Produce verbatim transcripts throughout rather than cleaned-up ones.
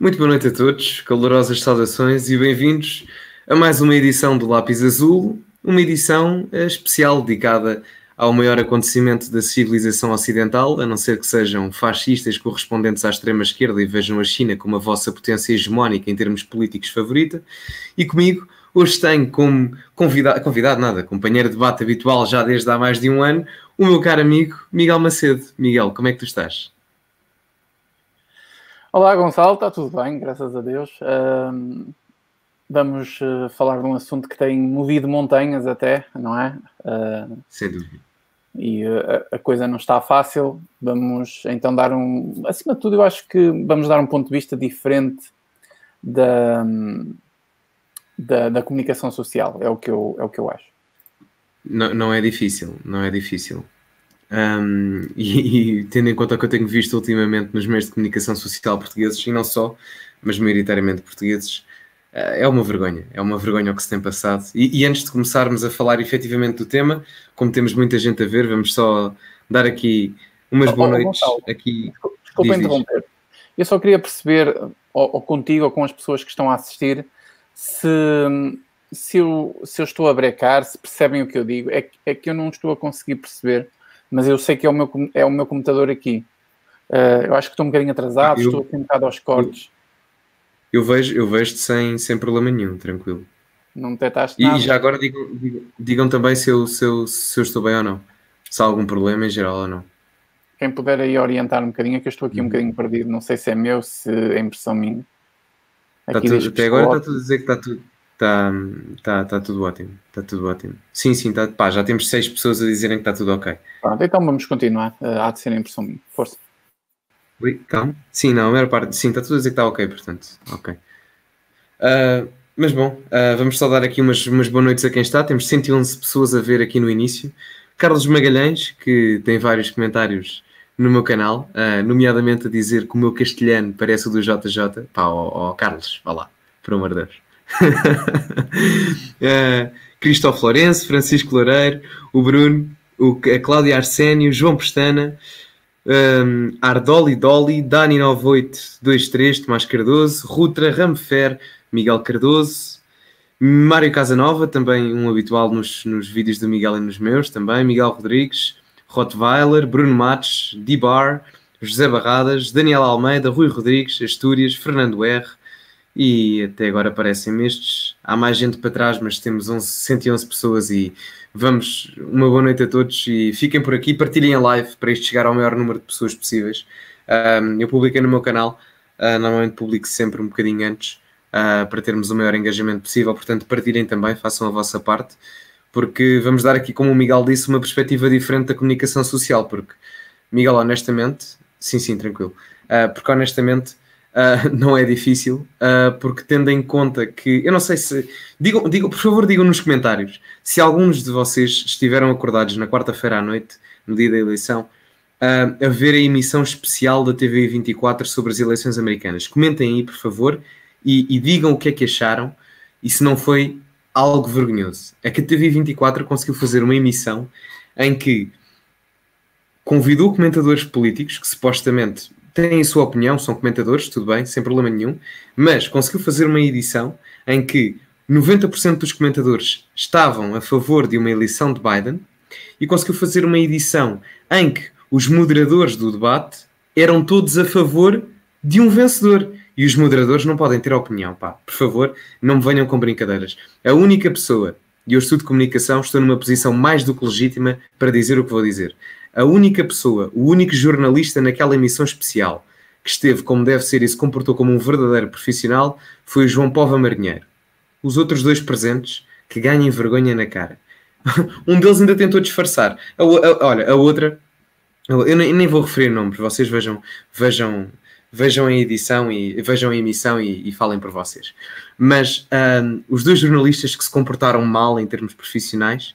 Muito boa noite a todos, calorosas saudações e bem-vindos a mais uma edição do Lápis Azul, uma edição especial dedicada ao maior acontecimento da civilização ocidental, a não ser que sejam fascistas correspondentes à extrema-esquerda e vejam a China como a vossa potência hegemónica em termos políticos favorita. E comigo, hoje tenho como convidado, convidado nada, companheiro de debate habitual já desde há mais de um ano, o meu caro amigo Miguel Macedo. Miguel, como é que tu estás? Olá, Gonçalo, está tudo bem, graças a Deus. Uh, vamos uh, falar de um assunto que tem movido montanhas até, não é? Uh, Sem dúvida. E uh, a coisa não está fácil. Vamos então dar um... Acima de tudo, eu acho que vamos dar um ponto de vista diferente da, da, da comunicação social. É o que eu, é o que eu acho. Não, não é difícil, não é difícil. Um, e, e tendo em conta o que eu tenho visto ultimamente nos meios de comunicação social portugueses, e não só, mas maioritariamente portugueses, uh, é uma vergonha, é uma vergonha o que se tem passado. E, e antes de começarmos a falar efetivamente do tema, como temos muita gente a ver, vamos só dar aqui umas oh, boas oh, noites. Gonçalo, aqui. Desculpa interromper. Eu só queria perceber, ou, ou contigo ou com as pessoas que estão a assistir, se... Se eu, se eu estou a brecar, se percebem o que eu digo, é, é que eu não estou a conseguir perceber, mas eu sei que é o meu, é o meu computador aqui. Uh, eu acho que estou um bocadinho atrasado, eu, estou aqui um bocado aos cortes. Eu, eu vejo-te eu vejo sem, sem problema nenhum, tranquilo. Não detectaste nada. E já agora digam, digam, digam também se eu, se, eu, se eu estou bem ou não. Se há algum problema em geral ou não. Quem puder aí orientar um bocadinho, é que eu estou aqui um bocadinho perdido. Não sei se é meu, se é impressão minha. Aqui está tudo, até agora está tudo a dizer que está tudo... Está tá, tá tudo ótimo, está tudo ótimo. Sim, sim, tá, pá, já temos seis pessoas a dizerem que está tudo ok. Pronto, então vamos continuar, uh, há de ser a impressão minha, força. Ui, calma. Sim, não, a maior parte, sim, está tudo a dizer que está ok, portanto, ok. Uh, mas bom, uh, vamos só dar aqui umas, umas boas noites a quem está, temos cento e onze pessoas a ver aqui no início. Carlos Magalhães, que tem vários comentários no meu canal, uh, nomeadamente a dizer que o meu castelhano parece o do J J. Pá, ó, ó Carlos, vá lá, por amor de Deus. uh, Cristóvão Florenço, Francisco Loureiro, o Bruno, o, a Cláudia Arsénio, João Pestana, um, Ardoli Doli, Dani nove oito dois três, Tomás Cardoso, Rutra, Ramfer, Miguel Cardoso, Mário Casanova, também um habitual nos, nos vídeos do Miguel e nos meus também, Miguel Rodrigues, Rottweiler, Bruno Matos, Dibar, José Barradas, Daniel Almeida, Rui Rodrigues, Astúrias, Fernando R. E até agora aparecem estes. Há mais gente para trás, mas temos cento e onze pessoas e vamos... Uma boa noite a todos e fiquem por aqui, partilhem a live para isto chegar ao maior número de pessoas possíveis. Um, eu publiquei no meu canal, uh, normalmente publico sempre um bocadinho antes, uh, para termos o maior engajamento possível, portanto partilhem também, façam a vossa parte, porque vamos dar aqui, como o Miguel disse, uma perspectiva diferente da comunicação social, porque, Miguel, honestamente... Sim, sim, tranquilo. Uh, porque honestamente... Uh, não é difícil, uh, porque tendo em conta que, eu não sei se, digam, digam, por favor digam nos comentários, se alguns de vocês estiveram acordados na quarta-feira à noite, no dia da eleição, uh, a ver a emissão especial da T V vinte e quatro sobre as eleições americanas. Comentem aí, por favor, e, e digam o que é que acharam, e se não foi algo vergonhoso. É que a T V vinte e quatro conseguiu fazer uma emissão em que convidou comentadores políticos, que supostamente... têm a sua opinião, são comentadores, tudo bem, sem problema nenhum, mas conseguiu fazer uma edição em que noventa por cento dos comentadores estavam a favor de uma eleição de Biden e conseguiu fazer uma edição em que os moderadores do debate eram todos a favor de um vencedor. E os moderadores não podem ter opinião, pá. Por favor, não me venham com brincadeiras. A única pessoa, e eu estudo comunicação, estou numa posição mais do que legítima para dizer o que vou dizer. A única pessoa, o único jornalista naquela emissão especial que esteve como deve ser e se comportou como um verdadeiro profissional foi o João Pova Marinheiro. Os outros dois presentes que ganhem vergonha na cara. Um deles ainda tentou disfarçar. A, a, olha, a outra... Eu nem, nem vou referir nomes. Vocês vejam, vejam, vejam a edição e vejam a emissão e, e falem por vocês. Mas um, os dois jornalistas que se comportaram mal em termos profissionais...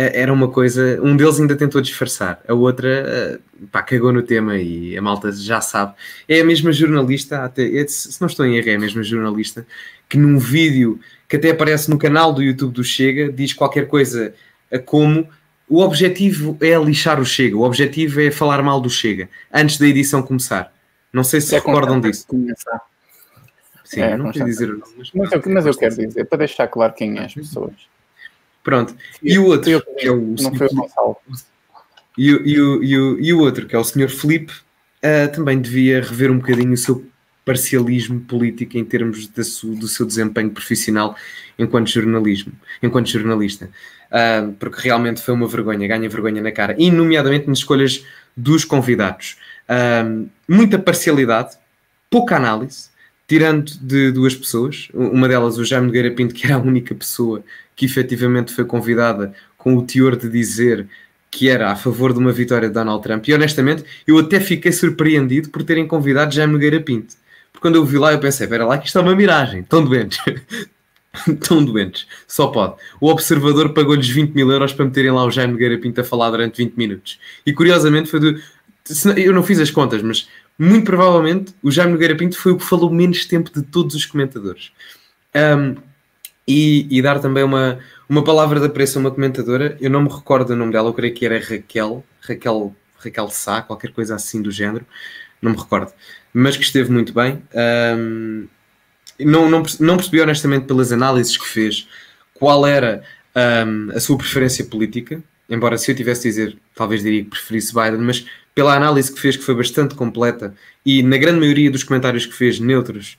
Era uma coisa... Um deles ainda tentou disfarçar. A outra, pá, cagou no tema e a malta já sabe. É a mesma jornalista, até, se não estou em erro, é a mesma jornalista, que num vídeo que até aparece no canal do YouTube do Chega, diz qualquer coisa como... O objetivo é lixar o Chega. O objetivo é falar mal do Chega. Antes da edição começar. Não sei se é se recordam disso. Começar. Sim, é, não quero dizer o nome, mas, mas, eu, mas eu quero dizer, para deixar claro quem é as pessoas. Pronto. E, e o outro, eu, que é o... Não foi o Gonçalo. E, e, e, e o outro, que é o senhor Filipe, uh, também devia rever um bocadinho o seu parcialismo político em termos de su, do seu desempenho profissional enquanto, jornalismo, enquanto jornalista. Uh, porque realmente foi uma vergonha, ganha vergonha na cara. E, nomeadamente, nas escolhas dos convidados. Uh, muita parcialidade, pouca análise, tirando de duas pessoas, uma delas o Jaime Nogueira Pinto, que era a única pessoa que efetivamente foi convidada com o teor de dizer que era a favor de uma vitória de Donald Trump. E honestamente, eu até fiquei surpreendido por terem convidado Jaime Nogueira Pinto. Porque quando eu vi lá, eu pensei, espera lá, que isto é uma miragem. Estão doentes. Estão doentes. Só pode. O Observador pagou-lhes vinte mil euros para meterem lá o Jaime Nogueira Pinto a falar durante vinte minutos. E curiosamente foi do... Eu não fiz as contas, mas... Muito provavelmente, o Jaime Nogueira Pinto foi o que falou menos tempo de todos os comentadores. Um, e, e dar também uma, uma palavra de apreço a uma comentadora. Eu não me recordo o nome dela, eu creio que era Raquel, Raquel, Raquel Sá, qualquer coisa assim do género. Não me recordo. Mas que esteve muito bem. Um, não, não, não percebi honestamente pelas análises que fez qual era um, a sua preferência política. Embora se eu tivesse de dizer, talvez diria que preferisse Biden, mas... Pela análise que fez, que foi bastante completa, e na grande maioria dos comentários que fez, neutros,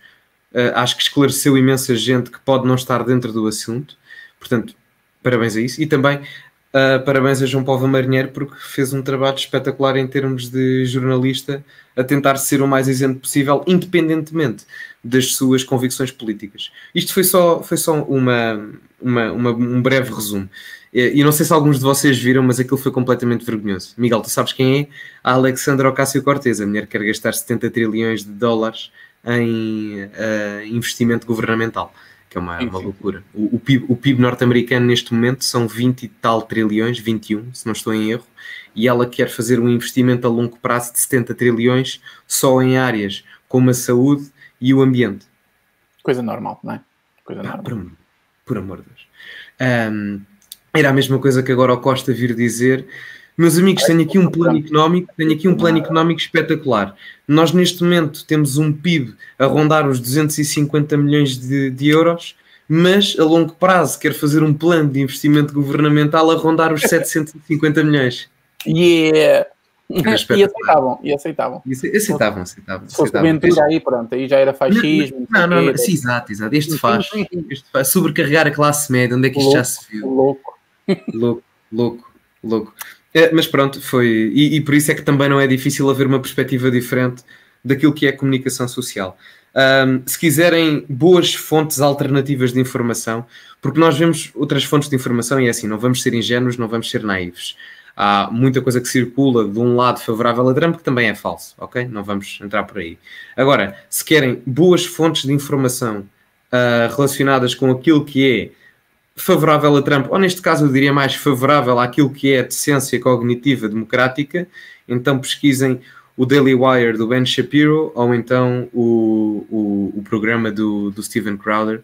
uh, acho que esclareceu imensa gente que pode não estar dentro do assunto. Portanto, parabéns a isso. E também uh, parabéns a João Paulo Marinheiro, porque fez um trabalho espetacular em termos de jornalista, a tentar ser o mais isento possível, independentemente das suas convicções políticas. Isto foi só, foi só uma, uma, uma, um breve resumo. E não sei se alguns de vocês viram, mas aquilo foi completamente vergonhoso. Miguel, tu sabes quem é? A Alexandra Ocasio Cortez, a mulher que quer gastar setenta trilhões de dólares em uh, investimento governamental, que é uma, uma loucura. O, o P I B, o P I B norte-americano neste momento são vinte e tal trilhões, vinte e um, se não estou em erro, e ela quer fazer um investimento a longo prazo de setenta trilhões só em áreas como a saúde e o ambiente. Coisa normal, não é? Coisa normal. Ah, por, por amor de Deus. Um, Era a mesma coisa que agora o Costa vir dizer: meus amigos, tenho aqui um plano económico, tenho aqui um plano económico espetacular. Nós neste momento temos um P I B a rondar os duzentos e cinquenta milhões de, de euros, mas a longo prazo quer fazer um plano de investimento governamental a rondar os setecentos e cinquenta milhões. Yeah. E aceitavam, e aceitavam. Aceitavam, aceitavam. Se fosse Ventura aí, pronto, aí já era fascismo. Não, não, não, sim, exato, exato. Este faz, este faz. Sobrecarregar a classe média, onde é que isto já se viu? Louco. Louco, louco, louco. É, mas pronto, foi... E, e por isso é que também não é difícil haver uma perspectiva diferente daquilo que é a comunicação social. Um, se quiserem boas fontes alternativas de informação, porque nós vemos outras fontes de informação e é assim, não vamos ser ingênuos, não vamos ser naivos. Há muita coisa que circula de um lado favorável a Trump, que também é falso, ok? Não vamos entrar por aí. Agora, se querem boas fontes de informação uh, relacionadas com aquilo que é favorável a Trump, ou neste caso eu diria mais favorável àquilo que é a decência cognitiva democrática, então pesquisem o Daily Wire do Ben Shapiro ou então o, o, o programa do, do Steven Crowder,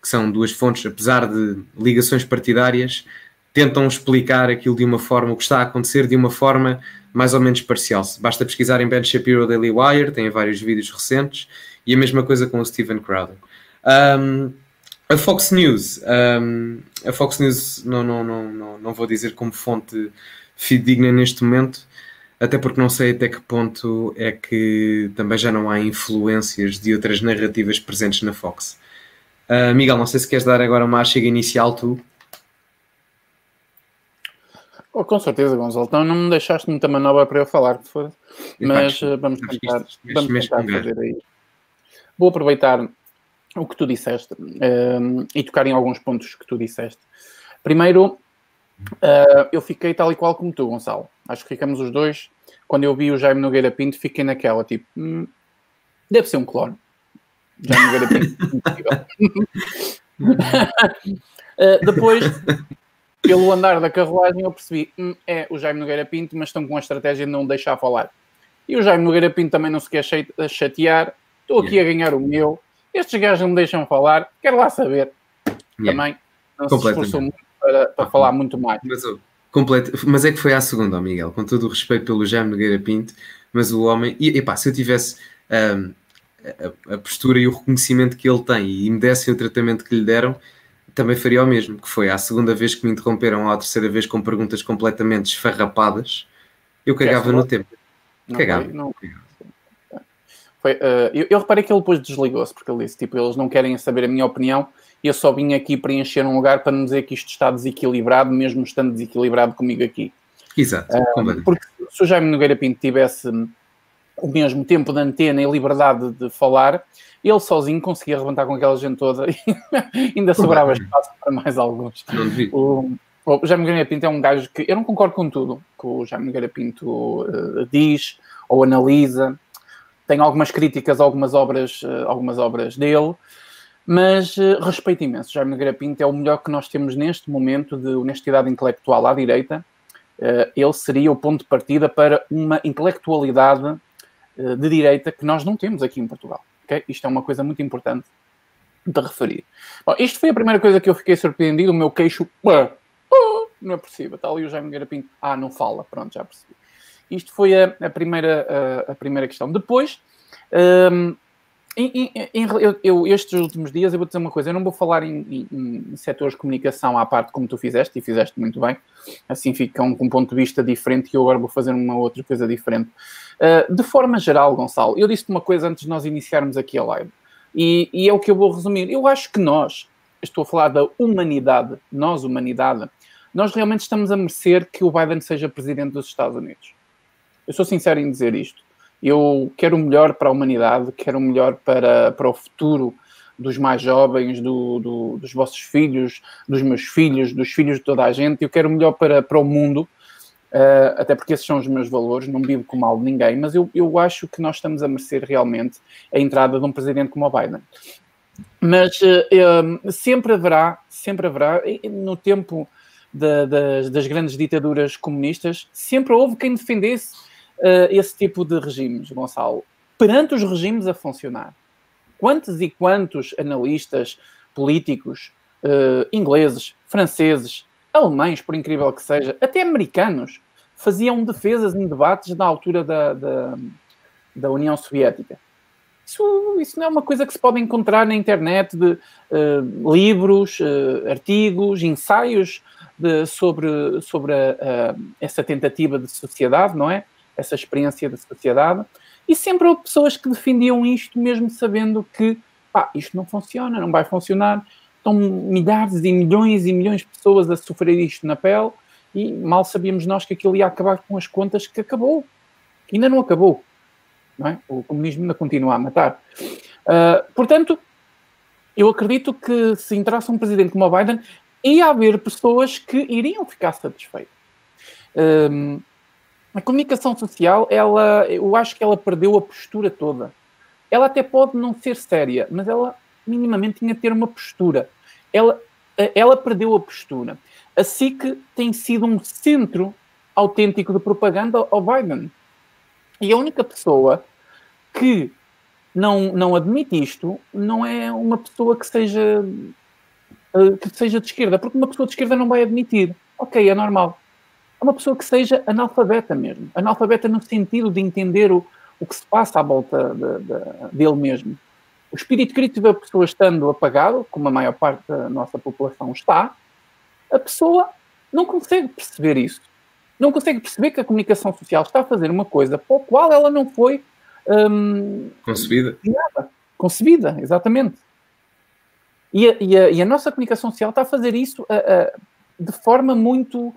que são duas fontes, apesar de ligações partidárias, tentam explicar aquilo de uma forma, o que está a acontecer de uma forma mais ou menos parcial. Basta pesquisar em Ben Shapiro Daily Wire, tem vários vídeos recentes, e a mesma coisa com o Steven Crowder. Um, A Fox News, um, a Fox News não, não, não, não, não vou dizer como fonte fidedigna neste momento, até porque não sei até que ponto é que também já não há influências de outras narrativas presentes na Fox. Uh, Miguel, não sei se queres dar agora uma chega inicial tu. Oh, com certeza, Gonçalo. Então não me deixaste muita manobra para eu falar, que for, mas pá, vamos tentar, vamos tentar fazer aí. Vou aproveitar o que tu disseste um, e tocar em alguns pontos que tu disseste. Primeiro, uh, eu fiquei tal e qual como tu, Gonçalo. Acho que ficamos os dois. Quando eu vi o Jaime Nogueira Pinto, fiquei naquela, tipo, hmm, deve ser um clone. Jaime Nogueira Pinto. uh, depois, pelo andar da carruagem, eu percebi, hmm, é o Jaime Nogueira Pinto, mas estão com a estratégia de não deixar falar. E o Jaime Nogueira Pinto também não se quer chatear. Estou aqui yeah. a ganhar o meu. Estes gajos não me deixam falar, quero lá saber. Yeah. Também não se esforçou muito para, para ah, falar muito mais. Mas, completo, mas é que foi à segunda, Miguel, com todo o respeito pelo Jaime Nogueira Pinto, mas o homem... E, epá, se eu tivesse um, a, a postura e o reconhecimento que ele tem e me dessem o tratamento que lhe deram, também faria o mesmo, que foi à segunda vez que me interromperam, à terceira vez com perguntas completamente esfarrapadas, eu cagava no tempo. Não cagava. Foi, não. Foi, uh, eu, eu reparei que ele depois desligou-se, porque ele disse, tipo, eles não querem saber a minha opinião, eu só vim aqui preencher um lugar para não dizer que isto está desequilibrado, mesmo estando desequilibrado comigo aqui. Exato. Uh, porque se o Jaime Nogueira Pinto tivesse o mesmo tempo de antena e liberdade de falar, ele sozinho conseguia arrebentar com aquela gente toda e ainda sobrava espaço para mais alguns. O, o Jaime Nogueira Pinto é um gajo que... Eu não concordo com tudo que o Jaime Nogueira Pinto uh, diz ou analisa. Tenho algumas críticas a algumas obras, uh, algumas obras dele, mas uh, respeito imenso. O Jaime Nogueira Pinto é o melhor que nós temos neste momento de honestidade intelectual à direita. Uh, ele seria o ponto de partida para uma intelectualidade uh, de direita que nós não temos aqui em Portugal. Okay? Isto é uma coisa muito importante de referir. Bom, isto foi a primeira coisa que eu fiquei surpreendido. O meu queixo... Uh, uh, não é possível. Está ali o Jaime Nogueira Pinto. Ah, não fala. Pronto, já percebi. Isto foi a, a, primeira, a, a primeira questão. Depois, um, em, em, em, eu, eu, estes últimos dias, eu vou dizer uma coisa. Eu não vou falar em, em, em setores de comunicação à parte como tu fizeste, e fizeste muito bem. Assim ficam com um ponto de vista diferente e eu agora vou fazer uma outra coisa diferente. Uh, de forma geral, Gonçalo, eu disse-te uma coisa antes de nós iniciarmos aqui a live, e, e é o que eu vou resumir. Eu acho que nós, estou a falar da humanidade, nós, humanidade, nós realmente estamos a merecer que o Biden seja presidente dos Estados Unidos. Eu sou sincero em dizer isto. Eu quero o melhor para a humanidade, quero o melhor para, para o futuro dos mais jovens, do, do, dos vossos filhos, dos meus filhos, dos filhos de toda a gente. Eu quero o melhor para, para o mundo, uh, até porque esses são os meus valores, não vivo com mal de ninguém, mas eu, eu acho que nós estamos a merecer realmente a entrada de um presidente como o Biden. Mas uh, um, sempre haverá, sempre haverá, no tempo de, de, das grandes ditaduras comunistas, sempre houve quem defendesse Uh, esse tipo de regimes, Gonçalo, perante os regimes a funcionar. Quantos e quantos analistas políticos, uh, ingleses, franceses, alemães, por incrível que seja, até americanos, faziam defesas em debates na altura da, da, da União Soviética. Isso, isso não é uma coisa que se pode encontrar na internet, de uh, livros, uh, artigos, ensaios de, sobre, sobre a, a, essa tentativa de sociedade, não é? Essa experiência da sociedade, e sempre houve pessoas que defendiam isto, mesmo sabendo que, pá, isto não funciona, não vai funcionar, estão milhares e milhões e milhões de pessoas a sofrer isto na pele, e mal sabíamos nós que aquilo ia acabar com as contas que acabou, que ainda não acabou, não é? O comunismo ainda continua a matar. Uh, portanto, eu acredito que se entrasse um presidente como o Biden, ia haver pessoas que iriam ficar satisfeitas. Um, A comunicação social, ela, eu acho que ela perdeu a postura toda. Ela até pode não ser séria, mas ela minimamente tinha que ter uma postura. Ela, ela perdeu a postura. A S I C tem sido um centro autêntico de propaganda ao Biden. E a única pessoa que não, não admite isto não é uma pessoa que seja, que seja de esquerda, porque uma pessoa de esquerda não vai admitir. Ok, é normal. É uma pessoa que seja analfabeta mesmo. Analfabeta no sentido de entender o, o que se passa à volta de, de, dele mesmo. O espírito crítico da pessoa estando apagado, como a maior parte da nossa população está, a pessoa não consegue perceber isso. Não consegue perceber que a comunicação social está a fazer uma coisa para a qual ela não foi... Hum, concebida. Criada. Concebida, exatamente. E a, e, a, e a nossa comunicação social está a fazer isso a, a, de forma muito...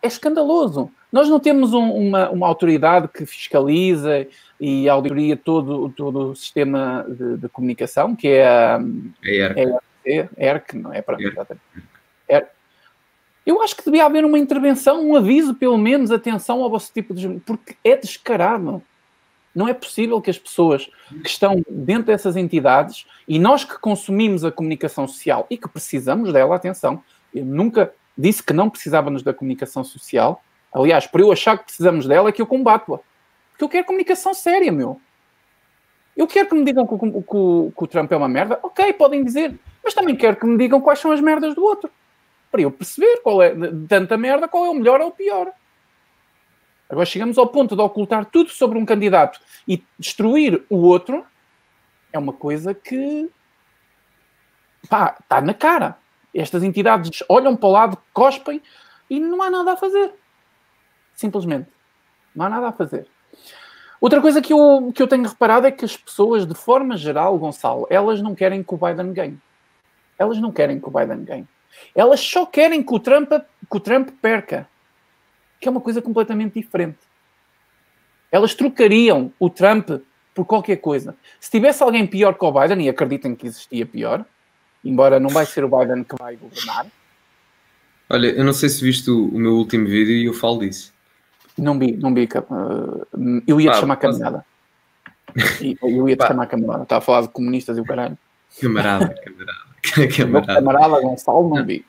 É escandaloso. Nós não temos um, uma, uma autoridade que fiscaliza e auditoria todo, todo o sistema de, de comunicação, que é a... E R C, não é? Para E R C. Eu acho que devia haver uma intervenção, um aviso, pelo menos, atenção ao vosso tipo de... Porque é descarado. Não é possível que as pessoas que estão dentro dessas entidades, e nós que consumimos a comunicação social e que precisamos dela, atenção, eu nunca... disse que não precisávamos da comunicação social. Aliás, para eu achar que precisamos dela é que eu combato-a. Porque eu quero comunicação séria, meu. Eu quero que me digam que, que, que, que o Trump é uma merda. Ok, podem dizer. Mas também quero que me digam quais são as merdas do outro. Para eu perceber qual é, de tanta merda, qual é o melhor ou o pior. Agora chegamos ao ponto de ocultar tudo sobre um candidato e destruir o outro é uma coisa que, pá, está na cara. Estas entidades olham para o lado, cospem e não há nada a fazer. Simplesmente. Não há nada a fazer. Outra coisa que eu, que eu tenho reparado é que as pessoas, de forma geral, Gonçalo, elas não querem que o Biden ganhe. Elas não querem que o Biden ganhe. Elas só querem que o Trump, que o Trump perca. Que é uma coisa completamente diferente. Elas trocariam o Trump por qualquer coisa. Se tivesse alguém pior que o Biden, e acreditem que existia pior, embora não vai ser o Biden que vai governar. Olha, eu não sei se viste o, o meu último vídeo e eu falo disso. Não vi, não vi. Eu ia-te ah, chamar a caminhada. Eu ia-te chamar a caminhada. Estava a falar de comunistas e o caralho. Camarada, camarada. Camarada, camarada Gonçalo, não, não vi.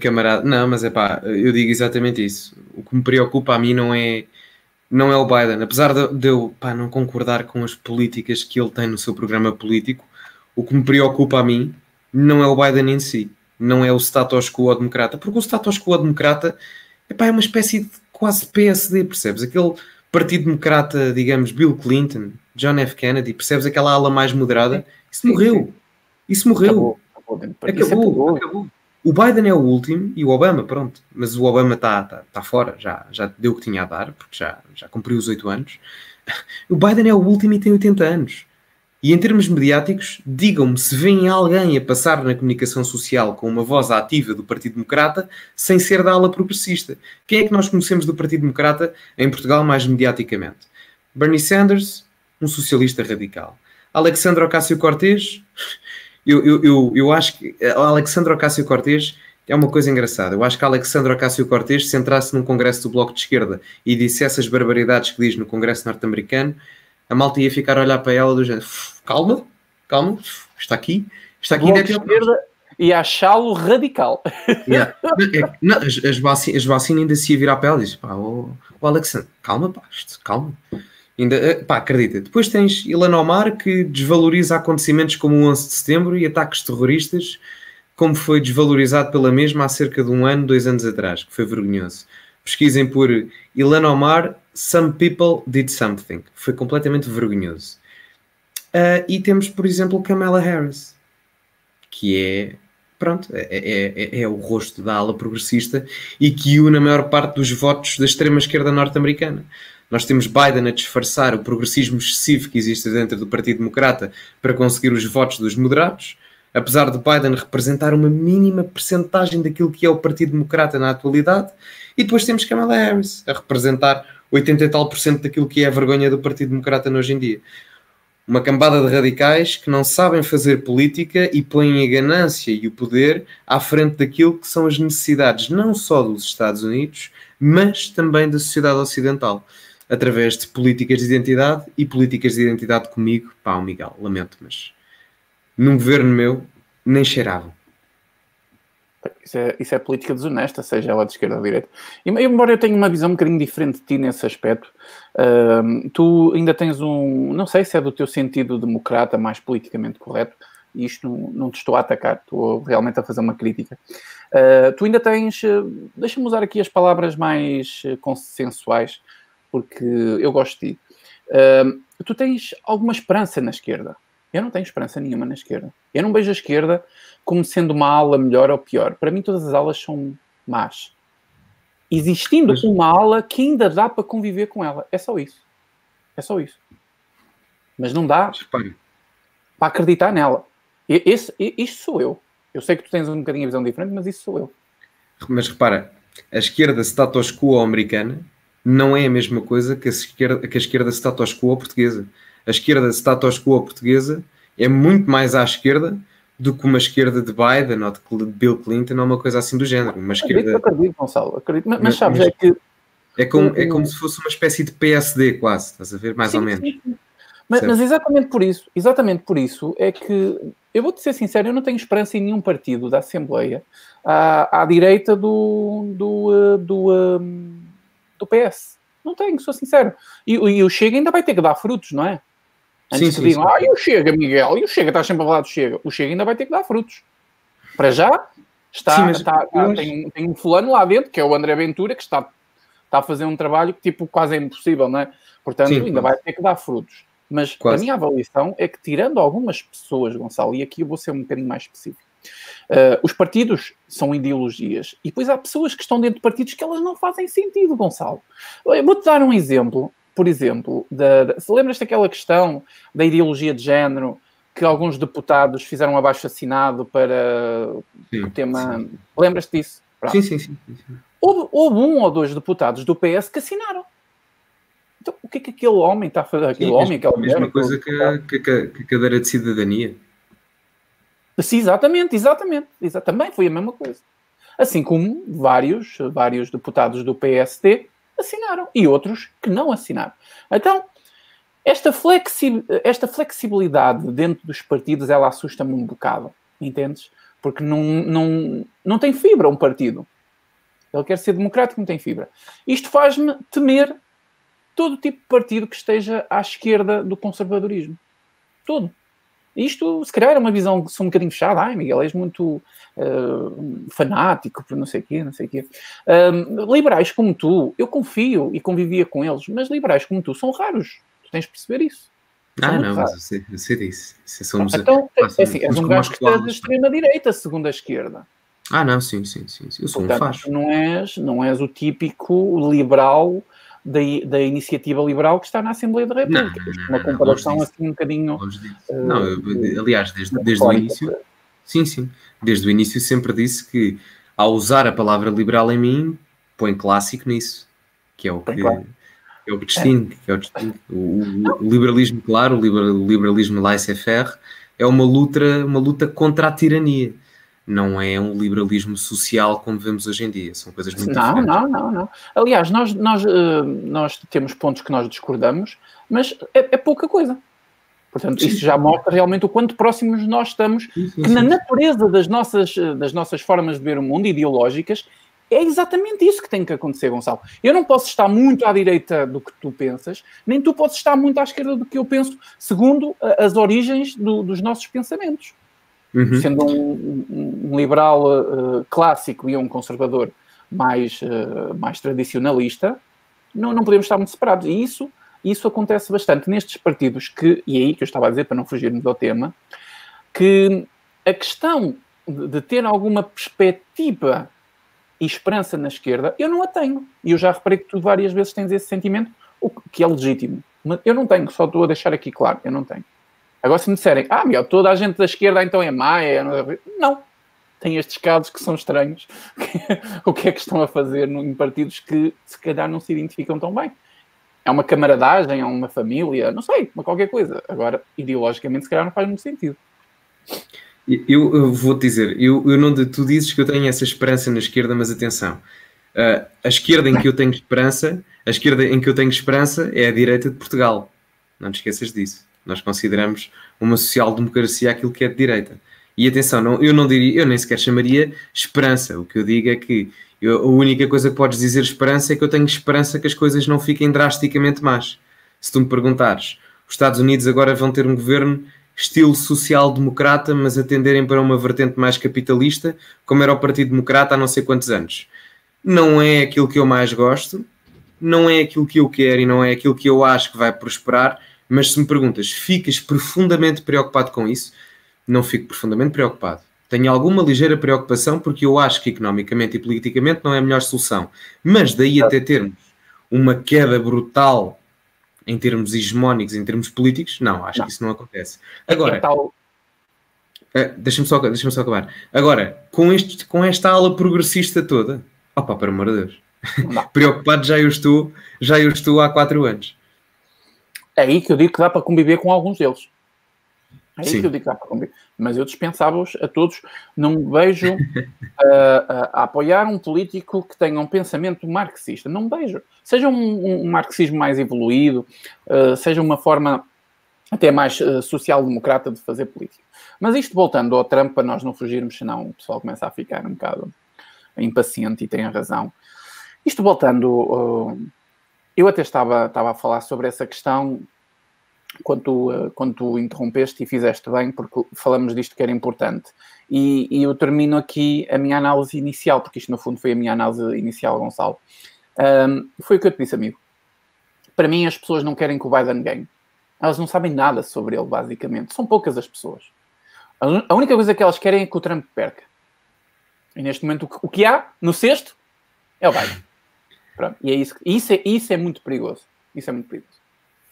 Camarada, não, mas é pá, eu digo exatamente isso. O que me preocupa a mim não é, não é o Biden. Apesar de, de eu pá, não concordar com as políticas que ele tem no seu programa político, o que me preocupa a mim não é o Biden em si. Não é o status quo democrata. Porque o status quo democrata é, pá, é uma espécie de quase P S D, percebes? Aquele partido democrata, digamos, Bill Clinton, John F. Kennedy, percebes? Aquela ala mais moderada. Isso morreu. Isso morreu. Acabou. Acabou. Acabou. O Biden é o último e o Obama, pronto. Mas o Obama está tá, tá fora. Já, já deu o que tinha a dar, porque já, já cumpriu os oito anos. O Biden é o último e tem oitenta anos. E em termos mediáticos, digam-me se vem alguém a passar na comunicação social com uma voz ativa do Partido Democrata sem ser da ala progressista. Quem é que nós conhecemos do Partido Democrata em Portugal mais mediaticamente? Bernie Sanders, um socialista radical. Alexandra Ocasio Cortez, eu, eu, eu, eu acho que a Alexandra Ocasio Cortez é uma coisa engraçada. Eu acho que a Alexandra Ocasio Cortez, se entrasse num congresso do Bloco de Esquerda e dissesse as barbaridades que diz no congresso norte-americano, a malta ia ficar a olhar para ela do género, calma, calma, está aqui, está aqui. Bloco de Esquerda e achá-lo radical. Yeah. Não, as, as, vacinas, as vacinas ainda se ia virar para ela e diz, pá, o, o Alexandre, calma, pá, isto, calma. Ainda, pá, acredita. Depois tens Ilhan Omar, que desvaloriza acontecimentos como o onze de setembro e ataques terroristas, como foi desvalorizado pela mesma há cerca de um ano, dois anos atrás, que foi vergonhoso. Pesquisem por Ilhan Omar, Some People Did Something. Foi completamente vergonhoso. Uh, e temos, por exemplo, Kamala Harris, que é, pronto, é, é, é o rosto da ala progressista e que une a maior parte dos votos da extrema-esquerda norte-americana. Nós temos Biden a disfarçar o progressismo excessivo que existe dentro do Partido Democrata para conseguir os votos dos moderados. Apesar de Biden representar uma mínima percentagem daquilo que é o Partido Democrata na atualidade, e depois temos Kamala Harris a representar oitenta e tal por cento daquilo que é a vergonha do Partido Democrata hoje em dia. Uma cambada de radicais que não sabem fazer política e põem a ganância e o poder à frente daquilo que são as necessidades não só dos Estados Unidos, mas também da sociedade ocidental, através de políticas de identidade e políticas de identidade comigo. Pá, Miguel, lamento, mas num governo meu, nem cheiravam. Isso é, isso é política desonesta, seja ela de esquerda ou de direita. E, embora eu tenha uma visão um bocadinho diferente de ti nesse aspecto, uh, tu ainda tens um... Não sei se é do teu sentido democrata, mais politicamente correto, e isto não, não te estou a atacar, estou realmente a fazer uma crítica. Uh, tu ainda tens... Uh, deixa-me usar aqui as palavras mais consensuais, porque eu gosto de ti. Uh, tu tens alguma esperança na esquerda. Eu não tenho esperança nenhuma na esquerda. Eu não vejo a esquerda como sendo uma ala melhor ou pior. Para mim, todas as alas são más. Existindo mas... uma ala que ainda dá para conviver com ela. É só isso. É só isso. Mas não dá mas, para acreditar nela. Esse, isto sou eu. Eu sei que tu tens um bocadinho a visão diferente, mas isso sou eu. Mas repara, a esquerda status quo americana não é a mesma coisa que a esquerda, que a esquerda status quo portuguesa. A esquerda status quo portuguesa é muito mais à esquerda do que uma esquerda de Biden ou de Bill Clinton ou uma coisa assim do género. Uma esquerda... Acredito, Gonçalo, acredito. Mas, mas sabes, é que... É como, é como se fosse uma espécie de P S D quase, estás a ver? Mais sim, ou menos. Sim. Mas, mas exatamente por isso, exatamente por isso é que, eu vou-te ser sincero, eu não tenho esperança em nenhum partido da Assembleia à, à direita do, do, do, do, do P S. Não tenho, sou sincero. E, e o Chega ainda vai ter que dar frutos, não é? Antes sim, que digam, ah, e o Chega, Miguel, e o Chega, estás sempre a falar do Chega. O Chega ainda vai ter que dar frutos. Para já, está, sim, está, mas... está, tem, tem um fulano lá dentro, que é o André Ventura, que está, está a fazer um trabalho que tipo, quase é impossível, não é? Portanto, sim, ainda mas... vai ter que dar frutos. Mas quase. A minha avaliação é que, tirando algumas pessoas, Gonçalo, e aqui eu vou ser um bocadinho mais específico, uh, os partidos são ideologias, e depois há pessoas que estão dentro de partidos que elas não fazem sentido, Gonçalo. Eu vou-te dar um exemplo, por exemplo, da, da, se lembras daquela questão da ideologia de género, que alguns deputados fizeram um abaixo-assinado para sim, o tema... Sim. Lembras-te disso? Sim, sim, sim, sim. Houve, houve um ou dois deputados do P S que assinaram. Então, o que é que aquele homem está a fazer? Aquele sim, homem, aquela mulher, a mesma coisa que a, que, a, que a cadeira de cidadania. Sim, exatamente, exatamente, exatamente. Também foi a mesma coisa. Assim como vários, vários deputados do P S D assinaram. E outros que não assinaram. Então, esta, flexi, esta flexibilidade dentro dos partidos, ela assusta-me um bocado. Entendes? Porque não, não, não tem fibra um partido. Ele quer ser democrático, não tem fibra. Isto faz-me temer todo tipo de partido que esteja à esquerda do conservadorismo. Todo. Isto, se calhar, é uma visão que sou um bocadinho fechada. Ai, Miguel, és muito uh, fanático por não sei o quê, não sei o quê. Uh, liberais como tu, eu confio e convivia com eles, mas liberais como tu são raros. Tu tens de perceber isso. Ah, não, raros. Mas eu sei, eu sei disso. Se somos então, a... assim, somos és um gajo que está da extrema-direita, segundo a esquerda. Ah, não, sim, sim, sim. Eu sou portanto, um facho. Não és, não és o típico liberal... Da, da iniciativa liberal que está na Assembleia da República. Não, não, uma comparação não, assim um bocadinho... Uh, não, eu, aliás, desde, desde o início... Sim, sim. Desde o início sempre disse que, ao usar a palavra liberal em mim, põe clássico nisso. Que é o que, é o que distingue. É. É o, distingue. O, o liberalismo, claro, o, liber, o liberalismo laissez-faire, é uma luta, uma luta contra a tirania. Não é um liberalismo social como vemos hoje em dia. São coisas muito não, diferentes. Não, não, não. Aliás, nós, nós, nós temos pontos que nós discordamos, mas é, é pouca coisa. Portanto, sim, isso já mostra realmente o quanto próximos nós estamos, sim, sim, que sim, na natureza das nossas, das nossas formas de ver o mundo, ideológicas, é exatamente isso que tem que acontecer, Gonçalo. Eu não posso estar muito à direita do que tu pensas, nem tu podes estar muito à esquerda do que eu penso, segundo as origens do, dos nossos pensamentos. Uhum. Sendo um, um liberal uh, clássico e um conservador mais, uh, mais tradicionalista, não, não podemos estar muito separados. E isso, isso acontece bastante nestes partidos que, e aí que eu estava a dizer para não fugirmos ao tema, que a questão de, de ter alguma perspectiva e esperança na esquerda, eu não a tenho. E eu já reparei que tu várias vezes tens esse sentimento, o que é legítimo. Mas eu não tenho, só estou a deixar aqui claro, eu não tenho. Agora, se me disserem, ah, Miguel, toda a gente da esquerda então é má, é... Não. Tem estes casos que são estranhos. O que é que estão a fazer em partidos que, se calhar, não se identificam tão bem? É uma camaradagem, é uma família, não sei, uma qualquer coisa. Agora, ideologicamente, se calhar não faz muito sentido. Eu, eu vou-te dizer, eu, eu não, tu dizes que eu tenho essa esperança na esquerda, mas atenção. Uh, a esquerda em que eu tenho esperança, a esquerda em que eu tenho esperança é a direita de Portugal. Não te esqueças disso. Nós consideramos uma social-democracia aquilo que é de direita. E atenção, não, eu não diria, eu nem sequer chamaria esperança. O que eu digo é que eu, a única coisa que podes dizer esperança é que eu tenho esperança que as coisas não fiquem drasticamente más. Se tu me perguntares, os Estados Unidos agora vão ter um governo estilo social-democrata, mas a tenderem para uma vertente mais capitalista, como era o Partido Democrata há não sei quantos anos. Não é aquilo que eu mais gosto, não é aquilo que eu quero e não é aquilo que eu acho que vai prosperar. Mas se me perguntas, ficas profundamente preocupado com isso? Não fico profundamente preocupado. Tenho alguma ligeira preocupação porque eu acho que economicamente e politicamente não é a melhor solução. Mas daí até termos uma queda brutal em termos hegemónicos, em termos políticos, não, acho não. que isso não acontece. Agora, deixa-me só, deixa-me só acabar. Agora, com, este, com esta ala progressista toda, opa, pelo amor de Deus, preocupado já eu estou, já eu estou há quatro anos. É aí que eu digo que dá para conviver com alguns deles. É aí Sim. que eu digo que dá para conviver. Mas eu dispensava-os a todos. Não me vejo a, a, a apoiar um político que tenha um pensamento marxista. Não me vejo. Seja um, um marxismo mais evoluído, uh, seja uma forma até mais uh, social-democrata de fazer política. Mas isto voltando ao Trump, para nós não fugirmos, senão o pessoal começa a ficar um bocado impaciente e tem a razão. Isto voltando... Uh, Eu até estava, estava a falar sobre essa questão quando tu, quando tu interrompeste e fizeste bem, porque falamos disto que era importante. E, e eu termino aqui a minha análise inicial, porque isto no fundo foi a minha análise inicial, Gonçalo. Um, foi o que eu te disse, amigo. Para mim as pessoas não querem que o Biden ganhe. elas não sabem nada sobre ele, basicamente. São poucas as pessoas. A única coisa que elas querem é que o Trump perca. E neste momento o que há no cesto é o Biden. Pronto. E é isso, isso, é, isso é muito perigoso. Isso é muito perigoso.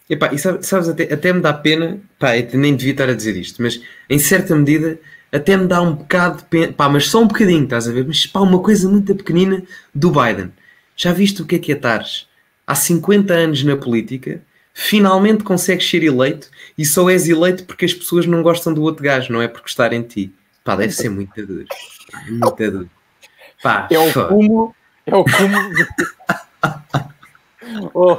E, pá, e sabes, sabes até, até me dá pena, pá, eu nem devia estar a dizer isto, mas em certa medida até me dá um bocado de pena, pá, mas só um bocadinho, estás a ver? Mas pá, uma coisa muito pequenina do Biden. Já viste o que é que é estares há cinquenta anos na política, finalmente consegues ser eleito e só és eleito porque as pessoas não gostam do outro gajo, não é por gostarem de ti. Pá, deve ser muito duro. Pá, é muito duro. Pá, é o cúmulo. É o cúmulo. De... oh.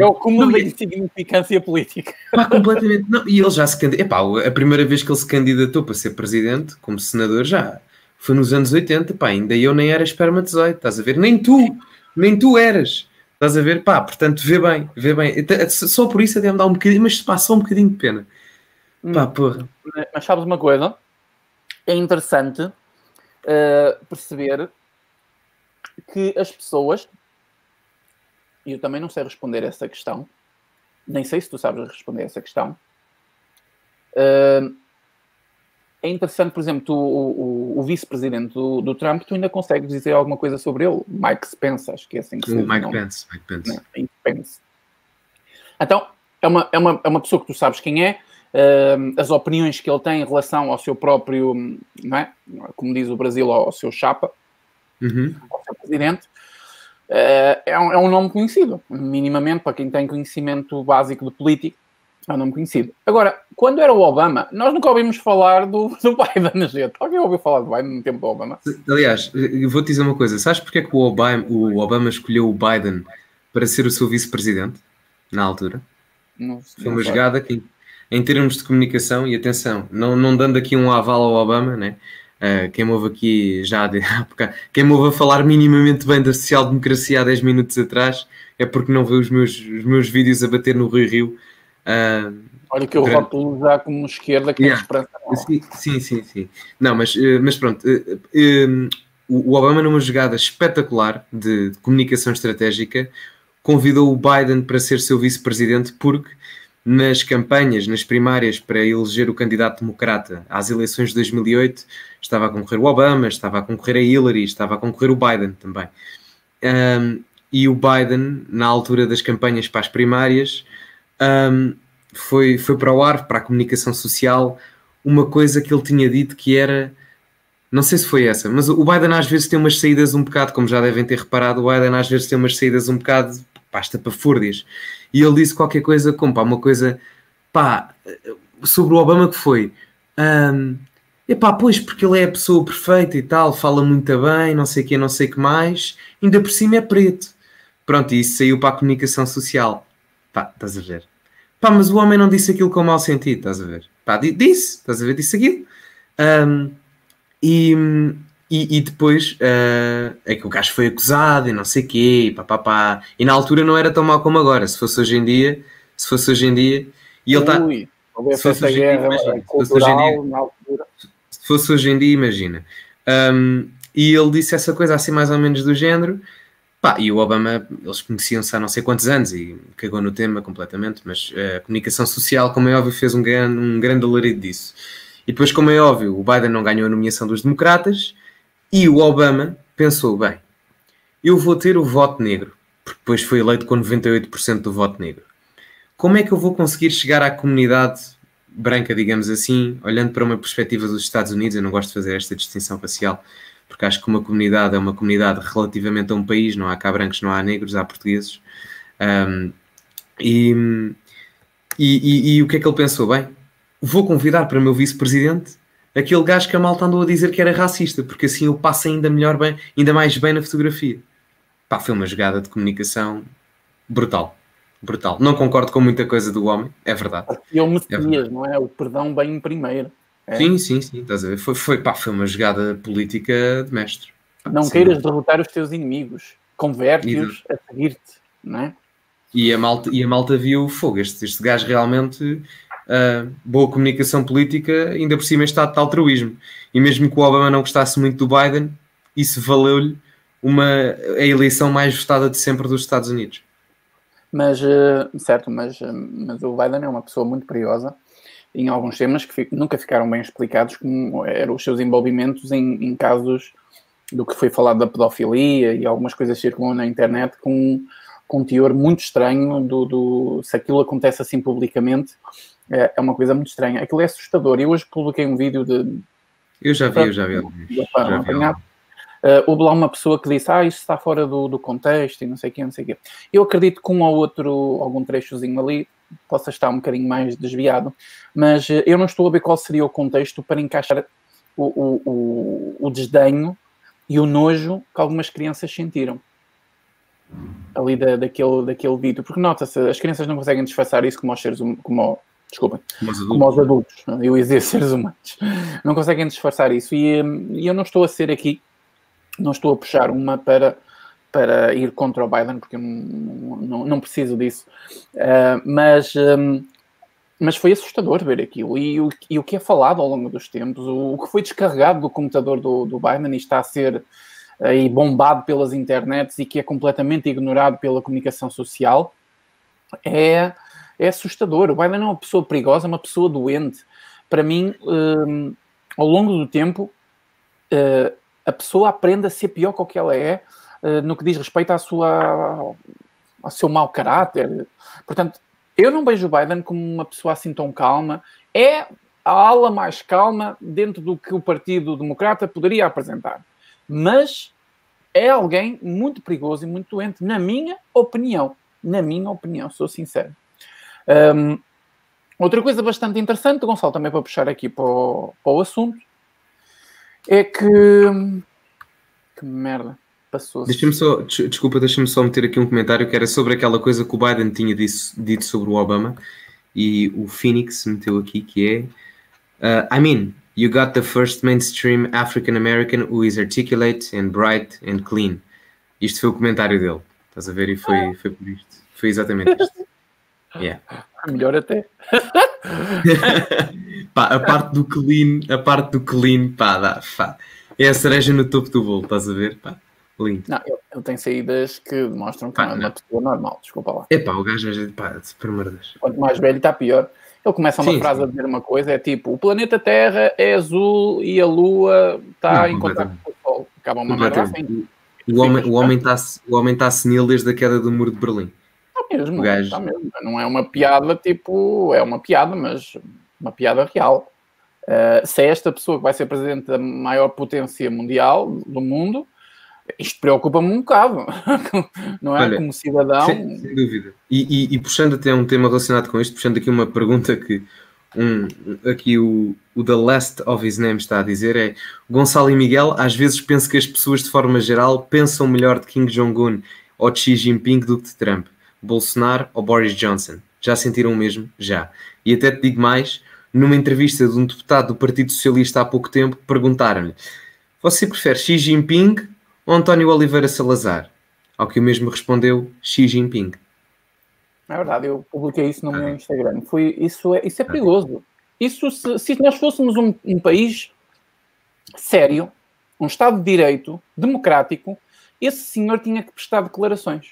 É o cúmulo da insignificância política. Pá, completamente. Não, e ele já se candidatou. Epá, a primeira vez que ele se candidatou para ser presidente, como senador, já foi nos anos oitenta. Pá, ainda eu nem era espermatozoide, estás a ver? Nem tu, nem tu eras. Estás a ver? Pá, portanto, vê bem, vê bem. Só por isso até me dá um bocadinho, mas pá, só um bocadinho de pena. Pá, porra. Mas sabes uma coisa? É interessante uh, perceber que as pessoas... E eu também não sei responder essa questão. Nem sei se tu sabes responder essa questão. Uh, é interessante, por exemplo, tu, o, o, o vice-presidente do, do Trump, tu ainda consegues dizer alguma coisa sobre ele. Mike Pence, acho que é assim que se diz. Mike Pence. Mike Pence. Mike Pence. Então, é uma, é, uma, é uma pessoa que tu sabes quem é, uh, as opiniões que ele tem em relação ao seu próprio, não é? Como diz o Brasil, ao, ao seu chapa, uhum. ao seu presidente. Uh, é, um, é um nome conhecido, minimamente, para quem tem conhecimento básico de política, é um nome conhecido. Agora, quando era o Obama, nós nunca ouvimos falar do, do Biden, gente. Alguém ouviu falar do Biden no tempo do Obama? Aliás, vou-te dizer uma coisa. Sabes porque é que o Obama, o Obama escolheu o Biden para ser o seu vice-presidente, na altura? Não, Foi uma jogada que, em termos de comunicação, e atenção, não, não dando aqui um aval ao Obama, né? Uh, quem me ouve aqui já há bocado, quem me ouve a falar minimamente bem da social-democracia há dez minutos atrás é porque não vê os meus, os meus vídeos a bater no Rio Rio. Uh, Olha que eu grande... rotulo já como esquerda, que yeah. é esperança. Sim, sim, sim, sim. Não, mas, mas pronto. Uh, um, o Obama, numa jogada espetacular de comunicação estratégica, convidou o Biden para ser seu vice-presidente porque... nas campanhas, nas primárias para eleger o candidato democrata às eleições de dois mil e oito, estava a concorrer o Obama, estava a concorrer a Hillary, estava a concorrer o Biden também. Um, e o Biden, na altura das campanhas para as primárias, um, foi, foi para o ar, para a comunicação social, uma coisa que ele tinha dito que era... Não sei se foi essa, mas o Biden às vezes tem umas saídas um bocado, como já devem ter reparado, o Biden às vezes tem umas saídas um bocado... pasta para fúrdias. E ele disse qualquer coisa como, pá, uma coisa, pá, sobre o Obama que foi. Um, epá, pois, porque ele é a pessoa perfeita e tal, fala muito bem, não sei o quê, não sei o que mais, ainda por cima é preto. Pronto, e isso saiu para a comunicação social. Pá, estás a ver? Pá, mas o homem não disse aquilo com mau sentido, estás a ver? Pá, disse, estás a ver? Disse aquilo. Um, e... E, e depois uh, é que o gajo foi acusado e não sei o quê, e pá, pá, pá. E na altura não era tão mal como agora. Se fosse hoje em dia, se fosse hoje em dia... E ele está... Se fosse hoje em dia, imagina. Se fosse hoje em dia, imagina. Um, e ele disse essa coisa assim mais ou menos do género. Pá, e o Obama, eles conheciam-se há não sei quantos anos e cagou no tema completamente, mas uh, a comunicação social, como é óbvio, fez um grande, um grande alarido disso. E depois, como é óbvio, o Biden não ganhou a nomeação dos democratas. E o Obama pensou, bem, eu vou ter o voto negro, porque depois foi eleito com noventa e oito por cento do voto negro. Como é que eu vou conseguir chegar à comunidade branca, digamos assim, olhando para uma perspectiva dos Estados Unidos? Eu não gosto de fazer esta distinção racial, porque acho que uma comunidade é uma comunidade relativamente a um país, não há cá brancos, não há negros, há portugueses. Um, e, e, e, e o que é que ele pensou? Bem, vou convidar para o meu vice-presidente aquele gajo que a malta andou a dizer que era racista, porque assim ele passa ainda melhor bem, ainda mais bem na fotografia. Pá, foi uma jogada de comunicação brutal. Brutal. Não concordo com muita coisa do homem, é verdade. Eu me metias, não é? O perdão bem em primeiro. É. Sim, sim, sim. Estás a ver? Foi, foi, pá, foi uma jogada política de mestre. Pá, não queiras dúvida. Derrotar os teus inimigos. Converte-os a seguir-te, não é? E a malta, e a malta viu o fogo. Este, este gajo realmente... Uh, boa comunicação política, ainda por cima está de altruísmo. E mesmo que o Obama não gostasse muito do Biden, isso valeu-lhe uma, a eleição mais votada de sempre dos Estados Unidos. Mas, certo, mas, mas o Biden é uma pessoa muito curiosa em alguns temas que nunca ficaram bem explicados, como eram os seus envolvimentos em, em casos do que foi falado da pedofilia, e algumas coisas circulam na internet com, com um teor muito estranho do, do... Se aquilo acontece assim publicamente, é, é uma coisa muito estranha. Aquilo é assustador. Eu hoje publiquei um vídeo de... Eu já vi, eu já vi. Já vi. Uh, houve lá uma pessoa que disse, ah, isto está fora do, do contexto e não sei o quê, não sei o quê. Eu acredito que um ou outro, algum trechozinho ali, possa estar um bocadinho mais desviado, mas uh, eu não estou a ver qual seria o contexto para encaixar o, o, o, o desdenho e o nojo que algumas crianças sentiram ali da, daquele, daquele vídeo. Porque nota-se, as crianças não conseguem disfarçar isso como os seres humanos, como, desculpem, como os adultos, eu ia dizer seres humanos. Não conseguem disfarçar isso. E um, eu não estou a ser aqui, não estou a puxar uma para, para ir contra o Biden, porque eu não, não, não preciso disso. Uh, mas, um, mas foi assustador ver aquilo. E o, e o que é falado ao longo dos tempos, o, o que foi descarregado do computador do, do Biden e está a ser aí bombado pelas internets e que é completamente ignorado pela comunicação social, é, é assustador. O Biden é uma pessoa perigosa, é uma pessoa doente. Para mim, um, ao longo do tempo... Uh, a pessoa aprende a ser pior que o que ela é no que diz respeito à sua, ao seu mau caráter. Portanto, eu não vejo o Biden como uma pessoa assim tão calma. É a ala mais calma dentro do que o Partido Democrata poderia apresentar. Mas é alguém muito perigoso e muito doente, na minha opinião. Na minha opinião, sou sincero. Um, outra coisa bastante interessante, Gonçalo, também para puxar aqui para o, para o assunto, é que... Que merda. Passou-se. Deixa-me só... Desculpa, deixa-me só meter aqui um comentário que era sobre aquela coisa que o Biden tinha dito, dito sobre o Obama. E o Phoenix meteu aqui, que é... Uh, I mean, you got the first mainstream African-American who is articulate and bright and clean. Isto foi o comentário dele. Estás a ver? E foi, foi por isto. Foi exatamente isto. Yeah. Melhor até. Pá, a parte do clean, a parte do clean, pá, dá, pá, é a cereja no topo do bolo, estás a ver? Pá, lindo. Não, eu, eu tenho saídas que mostram que pá, não é uma pessoa normal, desculpa lá. É pá, o gajo, pá, de supermerdas. Quanto mais velho está pior. Ele começa uma sim, frase sim. a dizer uma coisa, é tipo, o planeta Terra é azul e a Lua está em contacto com o Sol. Acaba uma merda assim. O, homem, o homem está, o homem está senil desde a queda do Muro de Berlim. Mesmo, o gajo... mesmo. Não é uma piada, tipo, é uma piada, mas uma piada real. Uh, se é esta pessoa que vai ser presidente da maior potência mundial do mundo, isto preocupa-me um bocado, não é? Olha, como cidadão. Sem, sem dúvida. E, e, e puxando até um tema relacionado com isto, puxando aqui uma pergunta que um, aqui o, o The Last of His Name está a dizer é: Gonçalo e Miguel, às vezes penso que as pessoas de forma geral pensam melhor de Kim Jong-un ou de Xi Jinping do que de Trump, Bolsonaro ou Boris Johnson. Já sentiram o mesmo? Já. E até te digo mais, numa entrevista de um deputado do Partido Socialista há pouco tempo, perguntaram-lhe: você prefere Xi Jinping ou António Oliveira Salazar? Ao que o mesmo respondeu: Xi Jinping. É verdade, eu publiquei isso no ah. meu Instagram. Foi, isso, é, isso é perigoso. Isso, se, se nós fôssemos um, um país sério, um Estado de Direito, democrático, esse senhor tinha que prestar declarações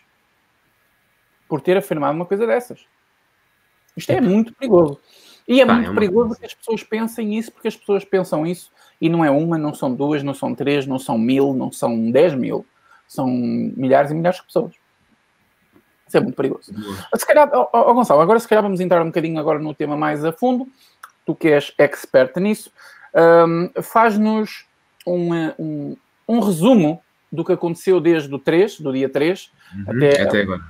por ter afirmado uma coisa dessas. Isto é muito perigoso. E é Pá, muito é uma... perigoso que as pessoas pensem isso, porque as pessoas pensam isso, e não é uma, não são duas, não são três, não são mil, não são dez mil. São milhares e milhares de pessoas. Isso é muito perigoso. Se calhar, oh, oh, Gonçalo, agora se calhar vamos entrar um bocadinho agora no tema mais a fundo. Tu que és expert nisso, um, faz-nos um, um, um resumo do que aconteceu desde o três, do dia três, uhum, até, até agora.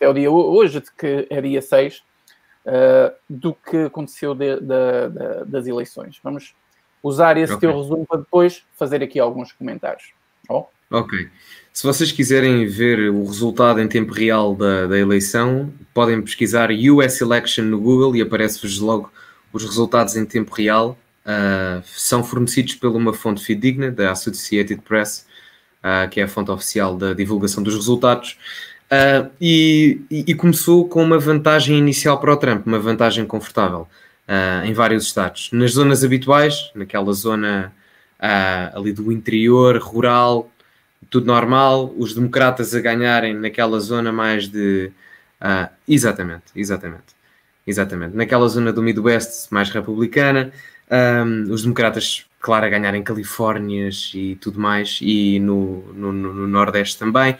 É o dia hoje, que é dia seis, uh, do que aconteceu de, de, de, das eleições. Vamos usar esse okay. teu resumo para depois fazer aqui alguns comentários. Oh. Ok. Se vocês quiserem ver o resultado em tempo real da, da eleição, podem pesquisar U S Election no Google e aparece-vos logo os resultados em tempo real. Uh, são fornecidos por uma fonte fidedigna, da Associated Press, uh, que é a fonte oficial da divulgação dos resultados. Uh, e, e começou com uma vantagem inicial para o Trump, uma vantagem confortável uh, em vários estados. Nas zonas habituais, naquela zona uh, ali do interior, rural, tudo normal, os democratas a ganharem naquela zona mais de Ah, exatamente, exatamente, exatamente. Naquela zona do Midwest mais republicana, um, os democratas, claro, a ganhar em Califórnias e tudo mais, e no, no, no Nordeste também.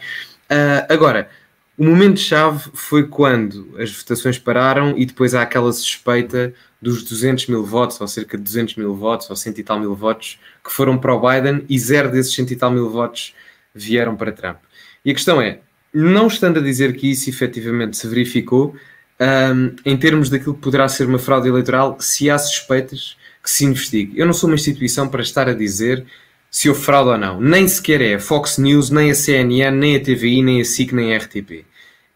Uh, agora, o momento-chave foi quando as votações pararam e depois há aquela suspeita dos duzentos mil votos, ou cerca de duzentos mil votos, ou cento e tal mil votos, que foram para o Biden, e zero desses cento e tal mil votos vieram para Trump. E a questão é, não estando a dizer que isso efetivamente se verificou, um, em termos daquilo que poderá ser uma fraude eleitoral, se há suspeitas, que se investigue. Eu não sou uma instituição para estar a dizer se houve fraude ou não. Nem sequer é a Fox News, nem a C N N, nem a T V I, nem a SIC, nem a R T P.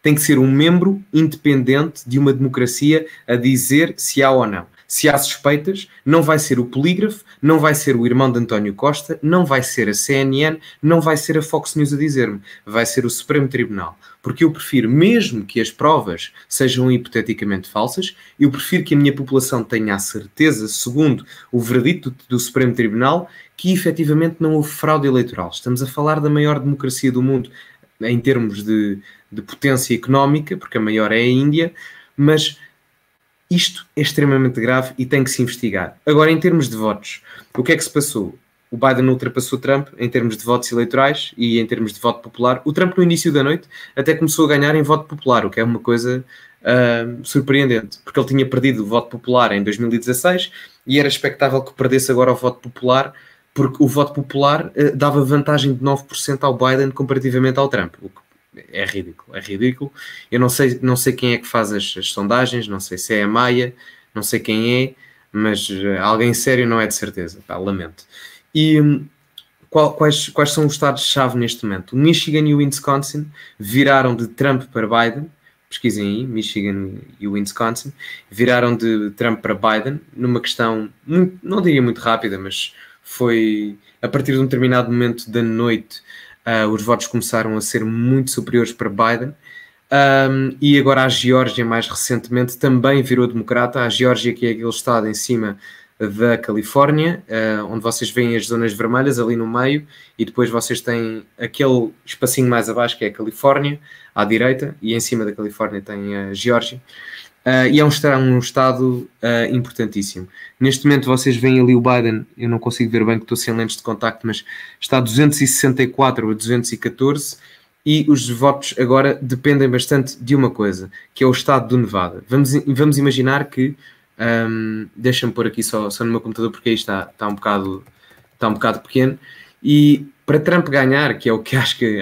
Tem que ser um membro independente de uma democracia a dizer se há ou não. Se há suspeitas, não vai ser o polígrafo, não vai ser o irmão de António Costa, não vai ser a C N N, não vai ser a Fox News a dizer-me, vai ser o Supremo Tribunal. Porque eu prefiro, mesmo que as provas sejam hipoteticamente falsas, eu prefiro que a minha população tenha a certeza, segundo o veredito do Supremo Tribunal, que efetivamente não houve fraude eleitoral. Estamos a falar da maior democracia do mundo em termos de, de potência económica, porque a maior é a Índia, mas... isto é extremamente grave e tem que se investigar. Agora, em termos de votos, o que é que se passou? O Biden ultrapassou Trump em termos de votos eleitorais e em termos de voto popular. O Trump, no início da noite, até começou a ganhar em voto popular, o que é uma coisa uh, surpreendente, porque ele tinha perdido o voto popular em dois mil e dezasseis e era expectável que perdesse agora o voto popular, porque o voto popular uh, dava vantagem de nove por cento ao Biden comparativamente ao Trump, o que é ridículo, é ridículo. Eu não sei, não sei quem é que faz as, as sondagens, não sei se é a Maia, não sei quem é, mas alguém sério não é de certeza, pá, lamento. E qual, quais, quais são os estados-chave neste momento? O Michigan e o Wisconsin viraram de Trump para Biden, pesquisem aí, Michigan e o Wisconsin, viraram de Trump para Biden, numa questão, muito, não diria muito rápida, mas foi a partir de um determinado momento da noite. Uh, os votos começaram a ser muito superiores para Biden, um, e agora a Geórgia, mais recentemente, também virou democrata. A Geórgia, que é aquele estado em cima da Califórnia, uh, onde vocês veem as zonas vermelhas ali no meio, e depois vocês têm aquele espacinho mais abaixo que é a Califórnia, à direita, e em cima da Califórnia tem a Geórgia. Uh, e é um, um estado uh, importantíssimo. Neste momento vocês veem ali o Biden, eu não consigo ver bem que estou sem lentes de contacto, mas está a duzentos e sessenta e quatro a duzentos e catorze, e os votos agora dependem bastante de uma coisa, que é o estado do Nevada. Vamos, vamos imaginar que, um, deixa-me pôr aqui só, só no meu computador, porque aí está, está, um bocado, está um bocado pequeno, e para Trump ganhar, que é o que acho que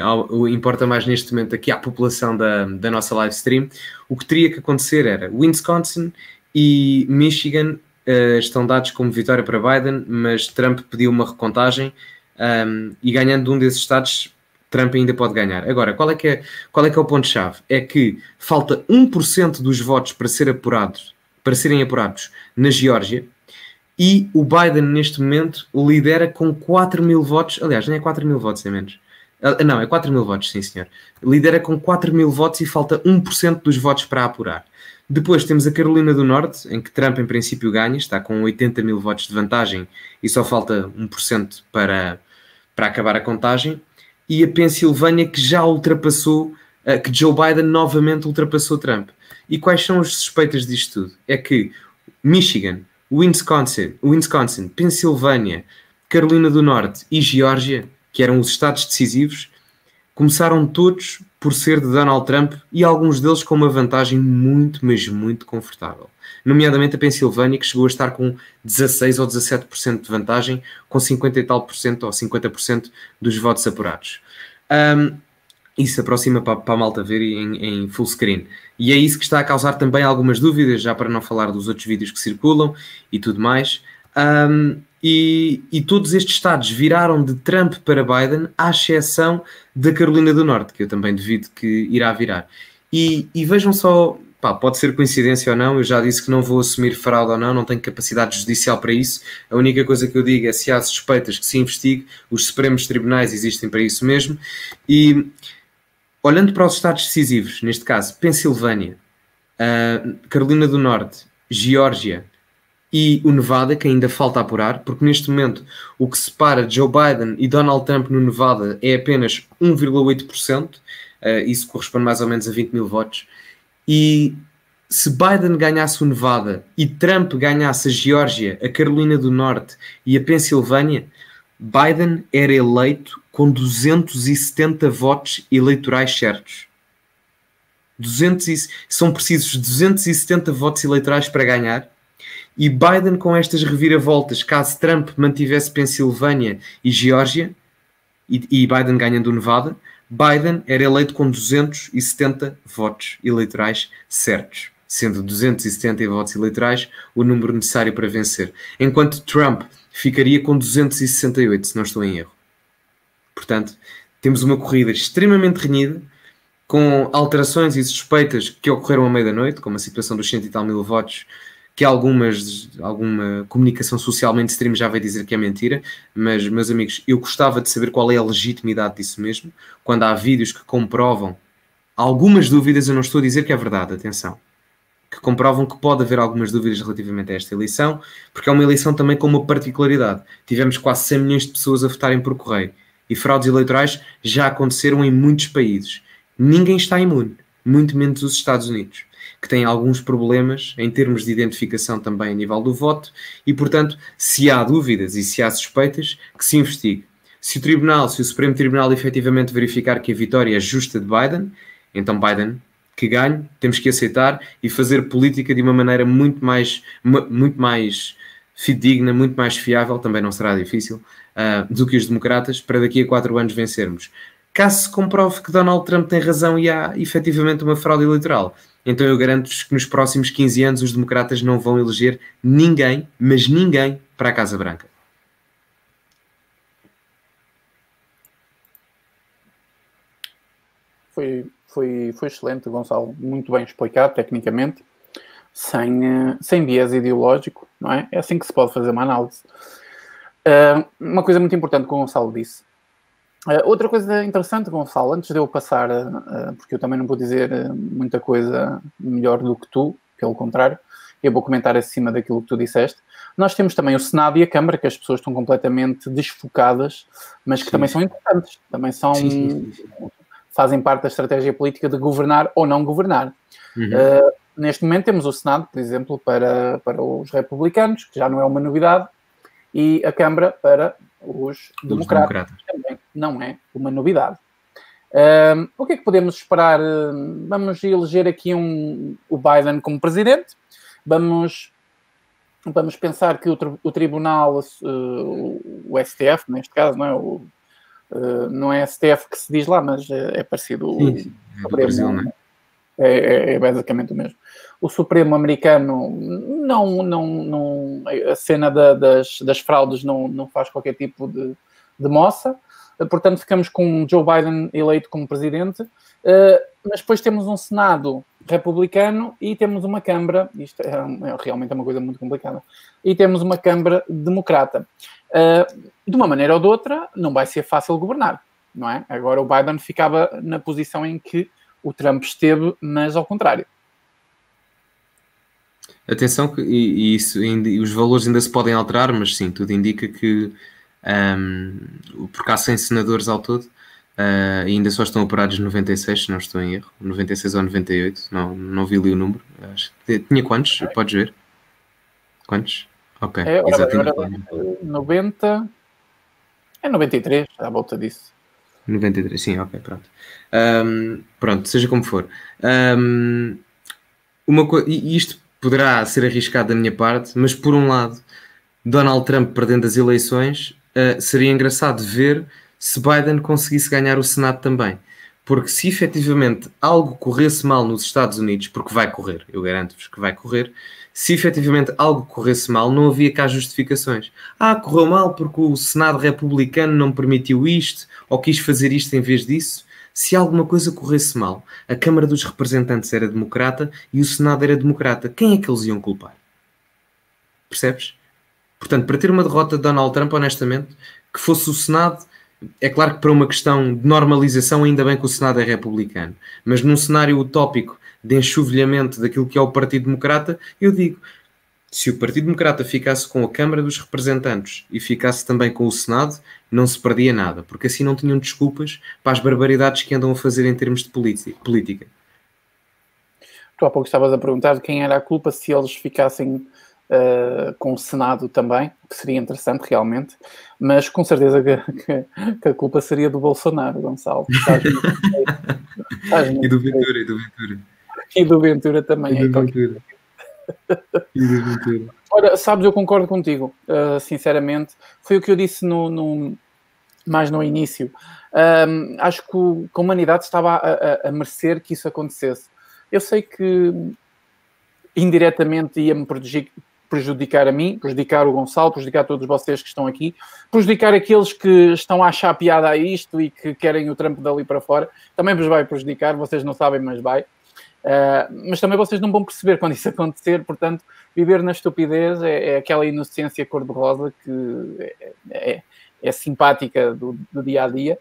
importa mais neste momento aqui à população da, da nossa live stream, o que teria que acontecer era Wisconsin e Michigan uh, estão dados como vitória para Biden, mas Trump pediu uma recontagem, um, e ganhando um desses estados, Trump ainda pode ganhar. Agora, qual é que é, qual é, que é o ponto-chave? É que falta um por cento dos votos para, ser apurado, para serem apurados na Geórgia, e o Biden, neste momento, lidera com quatro mil votos. Aliás, não é quatro mil votos, é menos. Não, é quatro mil votos, sim senhor. Lidera com quatro mil votos e falta um por cento dos votos para apurar. Depois temos a Carolina do Norte, em que Trump, em princípio, ganha. Está com oitenta mil votos de vantagem e só falta um por cento para, para acabar a contagem. E a Pensilvânia, que já ultrapassou, que Joe Biden novamente ultrapassou Trump. E quais são as suspeitas disto tudo? É que Michigan, Wisconsin, Wisconsin, Pensilvânia, Carolina do Norte e Geórgia, que eram os estados decisivos, começaram todos por ser de Donald Trump, e alguns deles com uma vantagem muito, mas muito confortável. Nomeadamente a Pensilvânia, que chegou a estar com dezasseis ou dezassete por cento de vantagem, com cinquenta e tal por cento ou cinquenta por cento dos votos apurados. Um, Isso aproxima para, para a malta ver em, em full screen. E é isso que está a causar também algumas dúvidas, já para não falar dos outros vídeos que circulam e tudo mais. Um, e, e todos estes estados viraram de Trump para Biden, à exceção da Carolina do Norte, que eu também duvido que irá virar. E, e vejam só, pá, pode ser coincidência ou não, eu já disse que não vou assumir fraude ou não, não tenho capacidade judicial para isso. A única coisa que eu digo é, se há suspeitas, que se investigue, os Supremos Tribunais existem para isso mesmo. E... olhando para os estados decisivos, neste caso, Pensilvânia, uh, Carolina do Norte, Geórgia e o Nevada, que ainda falta apurar, porque neste momento o que separa Joe Biden e Donald Trump no Nevada é apenas um vírgula oito por cento, uh, isso corresponde mais ou menos a vinte mil votos, E se Biden ganhasse o Nevada e Trump ganhasse a Geórgia, a Carolina do Norte e a Pensilvânia, Biden era eleito com duzentos e setenta votos eleitorais certos. duzentos e... São precisos duzentos e setenta votos eleitorais para ganhar, e Biden, com estas reviravoltas, caso Trump mantivesse Pensilvânia e Geórgia, e, e Biden ganhando o Nevada, Biden era eleito com duzentos e setenta votos eleitorais certos, sendo duzentos e setenta votos eleitorais o número necessário para vencer, enquanto Trump ficaria com duzentos e sessenta e oito, se não estou em erro. Portanto, temos uma corrida extremamente renhida, com alterações e suspeitas que ocorreram à meia-noite, como a situação dos cento e tal mil votos, que algumas, alguma comunicação social mainstream já vai dizer que é mentira, mas, meus amigos, eu gostava de saber qual é a legitimidade disso mesmo, quando há vídeos que comprovam algumas dúvidas. Eu não estou a dizer que é verdade, atenção, que comprovam que pode haver algumas dúvidas relativamente a esta eleição, porque é uma eleição também com uma particularidade. Tivemos quase cem milhões de pessoas a votarem por correio, e fraudes eleitorais já aconteceram em muitos países. Ninguém está imune, muito menos os Estados Unidos, que têm alguns problemas em termos de identificação também a nível do voto, e, portanto, se há dúvidas e se há suspeitas, que se investigue. Se o Tribunal, se o Supremo Tribunal efetivamente verificar que a vitória é justa de Biden, então Biden que ganhe, temos que aceitar e fazer política de uma maneira muito mais, muito mais fidedigna, muito mais fiável, também não será difícil, uh, do que os democratas, para daqui a quatro anos vencermos. Caso se comprove que Donald Trump tem razão e há efetivamente uma fraude eleitoral, então eu garanto-vos que nos próximos quinze anos os democratas não vão eleger ninguém, mas ninguém, para a Casa Branca. Foi, foi, foi excelente, Gonçalo. Muito bem explicado, tecnicamente, sem, sem viés ideológico, não é? É assim que se pode fazer uma análise. Uh, uma coisa muito importante que o Gonçalo disse. Uh, outra coisa interessante, Gonçalo, antes de eu passar, uh, porque eu também não vou dizer uh, muita coisa melhor do que tu, pelo contrário, eu vou comentar acima daquilo que tu disseste. Nós temos também o Senado e a Câmara, que as pessoas estão completamente desfocadas, mas que sim, também são importantes, também são, sim, sim, sim. fazem parte da estratégia política de governar ou não governar. Uhum. Uh, neste momento temos o Senado, por exemplo, para, para os republicanos, que já não é uma novidade, e a Câmara para os democratas, democratas. Também não é uma novidade. Um, o que é que podemos esperar? Vamos eleger aqui um, o Biden como presidente, vamos, vamos pensar que o, o tribunal, uh, o S T F, neste caso, não é, o, uh, não é S T F que se diz lá, mas é, é parecido. Sim, sim. O Supremo, é, Brasil, não é? É, é basicamente o mesmo. O Supremo americano, não, não, não, a cena da, das, das fraudes não, não faz qualquer tipo de, de moça. Portanto, ficamos com Joe Biden eleito como presidente. Uh, mas depois temos um Senado republicano e temos uma Câmara, isto é, é realmente é uma coisa muito complicada, e temos uma Câmara democrata. Uh, de uma maneira ou de outra, não vai ser fácil governar, não é? Agora o Biden ficava na posição em que o Trump esteve, mas ao contrário. Atenção, que, e, e isso, e os valores ainda se podem alterar, mas sim, tudo indica que, um, porque há cem senadores ao todo, uh, e ainda só estão operados noventa e seis, se não estou em erro, noventa e seis ou noventa e oito, não, não vi ali o número. Acho. Tinha quantos? Okay. Podes ver? Quantos? Ok, é, ora, exatamente. Ora, noventa, é noventa e três, à volta disso. noventa e três, sim, ok, pronto. Um, pronto, seja como for. Um, uma co isto poderá ser arriscado da minha parte, mas por um lado, Donald Trump perdendo as eleições, uh, seria engraçado ver se Biden conseguisse ganhar o Senado também. Porque se efetivamente algo corresse mal nos Estados Unidos, porque vai correr, eu garanto-vos que vai correr, se efetivamente algo corresse mal, não havia cá justificações. Ah, correu mal porque o Senado republicano não permitiu isto, ou quis fazer isto em vez disso. Se alguma coisa corresse mal, a Câmara dos Representantes era democrata e o Senado era democrata, quem é que eles iam culpar? Percebes? Portanto, para ter uma derrota de Donald Trump, honestamente, que fosse o Senado... É claro que para uma questão de normalização, ainda bem que o Senado é republicano, mas num cenário utópico de enxovilhamento daquilo que é o Partido Democrata, eu digo, se o Partido Democrata ficasse com a Câmara dos Representantes e ficasse também com o Senado, não se perdia nada, porque assim não tinham desculpas para as barbaridades que andam a fazer em termos de política. Tu há pouco estavas a perguntar quem era a culpa se eles ficassem uh, com o Senado também, que seria interessante realmente, mas com certeza que, que, que a culpa seria do Bolsonaro, Gonçalo. Estás muito Estás muito e do Ventura, e do Ventura. E do Ventura também. E do Ventura. E do Ventura. Ora, sabes, eu concordo contigo, uh, sinceramente. Foi o que eu disse no... no mais no início, um, acho que, o, que a humanidade estava a, a, a merecer que isso acontecesse. Eu sei que indiretamente ia-me prejudicar a mim, prejudicar o Gonçalo, prejudicar todos vocês que estão aqui, prejudicar aqueles que estão a achar piada a isto e que querem o Trump dali para fora, também vos vai prejudicar, vocês não sabem, mas vai. Uh, mas também vocês não vão perceber quando isso acontecer, portanto, viver na estupidez é, é aquela inocência cor-de-rosa que é... é é simpática do, do dia a dia,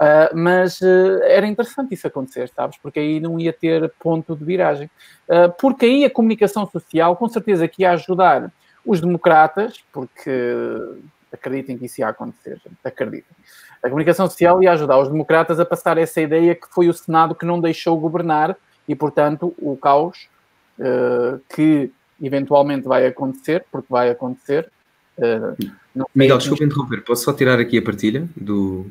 uh, mas uh, era interessante isso acontecer, sabes? Porque aí não ia ter ponto de viragem. Uh, porque aí a comunicação social, com certeza, que ia ajudar os democratas, porque uh, acreditem que isso ia acontecer, gente, acreditem. A comunicação social ia ajudar os democratas a passar essa ideia que foi o Senado que não deixou governar e, portanto, o caos uh, que eventualmente vai acontecer, porque vai acontecer. Uh, não Miguel, desculpa interromper, posso só tirar aqui a partilha do...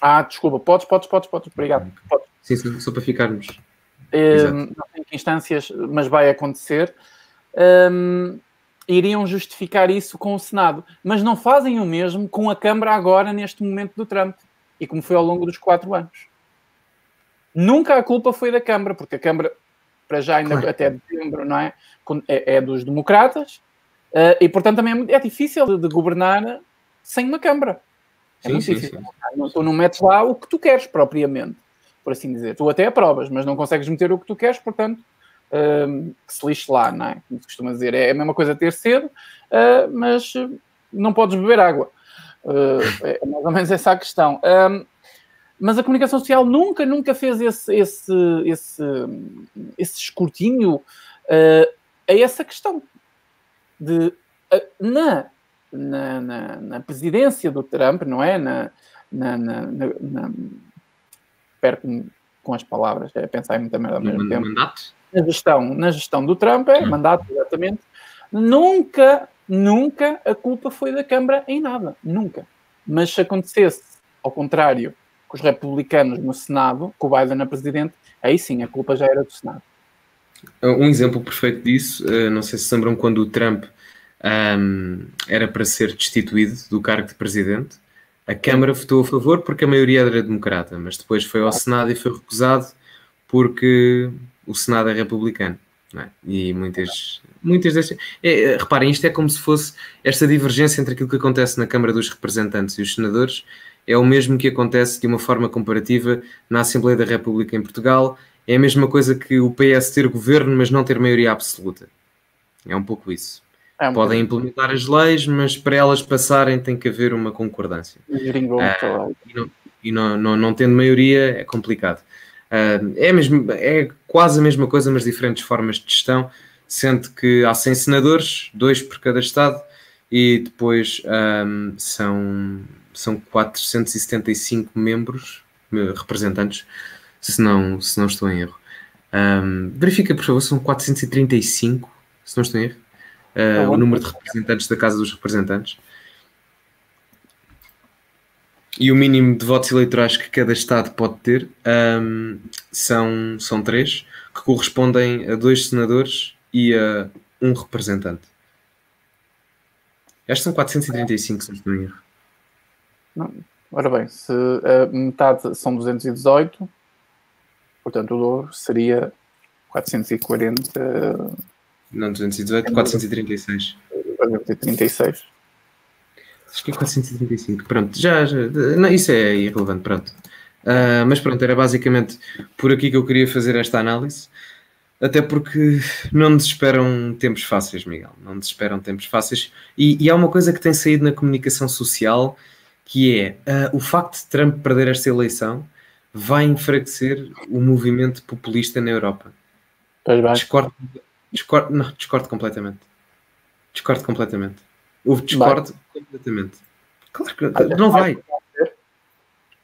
Ah, desculpa, podes, podes, podes, podes, obrigado. Podes. Sim, sim, só para ficarmos... Uh, não tem que instâncias, mas vai acontecer. Uh, iriam justificar isso com o Senado, mas não fazem o mesmo com a Câmara agora, neste momento do Trump, e como foi ao longo dos quatro anos. Nunca a culpa foi da Câmara, porque a Câmara, para já ainda claro. Até dezembro, não é? É, é dos democratas. Uh, e, portanto, também é, é difícil de, de governar sem uma Câmara. É sim, muito sim, difícil. Sim. Tu não metes lá o que tu queres, propriamente, por assim dizer. Tu até aprovas, mas não consegues meter o que tu queres, portanto, uh, que se lixe lá, não é? Como se costuma dizer. É a mesma coisa ter sede, uh, mas não podes beber água. Uh, é mais ou menos essa a questão. Uh, mas a comunicação social nunca, nunca fez esse, esse, esse, esse escrutínio uh, a essa questão. De, na, na, na, na presidência do Trump, não é? Na, na, na, na, na perto com as palavras, é pensar em muita merda ao mesmo tempo. Mandato? Na gestão, na gestão do Trump, é, hum. mandato, exatamente. Nunca, nunca a culpa foi da Câmara em nada, nunca. Mas se acontecesse, ao contrário, com os republicanos no Senado, com o Biden a presidente, aí sim, a culpa já era do Senado. Um exemplo perfeito disso, não sei se lembram quando o Trump um, era para ser destituído do cargo de presidente, a Câmara votou a favor porque a maioria era democrata, mas depois foi ao Senado e foi recusado porque o Senado é republicano. Não é? E muitas, muitas destas... É, reparem, isto é como se fosse esta divergência entre aquilo que acontece na Câmara dos Representantes e os Senadores, é o mesmo que acontece de uma forma comparativa na Assembleia da República em Portugal. É a mesma coisa que o P S ter governo, mas não ter maioria absoluta. É um pouco isso. É um Podem pouco. implementar as leis, mas para elas passarem tem que haver uma concordância. Uh, e não, e não, não, não tendo maioria é complicado. Uh, é, mesmo, é quase a mesma coisa, mas diferentes formas de gestão, sendo que há cem senadores, dois por cada estado, e depois um, são, são quatrocentos e setenta e cinco membros, representantes, se não, se não estou em erro. Um, verifica, por favor, são quatrocentos e trinta e cinco, se não estou em erro, uh, tá o número de representantes da Casa dos Representantes. E o mínimo de votos eleitorais que cada estado pode ter um, são, são três, que correspondem a dois senadores e a um representante. Estes são quatrocentos e trinta e cinco, se não estou em erro. Não. Ora bem, se uh, metade são duzentos e dezoito... Portanto, o dobro seria quatrocentos e quarenta... Não, duzentos e dezoito, quatrocentos e trinta e seis. quatrocentos e trinta e seis. Acho que é quatrocentos e trinta e cinco. Pronto, já... já não, isso é irrelevante, pronto. Uh, mas pronto, era basicamente por aqui que eu queria fazer esta análise. Até porque não nos esperam tempos fáceis, Miguel. Não nos esperam tempos fáceis. E, e há uma coisa que tem saído na comunicação social, que é uh, o facto de Trump perder esta eleição... vai enfraquecer o movimento populista na Europa. Pois bem. Discordo, discordo, não, discordo completamente. Discordo completamente. Houve discordo vai. completamente. Claro que ah, não vai. vai.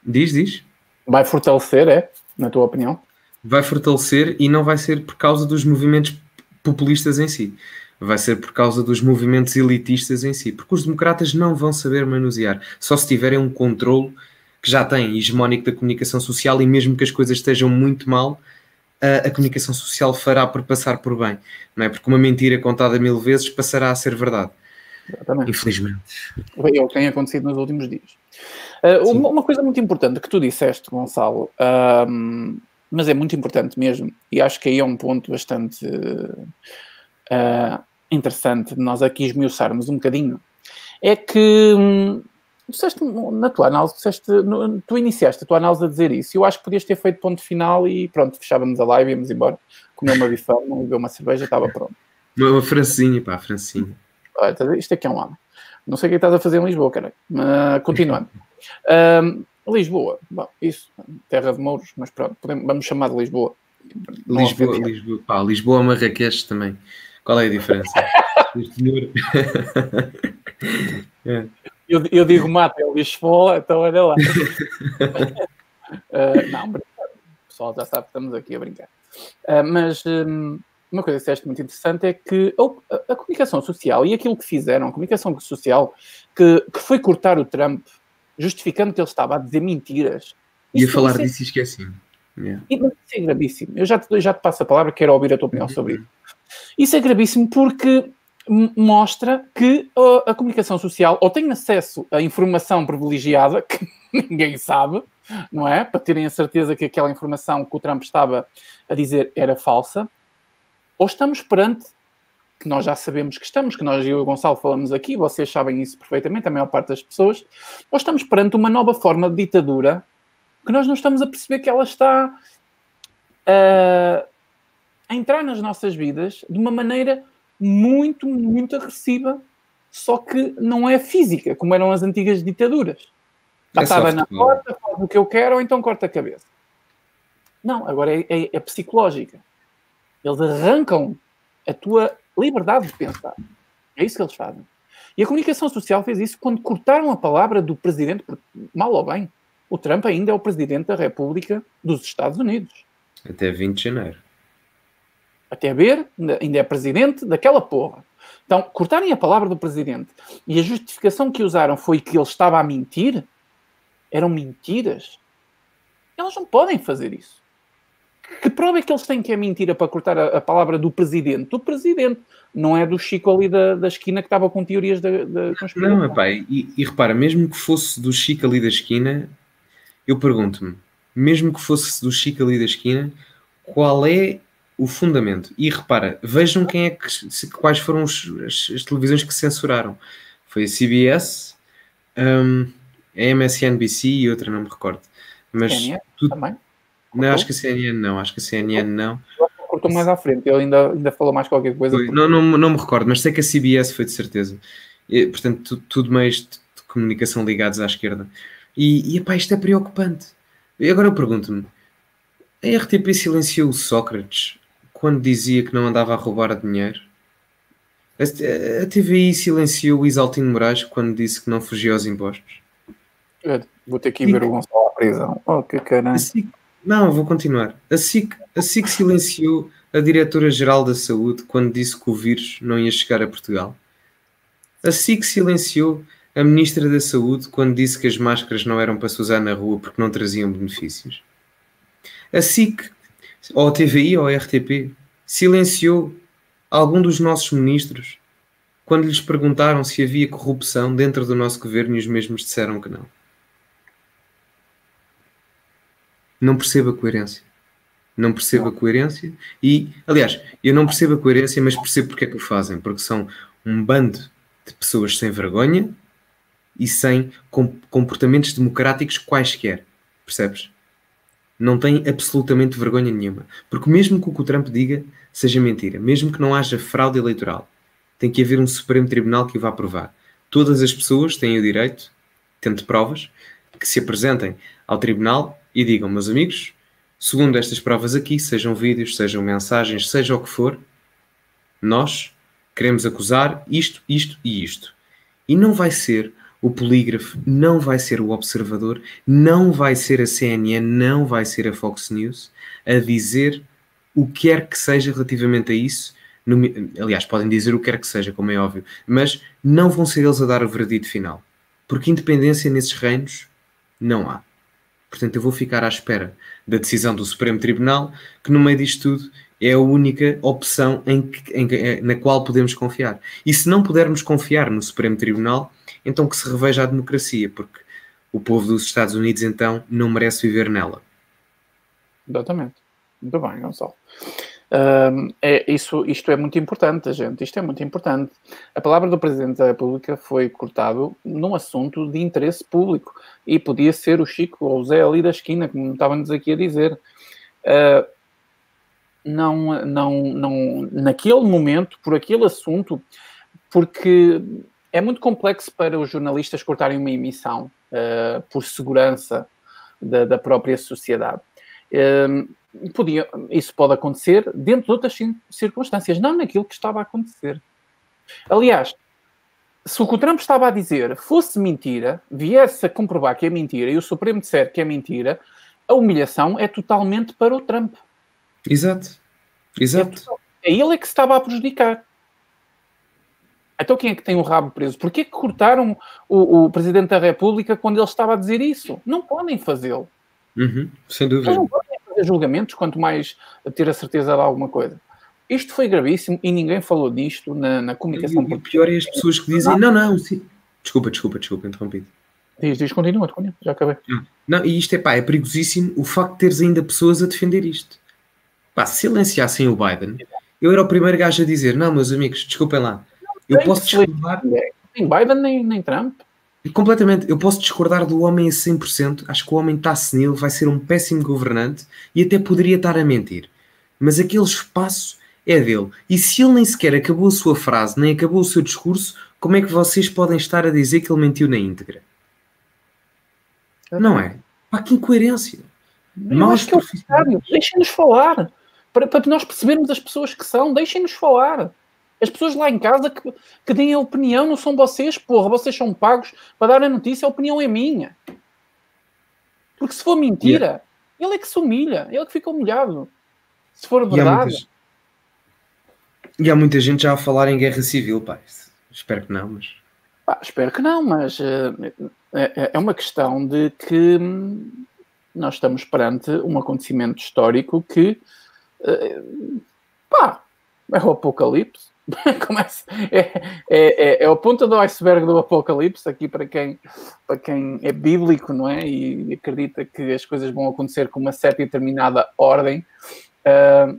Diz, diz. Vai fortalecer, é? Na tua opinião? vai fortalecer, e não vai ser por causa dos movimentos populistas em si. Vai ser por causa dos movimentos elitistas em si. Porque os democratas não vão saber manusear. Só se tiverem um controlo que já têm, hegemónico, da comunicação social, e mesmo que as coisas estejam muito mal, a, a comunicação social fará por passar por bem. Não é? Porque uma mentira contada mil vezes passará a ser verdade. Exatamente. Infelizmente. É o que tem acontecido nos últimos dias. Uh, uma, uma coisa muito importante que tu disseste, Gonçalo, uh, mas é muito importante mesmo, e acho que aí é um ponto bastante uh, interessante de nós aqui esmiuçarmos um bocadinho, é que hum, disseste, na tua análise, disseste, no, tu iniciaste a tua análise a dizer isso, eu acho que podias ter feito ponto final e pronto, fechávamos a live, íamos embora, comer uma bifão, beber uma cerveja, estava pronto. Uma francinha, pá, francinha. Olha, isto aqui é um homem. Não sei o que estás a fazer em Lisboa, caralho. Mas, continuando. Um, Lisboa. Bom, isso. Terra de mouros, mas pronto. Podemos, vamos chamar de Lisboa. Lisboa, Lisboa. Pá, Lisboa, Marrakech também. Qual é a diferença? é. Eu, eu digo mata, é Lisboa, então olha lá. uh, não, o pessoal já sabe que estamos aqui a brincar. Uh, mas... Um, uma coisa que disseste muito interessante é que a comunicação social e aquilo que fizeram, a comunicação social, que, que foi cortar o Trump, justificando que ele estava a dizer mentiras. Ia falar disso e esqueci-me. Yeah. Isso é gravíssimo. Eu já te, já te passo a palavra, quero ouvir a tua opinião sobre isso. Isso é gravíssimo porque mostra que a, a comunicação social ou tem acesso a informação privilegiada, que ninguém sabe, não é? Para terem a certeza que aquela informação que o Trump estava a dizer era falsa, ou estamos perante, que nós já sabemos que estamos, que nós e eu e o Gonçalo falamos aqui, vocês sabem isso perfeitamente, a maior parte das pessoas, ou estamos perante uma nova forma de ditadura que nós não estamos a perceber que ela está uh, a entrar nas nossas vidas de uma maneira muito, muito agressiva, só que não é física, como eram as antigas ditaduras. Batava na porta, faz o que eu quero, ou então corta a cabeça. Não, agora é, é, é psicológica. Eles arrancam a tua liberdade de pensar. É isso que eles fazem. E a comunicação social fez isso quando cortaram a palavra do presidente, porque, mal ou bem, o Trump ainda é o presidente da República dos Estados Unidos. Até vinte de janeiro. Até ver, ainda é presidente daquela porra. Então, cortarem a palavra do presidente e a justificação que usaram foi que ele estava a mentir, eram mentiras. Eles não podem fazer isso. Que prova é que eles têm que é mentira para cortar a, a palavra do presidente? Do presidente, não é do Chico ali da, da esquina que estava com teorias da conspiração. Não, epá, e, e repara, mesmo que fosse do Chico ali da esquina, eu pergunto-me, mesmo que fosse do Chico ali da esquina, qual é o fundamento? E repara, vejam quem é que, se, quais foram os, as, as televisões que censuraram. Foi a C B S, um, a M S N B C e outra, não me recordo. Mas C N N tu, também? Não, acho que a C N N não, acho que a C N N não. Cortou mais à frente, ele ainda, ainda falou mais qualquer coisa. Porque... Não, não, não me recordo, mas sei que a C B S foi, de certeza. E, portanto, tu, tudo meios de comunicação ligados à esquerda. E, e epá, isto é preocupante. E agora eu pergunto-me, a R T P silenciou o Sócrates quando dizia que não andava a roubar dinheiro? A, a T V I silenciou o Isaltino Moraes quando disse que não fugia aos impostos? Eu vou ter que ir e... ver o Gonçalo à prisão. Oh, que caramba. Assim... Não, vou continuar. A SIC, a SIC silenciou a Diretora-Geral da Saúde quando disse que o vírus não ia chegar a Portugal. A SIC silenciou a Ministra da Saúde quando disse que as máscaras não eram para se usar na rua porque não traziam benefícios. A SIC, ou a T V I ou a R T P, silenciou algum dos nossos ministros quando lhes perguntaram se havia corrupção dentro do nosso governo e os mesmos disseram que não. Não percebo a coerência. Não percebo a coerência e, aliás, eu não percebo a coerência, mas percebo porque é que o fazem. Porque são um bando de pessoas sem vergonha e sem comportamentos democráticos quaisquer. Percebes? Não têm absolutamente vergonha nenhuma. Porque mesmo que o que o Trump diga seja mentira, mesmo que não haja fraude eleitoral, tem que haver um Supremo Tribunal que o vá provar. Todas as pessoas têm o direito, tendo provas, que se apresentem ao Tribunal e digam, meus amigos, segundo estas provas aqui, sejam vídeos, sejam mensagens, seja o que for, nós queremos acusar isto, isto e isto. E não vai ser O polígrafo não vai ser o Observador, não vai ser a C N N, não vai ser a Fox News a dizer o que quer que seja relativamente a isso. No, aliás, podem dizer o que quer que seja, como é óbvio, mas não vão ser eles a dar o veredito final. Porque independência nesses reinos não há. Portanto, eu vou ficar à espera da decisão do Supremo Tribunal, que no meio disto tudo é a única opção em que, em, na qual podemos confiar. E se não pudermos confiar no Supremo Tribunal, então que se reveja a democracia, porque o povo dos Estados Unidos, então, não merece viver nela. Exatamente. Muito bem, Gonçalo. Um, é, isso, isto é muito importante, gente. Isto é muito importante. A palavra do Presidente da República foi cortado num assunto de interesse público. E podia ser o Chico ou o Zé ali da esquina, como estávamos aqui a dizer. Uh, não, não, não, naquele momento, por aquele assunto, porque... é muito complexo para os jornalistas cortarem uma emissão uh, por segurança da, da própria sociedade. Uh, podia, isso pode acontecer dentro de outras circunstâncias, não naquilo que estava a acontecer. Aliás, se o que o Trump estava a dizer fosse mentira, viesse a comprovar que é mentira e o Supremo disser que é mentira, a humilhação é totalmente para o Trump. Exato. Exato. É, é ele que se estava a prejudicar. Então quem é que tem o rabo preso? Porquê que cortaram o, o Presidente da República quando ele estava a dizer isso? Não podem fazê-lo. Uhum, sem dúvida. Eles não podem fazer julgamentos, quanto mais ter a certeza de alguma coisa. Isto foi gravíssimo e ninguém falou disto na, na comunicação. E, e o pior é as pessoas que dizem, não, não, sim. Desculpa, desculpa, desculpa, interrompido. Diz, diz, continua, continua, já acabei. Não, não, e isto é pá, é perigosíssimo o facto de teres ainda pessoas a defender isto. Pá, se silenciassem o Biden, eu era o primeiro gajo a dizer, não, meus amigos, desculpem lá. Eu posso discordar... Nem Biden, nem, nem Trump. Completamente. Eu posso discordar do homem a cem por cento. Acho que o homem está senil, vai ser um péssimo governante e até poderia estar a mentir. Mas aquele espaço é dele. E se ele nem sequer acabou a sua frase, nem acabou o seu discurso, como é que vocês podem estar a dizer que ele mentiu na íntegra? Não é? Pá, que incoerência. Nós profissionais... Deixem-nos falar. Para, para nós percebermos as pessoas que são, deixem-nos falar. As pessoas lá em casa que, que deem a opinião não são vocês, porra. Vocês são pagos para dar a notícia, a opinião é minha. Porque se for mentira, yeah. ele é que se humilha. Ele é que fica humilhado. Se for verdade... E há muita, e há muita gente já a falar em guerra civil, pá. Espero que não, mas... Pá, espero que não, mas uh, é, é uma questão de que hum, nós estamos perante um acontecimento histórico que... Uh, pá, é o apocalipse. Começa, é, é, é, é a ponta do iceberg do apocalipse aqui para quem, para quem é bíblico, não é? E acredita que as coisas vão acontecer com uma certa e determinada ordem. Uh,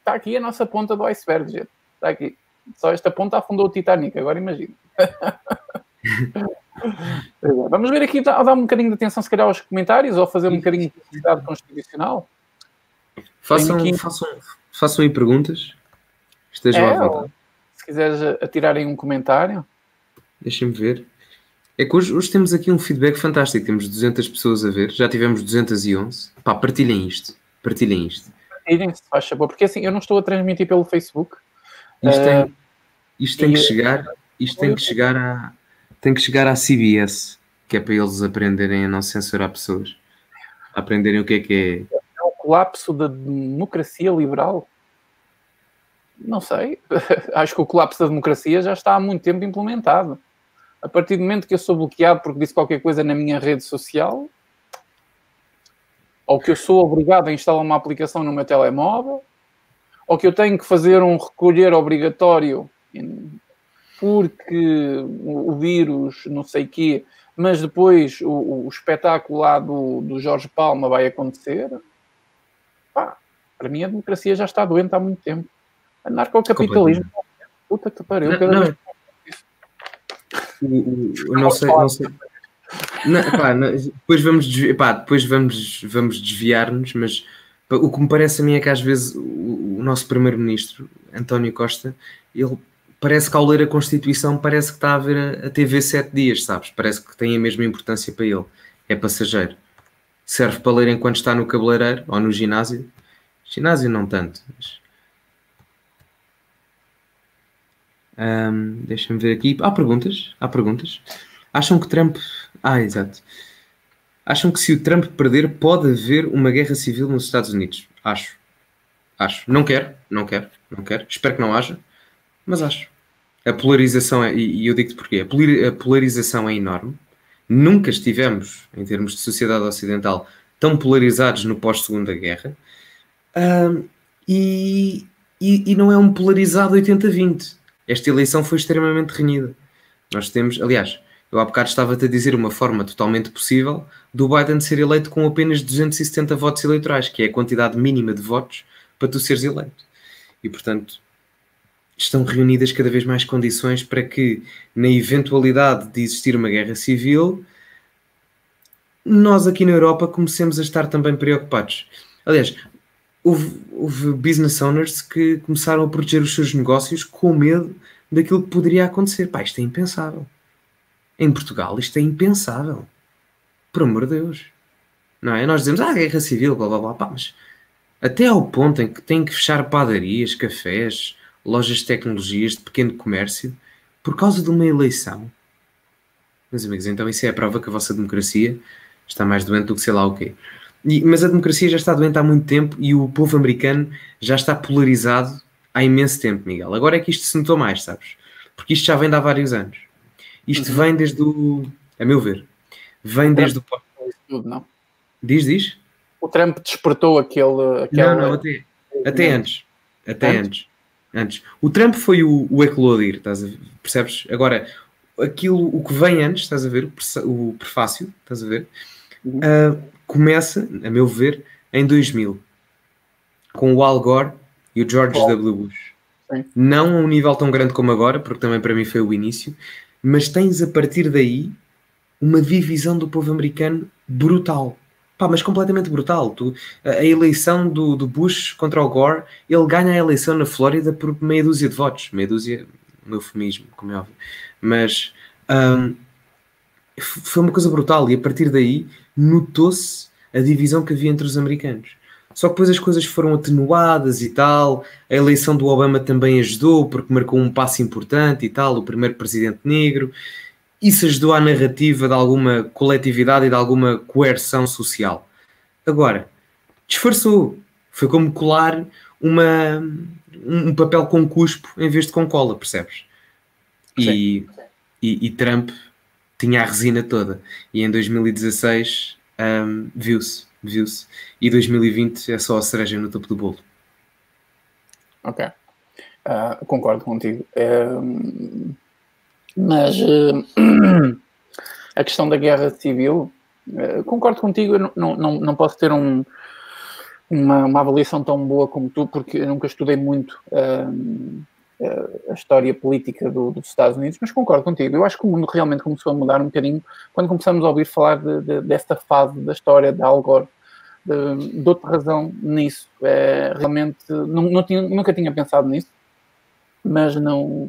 está aqui a nossa ponta do iceberg, gente. Está aqui. Só esta ponta afundou o Titanic, agora imagina. Vamos ver aqui, dar um bocadinho de atenção se calhar aos comentários ou fazer um bocadinho de publicidade constitucional. Façam, aqui... façam, façam aí perguntas. Estejam é, à vontade. Se quiseres atirarem um comentário. Deixem-me ver. É que hoje, hoje temos aqui um feedback fantástico. Temos duzentas pessoas a ver. Já tivemos duzentas e onze. Pá, partilhem isto. Partilhem isto. Partilhem, se faz favor. Porque assim, eu não estou a transmitir pelo Facebook. Isto tem, uh, isto tem e... que chegar... Isto tem que chegar a... Tem que chegar à C B S. Que é para eles aprenderem a não censurar pessoas. A aprenderem o que é que é... É o colapso da democracia liberal. Não sei. Acho que o colapso da democracia já está há muito tempo implementado. A partir do momento que eu sou bloqueado porque disse qualquer coisa na minha rede social, ou que eu sou obrigado a instalar uma aplicação no meu telemóvel, ou que eu tenho que fazer um recolher obrigatório porque o vírus, não sei o quê, mas depois o, o espetáculo lá do, do Jorge Palma vai acontecer. Pá, para mim a democracia já está doente há muito tempo. Anarcocapitalismo. Puta que pariu. Não, não. O, o, não sei, não sei. Não, pá, não, depois vamos, desvi pá, depois vamos, vamos desviar-nos, mas pá, o que me parece a mim é que às vezes o, o nosso primeiro-ministro, António Costa, ele parece que ao ler a Constituição parece que está a ver a, a T V sete dias, sabes? Parece que tem a mesma importância para ele. É passageiro. Serve para ler enquanto está no cabeleireiro ou no ginásio. Ginásio não tanto, mas... Um, deixa-me ver aqui. Há perguntas? Há perguntas? Acham que Trump... Ah, exato. Acham que se o Trump perder pode haver uma guerra civil nos Estados Unidos? Acho. Acho. Não quero. Não quero. Não quero. Espero que não haja. Mas acho. A polarização é... E eu digo-te porquê. A polarização é enorme. Nunca estivemos, em termos de sociedade ocidental, tão polarizados no pós-segunda guerra. Uh, e, e, e não é um polarizado oitenta a vinte. Esta eleição foi extremamente renhida. Nós temos... Aliás, eu há bocado estava-te a dizer uma forma totalmente possível do Biden ser eleito com apenas duzentos e setenta votos eleitorais, que é a quantidade mínima de votos para tu seres eleito. E, portanto, estão reunidas cada vez mais condições para que, na eventualidade de existir uma guerra civil, nós aqui na Europa comecemos a estar também preocupados. Aliás, houve, houve business owners que começaram a proteger os seus negócios com medo daquilo que poderia acontecer. Pá, isto é impensável. Em Portugal isto é impensável. Por amor de Deus. Não é? Nós dizemos, ah, guerra civil, blá blá blá. Pá, mas até ao ponto em que têm que fechar padarias, cafés, lojas de tecnologias, de pequeno comércio, por causa de uma eleição. Meus amigos, então isso é a prova que a vossa democracia está mais doente do que sei lá o quê. E, mas a democracia já está doente há muito tempo e o povo americano já está polarizado há imenso tempo, Miguel. Agora é que isto se notou mais, sabes? Porque isto já vem de há vários anos. Isto vem desde o... A meu ver, vem desde o... Não. Diz, diz? O Trump despertou aquele... aquele... Não, não, até, até antes. Até antes? antes. Antes. O Trump foi o, o eclodir, estás a ver? Percebes? Agora, aquilo, o que vem antes, estás a ver? O prefácio, estás a ver? Uh, começa, a meu ver, em dois mil. Com o Al Gore e o George W. Bush. Sim. Não a um nível tão grande como agora, porque também para mim foi o início, mas tens a partir daí uma divisão do povo americano brutal. Pá, mas completamente brutal. Tu, a eleição do, do Bush contra o Gore, ele ganha a eleição na Flórida por meia dúzia de votos. Meia dúzia, um eufemismo, como é óbvio. Mas um, foi uma coisa brutal e a partir daí notou-se a divisão que havia entre os americanos. Só que depois as coisas foram atenuadas e tal. A eleição do Obama também ajudou porque marcou um passo importante e tal, o primeiro presidente negro. Isso ajudou à narrativa de alguma coletividade e de alguma coerção social. Agora, disfarçou. Foi como colar uma, um papel com cuspo em vez de com cola, percebes? E, e, e Trump tinha a resina toda. E em dois mil e dezasseis um, viu-se, viu-se. E dois mil e vinte é só a cereja no topo do bolo. Ok. Uh, concordo contigo. Um... Mas uh, a questão da guerra civil, uh, concordo contigo, eu não, não, não posso ter um, uma, uma avaliação tão boa como tu, porque eu nunca estudei muito uh, uh, a história política do, dos Estados Unidos, mas concordo contigo. Eu acho que o mundo realmente começou a mudar um bocadinho quando começamos a ouvir falar de, de, desta fase da história de Al Gore. Uh, dou-te razão nisso. Uh, realmente, não, não tinha, nunca tinha pensado nisso, mas não...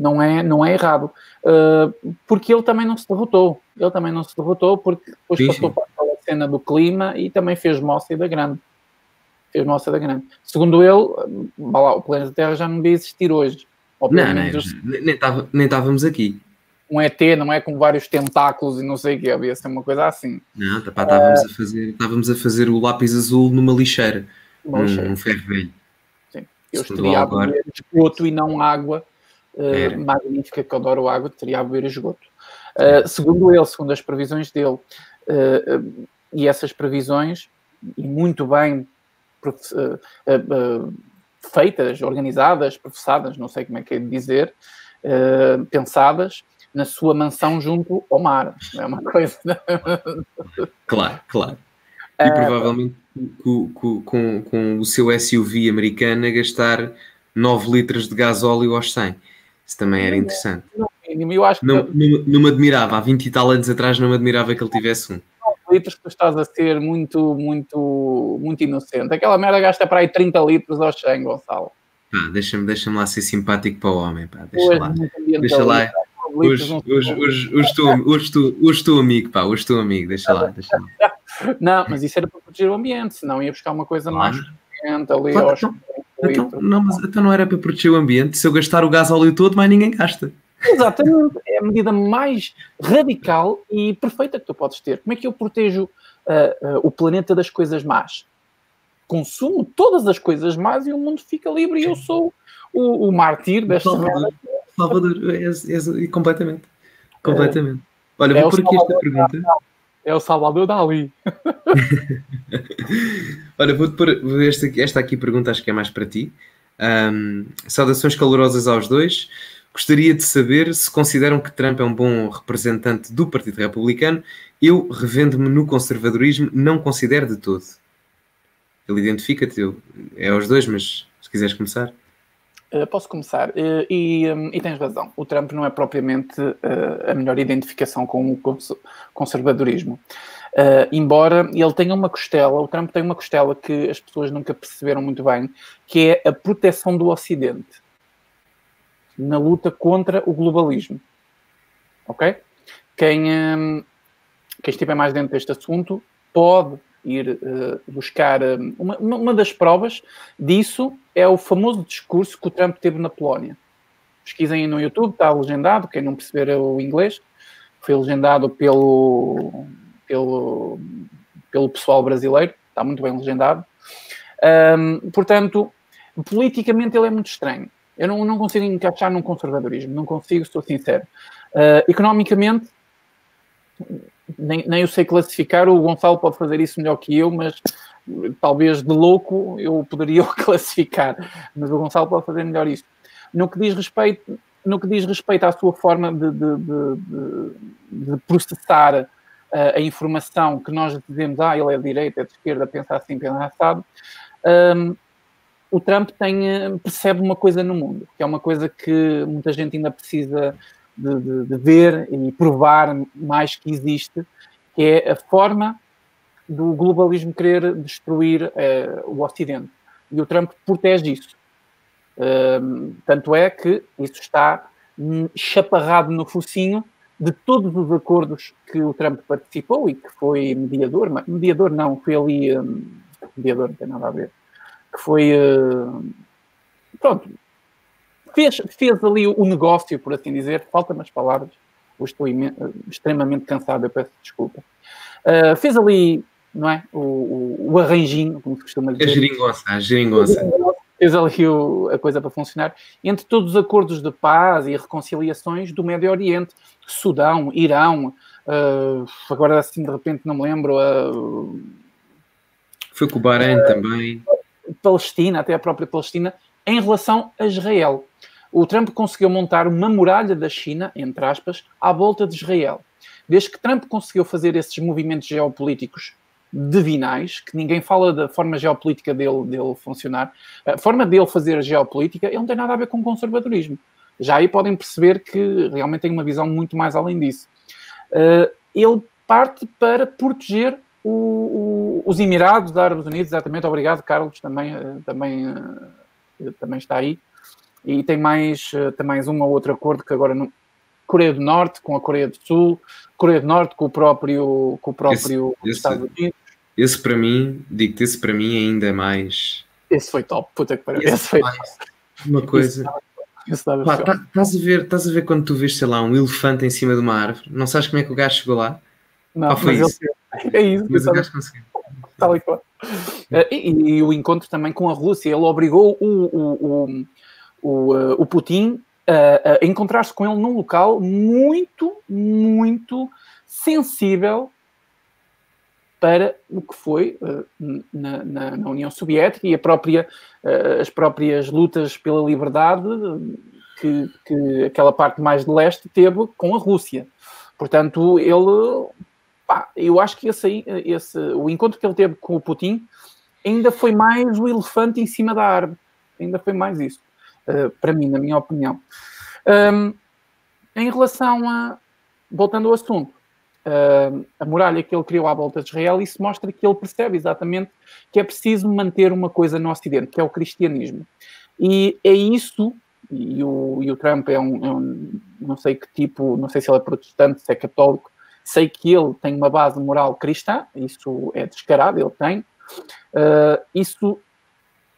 Não é, não é errado, uh, porque ele também não se derrotou, ele também não se derrotou porque depois sim, passou pela cena do clima e também fez moça da grande, fez moça da grande. Segundo ele, lá, o planeta Terra já não devia existir hoje. Ou não, não, os... nem, tava, nem estávamos aqui. Um E T, não é? Com vários tentáculos e não sei o que, havia ser uma coisa assim. Não, tá, pá, estávamos, uh, a fazer, estávamos a fazer o lápis azul numa lixeira, num um ferro velho. Sim, eu estaria a beber esgoto e não água. Uh, magnífica, que adoro água, teria a beber esgoto. Uh, segundo ele, segundo as previsões dele, uh, uh, e essas previsões, e muito bem uh, uh, uh, feitas, organizadas, professadas, não sei como é que é de dizer, uh, pensadas, na sua mansão junto ao mar. É uma coisa... Claro, claro. E uh, provavelmente com, com, com, com o seu S U V americano a gastar nove litros de gás óleo aos cem. Isso também era interessante. Não, eu acho que não, não, não me admirava. Há vinte e tal anos atrás não me admirava que ele tivesse um. nove litros que tu estás a ser muito, muito, muito inocente. Aquela merda gasta para aí trinta litros ao cem, Gonçalo. Ah, deixa-me, deixa-me lá ser simpático para o homem, pá. Deixa hoje, lá. Deixa lá. Hoje, hoje, hoje, hoje, estou, hoje, estou, hoje estou amigo, pá. Hoje estou amigo. Deixa lá, deixa lá. Não, mas isso era para proteger o ambiente. Senão ia buscar uma coisa claro. mais ambiente ali claro. aos... Então não, mas, então não era para proteger o ambiente. Se eu gastar o gás óleo todo, mais ninguém gasta. Exatamente, é a medida mais radical e perfeita que tu podes ter. Como é que eu protejo uh, uh, o planeta das coisas más? Consumo todas as coisas más e o mundo fica livre. E eu sou o, o mártir desta... Salvador, Salvador és, és, és, completamente, completamente. Olha, é vou por aqui esta pergunta... É o Salvador Dali. Olha, vou-te pôr esta, esta aqui pergunta, acho que é mais para ti. Um, saudações calorosas aos dois. Gostaria de saber se consideram que Trump é um bom representante do Partido Republicano. Eu, revendo-me no conservadorismo, não considero de todo. Ele identifica-te, eu, é aos dois, mas se quiseres começar... Uh, posso começar. Uh, e, um, e tens razão. O Trump não é propriamente uh, a melhor identificação com o cons- conservadorismo. Uh, embora ele tenha uma costela, o Trump tem uma costela que as pessoas nunca perceberam muito bem, que é a proteção do Ocidente na luta contra o globalismo. Ok? Quem, um, quem estiver mais dentro deste assunto pode ir uh, buscar... Um, uma, uma das provas disso é o famoso discurso que o Trump teve na Polónia. Pesquisem no YouTube, está legendado, quem não perceber o inglês, foi legendado pelo, pelo, pelo pessoal brasileiro, está muito bem legendado. Um, portanto, politicamente ele é muito estranho. Eu não, não consigo encaixar num conservadorismo, não consigo, estou sincero. Uh, economicamente, nem, nem eu sei classificar, o Gonçalo pode fazer isso melhor que eu, mas talvez de louco eu poderia o classificar, mas o Gonçalo pode fazer melhor isso. No que diz respeito, no que diz respeito à sua forma de, de, de, de processar uh, a informação que nós dizemos, ah, ele é de direita, é de esquerda, pensa assim, pensa assado, um, o Trump tem, percebe uma coisa no mundo, que é uma coisa que muita gente ainda precisa de, de, de ver e provar mais que existe, que é a forma do globalismo querer destruir eh, o Ocidente. E o Trump protege isso. Um, tanto é que isso está chaparrado no focinho de todos os acordos que o Trump participou e que foi mediador, mas mediador não, foi ali... Um, mediador não tem nada a ver. Que foi... Uh, pronto. Fez, fez ali o negócio, por assim dizer. Faltam-me as palavras. Eu estou imen- extremamente cansado, eu peço desculpa. Uh, fez ali... Não é? O, o, o arranjinho, como se costuma dizer. A geringonça, a geringonça. Fez ali o, a coisa para funcionar. Entre todos os acordos de paz e reconciliações do Médio Oriente, Sudão, Irão, uh, agora assim de repente não me lembro. Uh, Foi com o Bahrein uh, também. Palestina, até a própria Palestina, em relação a Israel. O Trump conseguiu montar uma muralha da China, entre aspas, à volta de Israel. Desde que Trump conseguiu fazer esses movimentos geopolíticos divinais, que ninguém fala da forma geopolítica dele, dele funcionar, a forma dele fazer a geopolítica, ele não tem nada a ver com o conservadorismo. Já aí podem perceber que realmente tem uma visão muito mais além disso. Uh, ele parte para proteger o, o, os Emirados Árabes Unidos, exatamente, obrigado, Carlos, também, também, também está aí. E tem mais, tem mais um ou outro acordo que agora... Não, Coreia do Norte com a Coreia do Sul, Coreia do Norte com o próprio, com o próprio esse, Estados esse, Unidos. Esse para mim, digo-te, esse para mim ainda é mais... Esse foi top, puta que pariu. Esse, esse foi top. Uma coisa... Estás a ver, estás a ver quando tu vês, sei lá, um elefante em cima de uma árvore, não sabes como é que o gajo chegou lá? Não, ah, foi isso. Ele, é isso. Mas o gajo conseguiu. Tal e qual. E, e o encontro também com a Rússia, ele obrigou o, o, o, o, o Putin... a encontrar-se com ele num local muito, muito sensível para o que foi na, na, na União Soviética e a própria, as próprias lutas pela liberdade que, que aquela parte mais de leste teve com a Rússia. Portanto, ele... Pá, eu acho que esse, esse, o encontro que ele teve com o Putin ainda foi mais o elefante em cima da árvore. Ainda foi mais isso. Uh, para mim, na minha opinião. Um, em relação a... Voltando ao assunto, uh, a muralha que ele criou à volta de Israel, isso mostra que ele percebe exatamente que é preciso manter uma coisa no Ocidente, que é o cristianismo. E é isso, e o, e o Trump é um, é um... Não sei que tipo... Não sei se ele é protestante, se é católico. Sei que ele tem uma base moral cristã, isso é descarado, ele tem. Uh, isso...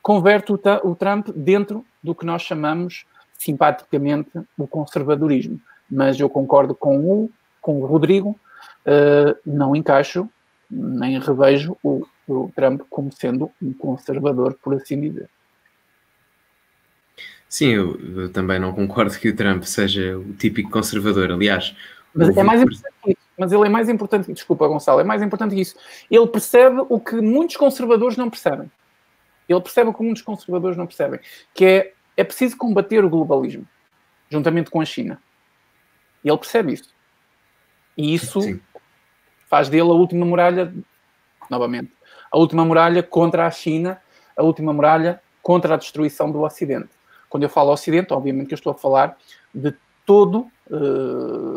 converte o Trump dentro do que nós chamamos simpaticamente o conservadorismo, mas eu concordo com o, com o Rodrigo, uh, não encaixo nem revejo o, o Trump como sendo um conservador, por assim dizer. Sim, eu, eu também não concordo que o Trump seja o típico conservador, aliás... Mas é mais importante que isso, mas ele é mais importante, desculpa Gonçalo, é mais importante que isso. Ele percebe o que muitos conservadores não percebem. Ele percebe o que muitos conservadores não percebem, que é, é preciso combater o globalismo, juntamente com a China. E ele percebe isso. E isso Sim. faz dele a última muralha, novamente, a última muralha contra a China, a última muralha contra a destruição do Ocidente. Quando eu falo Ocidente, obviamente que eu estou a falar de todo...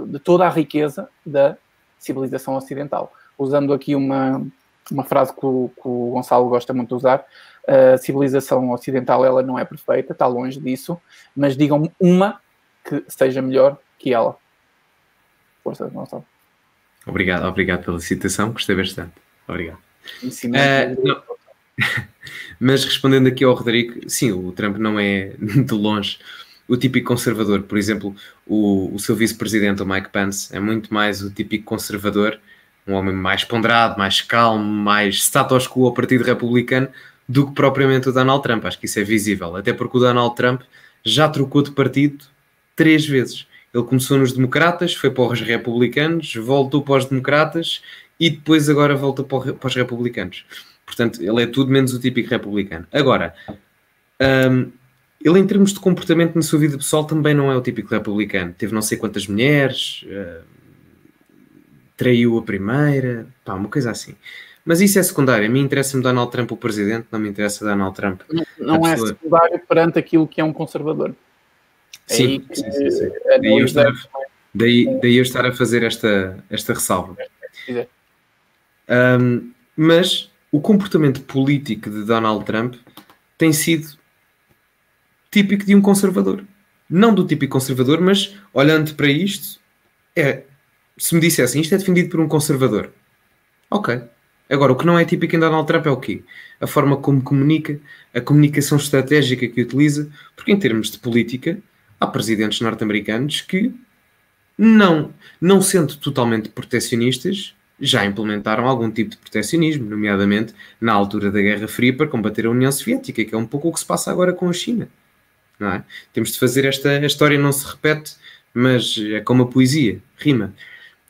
de toda a riqueza da civilização ocidental. Usando aqui uma, uma frase que o, que o Gonçalo gosta muito de usar, a civilização ocidental ela não é perfeita, está longe disso, mas digam-me uma que seja melhor que ela. Força, Gonçalo. Obrigado, obrigado pela citação, gostei bastante. Obrigado. Sim, mas... Uh, não. Mas respondendo aqui ao Rodrigo, sim, o Trump não é de longe o típico conservador. Por exemplo, o, o seu vice-presidente, o Mike Pence, é muito mais o típico conservador, um homem mais ponderado, mais calmo, mais status quo ao Partido Republicano do que propriamente o Donald Trump. Acho que isso é visível, até porque o Donald Trump já trocou de partido três vezes. Ele começou nos democratas, foi para os republicanos, voltou para os democratas e depois agora volta para os republicanos. Portanto, ele é tudo menos o típico republicano. Agora, um, ele, em termos de comportamento na sua vida pessoal, também não é o típico republicano. Teve não sei quantas mulheres, uh, traiu a primeira, pá, uma coisa assim. Mas isso é secundário. A mim interessa-me Donald Trump o presidente, não me interessa Donald Trump. Não, não é secundário perante aquilo que é um conservador. É sim, que, sim, sim, sim. É daí, eu estar, daí, daí eu estar a fazer esta, esta ressalva. Um, mas o comportamento político de Donald Trump tem sido... típico de um conservador. Não do típico conservador, mas olhando para isto, é, se me dissessem isto é defendido por um conservador. Ok. Agora, o que não é típico em Donald Trump é o quê? A forma como comunica, a comunicação estratégica que utiliza, porque em termos de política, há presidentes norte-americanos que, não, não sendo totalmente protecionistas, já implementaram algum tipo de protecionismo, nomeadamente na altura da Guerra Fria para combater a União Soviética, que é um pouco o que se passa agora com a China. Não é? Temos de fazer esta... A história não se repete, mas é como a poesia, rima.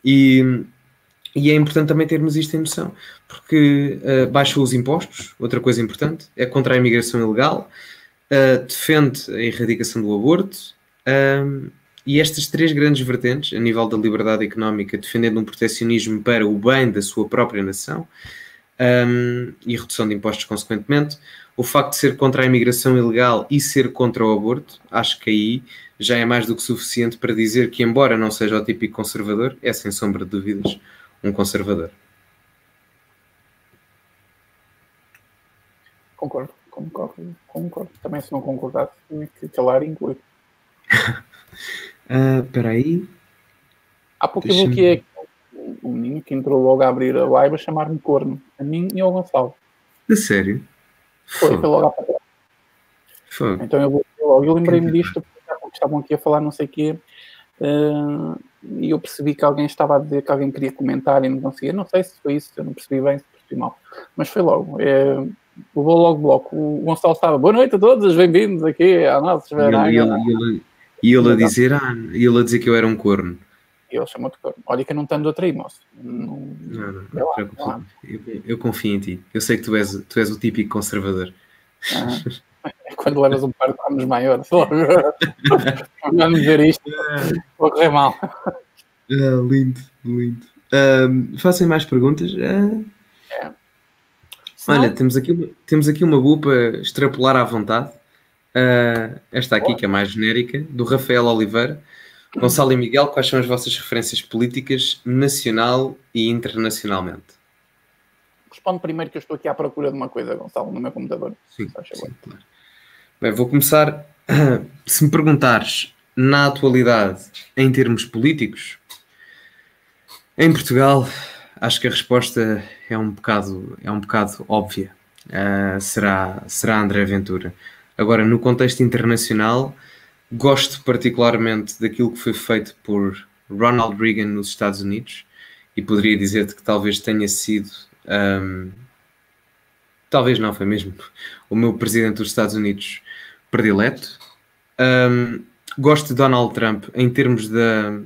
E, e é importante também termos isto em noção, porque uh, baixou os impostos, outra coisa importante, é contra a imigração ilegal, uh, defende a erradicação do aborto, uh, e estas três grandes vertentes, a nível da liberdade económica, defendendo um protecionismo para o bem da sua própria nação, um, e redução de impostos consequentemente, o facto de ser contra a imigração ilegal e ser contra o aborto, acho que aí já é mais do que suficiente para dizer que, embora não seja o típico conservador, é sem sombra de dúvidas um conservador. Concordo, concordo, concordo. Também se não concordasse, tinha que calar e incluir. Espera uh, aí. Há pouco eu bloqueei o menino que entrou logo a abrir a live a chamar-me corno, a mim e ao Gonçalo. A sério? Foi, foi logo a foi. Então eu bloqueei logo. Eu lembrei-me disto porque estavam aqui a falar não sei o quê uh, e eu percebi que alguém estava a dizer que alguém queria comentar e não conseguia. Não sei se foi isso, eu não percebi bem, se percebi mal. Mas foi logo. É, eu vou logo bloco. O Gonçalo estava, boa noite a todos, bem-vindos aqui à nossa verão. E ele a dizer, ah, ele a dizer que eu era um corno. Ele chamou-te corno. Olha que eu não te ando a trair, moço. Não, não, não, não lá, preocupa. Lá. Eu, eu confio em ti. Eu sei que tu és, tu és o típico conservador. Ah, quando levas um par de anos maior. Não me ver isto. Vou correr mal. Ah, lindo, lindo. Um, Façam mais perguntas? Ah. É. Olha, temos aqui, uma, temos aqui uma boa para extrapolar à vontade. Uh, esta aqui, que é mais genérica, do Rafael Oliveira. Gonçalo e Miguel, quais são as vossas referências políticas nacional e internacionalmente? Respondo primeiro que eu estou aqui à procura de uma coisa, Gonçalo, no meu computador. Sim, sim, claro. Bem, vou começar. Se me perguntares, na atualidade, em termos políticos, em Portugal, acho que a resposta é um bocado, é um bocado óbvia. Uh, será, será André Ventura. Agora, no contexto internacional, Gosto particularmente daquilo que foi feito por Ronald Reagan nos Estados Unidos e poderia dizer-te que talvez tenha sido, um, talvez não, foi mesmo, o meu presidente dos Estados Unidos predileto. Um, gosto de Donald Trump em termos da...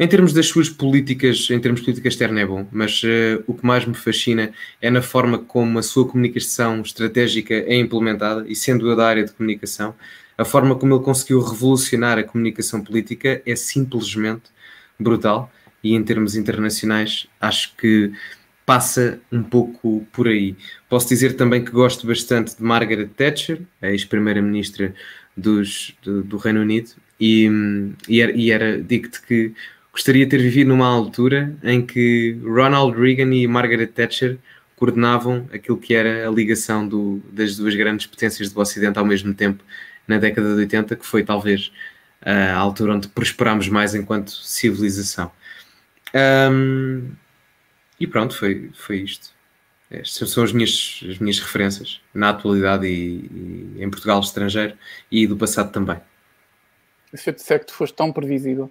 Em termos das suas políticas, em termos de política externa é bom, mas uh, o que mais me fascina é na forma como a sua comunicação estratégica é implementada e sendo eu da área de comunicação, a forma como ele conseguiu revolucionar a comunicação política é simplesmente brutal e em termos internacionais acho que passa um pouco por aí. Posso dizer também que gosto bastante de Margaret Thatcher, a ex-primeira-ministra do, do Reino Unido, e, e era, e era digo-te que gostaria de ter vivido numa altura em que Ronald Reagan e Margaret Thatcher coordenavam aquilo que era a ligação do, das duas grandes potências do Ocidente ao mesmo tempo na década de oitenta, que foi talvez a altura onde prosperámos mais enquanto civilização. Um, e pronto, foi, foi isto. Estas são as minhas, as minhas referências na atualidade e, e em Portugal, estrangeiro e do passado também. Se eu disser que tu foste tão previsível.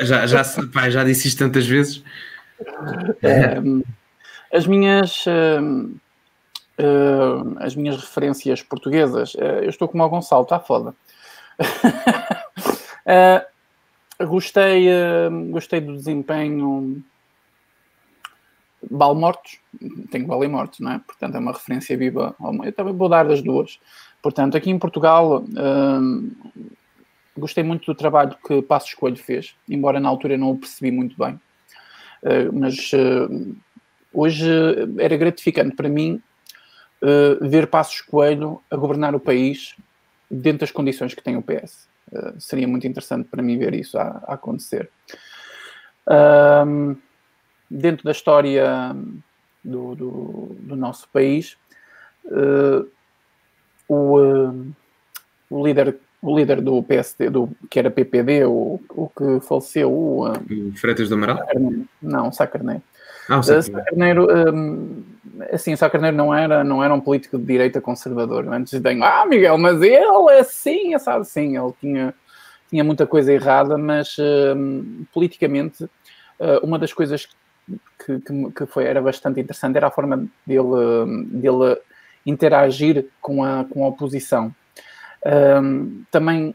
Já, já, já, já disse isto tantas vezes. Um, as, minhas, um, uh, as minhas referências portuguesas, uh, eu estou como o Gonçalo, está foda. uh, gostei, uh, gostei do desempenho Balmortos, tenho Balimortos, não é? Portanto, é uma referência viva. Eu também vou dar das duas. Portanto, aqui em Portugal... Um, Gostei muito do trabalho que Passos Coelho fez, embora na altura não o percebi muito bem. Uh, mas uh, hoje era gratificante para mim uh, ver Passos Coelho a governar o país dentro das condições que tem o P S. Uh, seria muito interessante para mim ver isso a, a acontecer. Uh, dentro da história do, do, do nosso país, uh, o, uh, o líder... O líder do P S D, do, que era P P D, o, o que faleceu... O, um, Freitas do Amaral? Não, Sá Carneiro. Ah, o Sá Carneiro. Um, assim, Sá Carneiro não era, não era um político de direita conservador. Antes de... Ah, Miguel, mas ele é assim, é sabe assim. Ele tinha, tinha muita coisa errada, mas um, politicamente, uma das coisas que, que, que foi, era bastante interessante era a forma dele, dele interagir com a, com a oposição. Um, também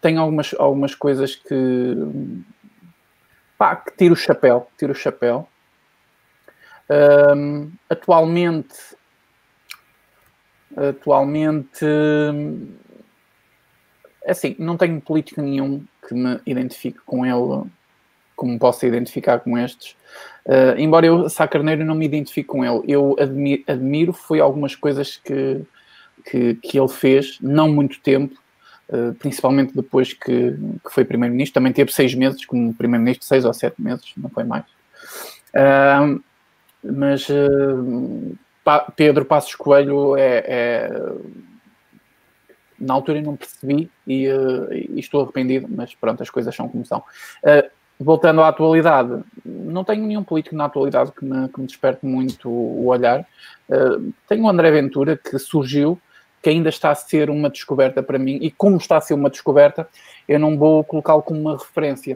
tem algumas, algumas coisas que, pá, que tiro o chapéu, tiro o chapéu. Um, atualmente, atualmente, assim, não tenho político nenhum que me identifique com ele, como possa identificar com estes. Uh, embora eu, Sá Carneiro, não me identifique com ele. Eu admiro, admiro foi algumas coisas que... Que, que ele fez, não muito tempo, uh, principalmente depois que, que foi primeiro-ministro, também teve seis meses como primeiro-ministro, seis ou sete meses, não foi mais. Uh, mas uh, pa Pedro Passos Coelho é, é... Na altura eu não percebi e, uh, e estou arrependido, mas pronto, as coisas são como são. Uh, voltando à atualidade, não tenho nenhum político na atualidade que me, que me desperte muito o olhar. Uh, tenho o André Ventura, que surgiu, que ainda está a ser uma descoberta para mim, e como está a ser uma descoberta, eu não vou colocá-lo como uma referência.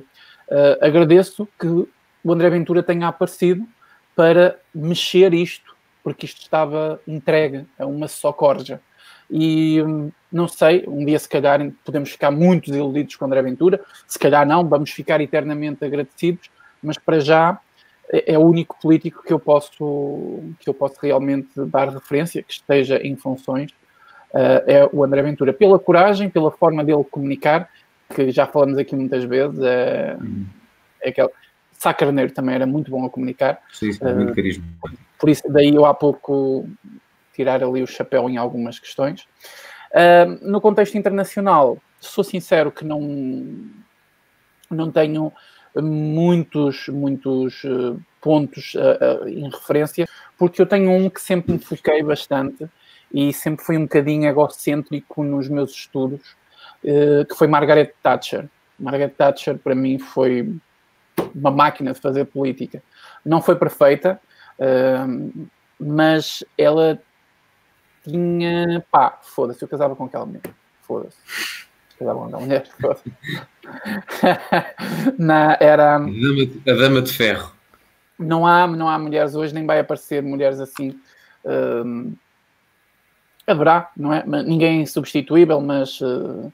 Uh, agradeço que o André Ventura tenha aparecido para mexer isto, porque isto estava entregue a uma só corja. E não sei, um dia se calhar podemos ficar muito desiludidos com o André Ventura, se calhar não, vamos ficar eternamente agradecidos, mas para já é o único político que eu posso, que eu posso realmente dar referência, que esteja em funções, Uh, é o André Ventura, pela coragem, pela forma dele comunicar, que já falamos aqui muitas vezes, é, hum. é aquele... Sá Carneiro também era muito bom a comunicar. Sim, sim, uh, muito carisma. Por isso, daí eu há pouco tirar ali o chapéu em algumas questões. Uh, no contexto internacional, sou sincero que não, não tenho muitos, muitos uh, pontos uh, uh, em referência, porque eu tenho um que sempre me foquei bastante, e sempre fui um bocadinho egocêntrico nos meus estudos, que foi Margaret Thatcher. Margaret Thatcher, para mim, foi uma máquina de fazer política. Não foi perfeita, mas ela tinha... Pá, foda-se, eu casava com aquela mulher. Foda-se. da mulher, por favor. Na, era... A dama, de, a dama de ferro. Não há, não há mulheres hoje, nem vai aparecer mulheres assim. Uh, haverá, não é? Ninguém é insubstituível, mas uh, uh,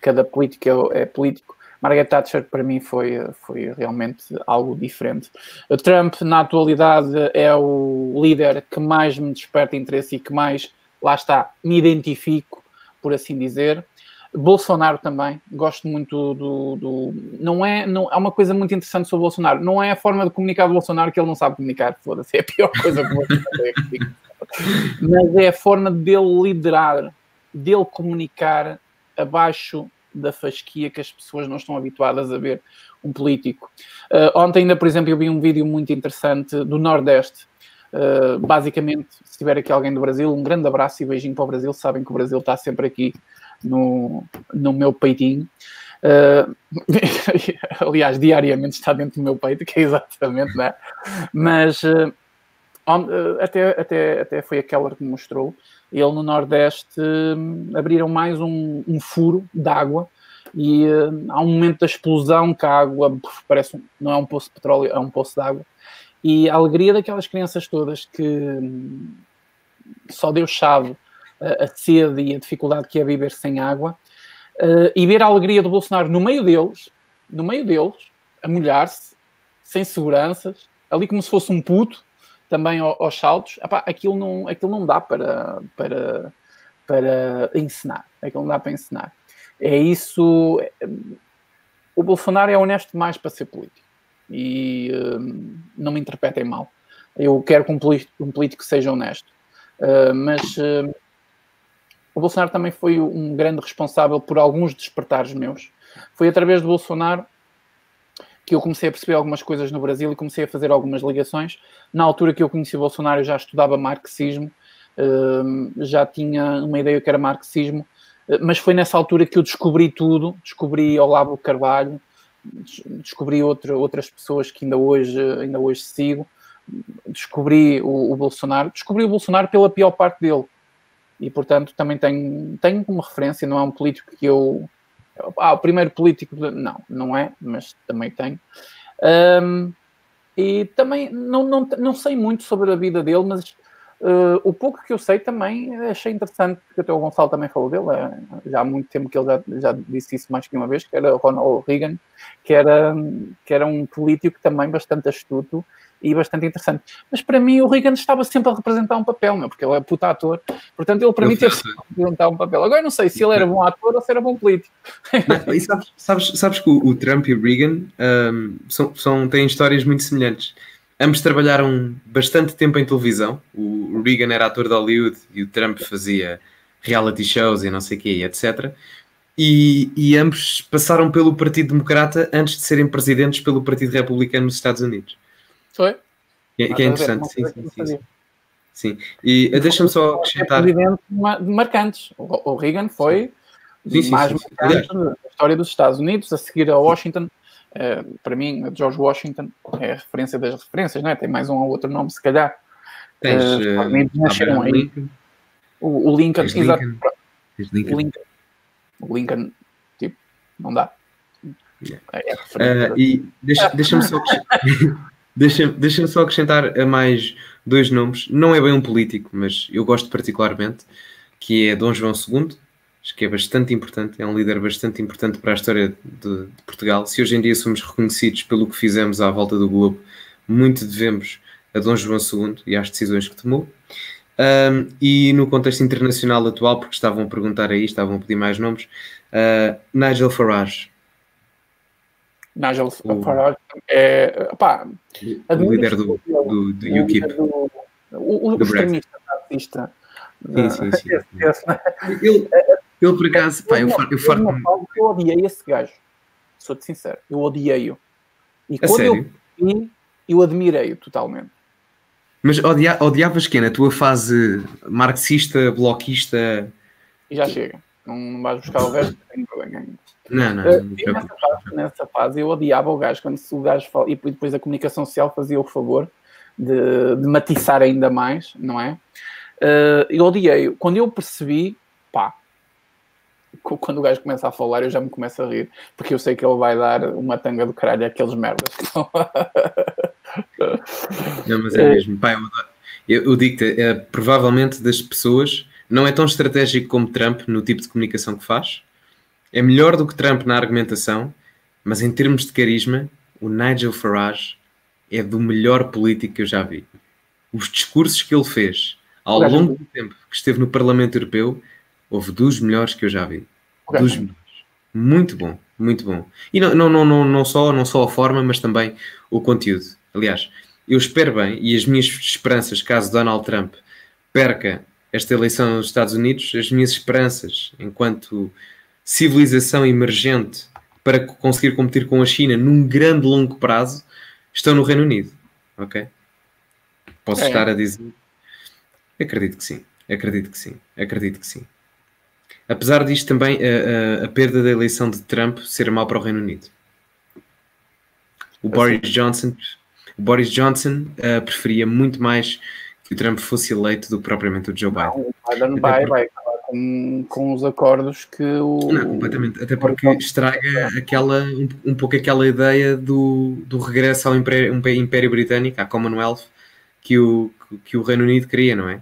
cada político é, é político. Margaret Thatcher, para mim, foi, foi realmente algo diferente. O Trump, na atualidade, é o líder que mais me desperta interesse e que mais, lá está, me identifico, por assim dizer. Bolsonaro também, gosto muito do... do não é, não, há uma coisa muito interessante sobre o Bolsonaro. Não é a forma de comunicar do Bolsonaro, que ele não sabe comunicar, foda-se, é a pior coisa que vou fazer. Mas é a forma dele liderar, dele comunicar abaixo da fasquia que as pessoas não estão habituadas a ver um político. Uh, ontem ainda, por exemplo, eu vi um vídeo muito interessante do Nordeste. Uh, basicamente, se tiver aqui alguém do Brasil, um grande abraço e beijinho para o Brasil. Sabem que o Brasil está sempre aqui no, no meu peitinho. Uh, aliás, diariamente está dentro do meu peito, que é exatamente, não é? Mas uh, onde, uh, até, até, até foi aquela que me mostrou. Ele no Nordeste uh, abriram mais um, um furo de água e uh, há um momento da explosão que a água parece, não é um poço de petróleo, é um poço de água. E a alegria daquelas crianças todas que um, só Deus sabe a, a sede e a dificuldade que é viver sem água, uh, e ver a alegria do Bolsonaro no meio deles, no meio deles, a molhar-se, sem seguranças, ali como se fosse um puto, também aos saltos. Epá, aquilo, não, aquilo não dá para, para, para ensinar. Aquilo não dá para ensinar. É isso... O Bolsonaro é honesto demais para ser político. E hum, não me interpretem mal. Eu quero que um político, um político seja honesto. Uh, mas uh, o Bolsonaro também foi um grande responsável por alguns despertares meus. Foi através do Bolsonaro que eu comecei a perceber algumas coisas no Brasil e comecei a fazer algumas ligações. Na altura que eu conheci o Bolsonaro, eu já estudava marxismo, já tinha uma ideia que era marxismo, mas foi nessa altura que eu descobri tudo, descobri Olavo Carvalho, descobri outra, outras pessoas que ainda hoje, ainda hoje sigo, descobri o, o Bolsonaro, descobri o Bolsonaro pela pior parte dele. E, portanto, também tenho, tenho como referência, não é um político que eu... Ah, o primeiro político... De... Não, não é, mas também tenho. Um, e também não, não, não sei muito sobre a vida dele, mas uh, o pouco que eu sei também achei interessante, porque até o Gonçalo também falou dele, é, já há muito tempo que ele já, já disse isso mais que uma vez, que era Ronald Reagan, que era, que era um político também bastante astuto e bastante interessante. Mas para mim o Reagan estava sempre a representar um papel, meu, porque ele é puta ator. Portanto, ele para mim teve sempre a representar um papel. Agora não sei se ele era bom ator ou se era bom político. Não, e sabes, sabes, sabes que o, o Trump e o Reagan um, são, são, têm histórias muito semelhantes. Ambos trabalharam bastante tempo em televisão. O Reagan era ator de Hollywood e o Trump fazia reality shows e não sei o quê, etcétera. E, e ambos passaram pelo Partido Democrata antes de serem presidentes pelo Partido Republicano nos Estados Unidos. Foi? Que, que é interessante, sim, sim, sim, sim. sim. E deixa-me só acrescentar... Marcantes. O, o Reagan foi sim. Sim, sim, mais sim, sim. marcante na história dos Estados Unidos, a seguir a Washington. Uh, para mim, George Washington é a referência das referências, não é? Tem mais um ou outro nome, se calhar. Tens uh, uh, Abraham aí. Lincoln. O, o Lincoln, exato. Lincoln. Lincoln. O Lincoln, tipo, não dá. É a referência. Uh, e deixa, deixa-me só... Deixa-me deixa só acrescentar a mais dois nomes. Não é bem um político, mas eu gosto particularmente, que é Dom João segundo. Acho que é bastante importante. É um líder bastante importante para a história de, de Portugal. Se hoje em dia somos reconhecidos pelo que fizemos à volta do globo, muito devemos a Dom João segundo e às decisões que tomou. Um, e no contexto internacional atual, porque estavam a perguntar aí, estavam a pedir mais nomes, uh, Nigel Farage. Nigel Farage é opá, o líder do, do, do U K I P. O, o, o extremista nazista. Sim, sim, sim. Ele, ele por acaso, pá, eu, eu, eu farto. Eu, eu odiei esse gajo. Sou-te sincero, eu odiei-o. E quando sério? eu vi, eu admirei-o totalmente. Mas odia, odiavas quem? Na tua fase marxista, bloquista. E já chega. Não, não vais buscar o gajo que tem problema ainda. Não, não, não, não, não. Nessa, fase, nessa fase eu odiava o gajo quando o gajo fala, e depois a comunicação social fazia o favor de, de matiçar ainda mais, não é? Eu odiei-o. Quando eu percebi, pá, quando o gajo começa a falar, eu já me começo a rir, porque eu sei que ele vai dar uma tanga do caralho àqueles merdas que estão lá. Não, mas é mesmo. Pá, eu, eu, eu digo-te, é, provavelmente das pessoas, não é tão estratégico como Trump no tipo de comunicação que faz, é melhor do que Trump na argumentação, mas em termos de carisma, o Nigel Farage é do melhor político que eu já vi. Os discursos que ele fez ao claro. longo do tempo que esteve no Parlamento Europeu, houve dos melhores que eu já vi. Claro. Dos melhores. Muito bom, muito bom. E não, não, não, não, não, só, não só a forma, mas também o conteúdo. Aliás, eu espero bem, e as minhas esperanças, caso Donald Trump perca esta eleição nos Estados Unidos, as minhas esperanças enquanto civilização emergente para conseguir competir com a China num grande longo prazo, estão no Reino Unido, ok? Posso é. estar a dizer? Acredito que sim, acredito que sim, acredito que sim. Apesar disto também, a, a, a perda da eleição de Trump ser mal para o Reino Unido. O assim. Boris Johnson, o Boris Johnson uh, preferia muito mais que o Trump fosse eleito do que propriamente o Joe Biden. Não, o Biden vai, porque... vai acabar com, com os acordos que o... Não, completamente. Até porque estraga aquela, um, um pouco aquela ideia do, do regresso ao Império, um Império Britânico, à Commonwealth, que o, que o Reino Unido queria, não é?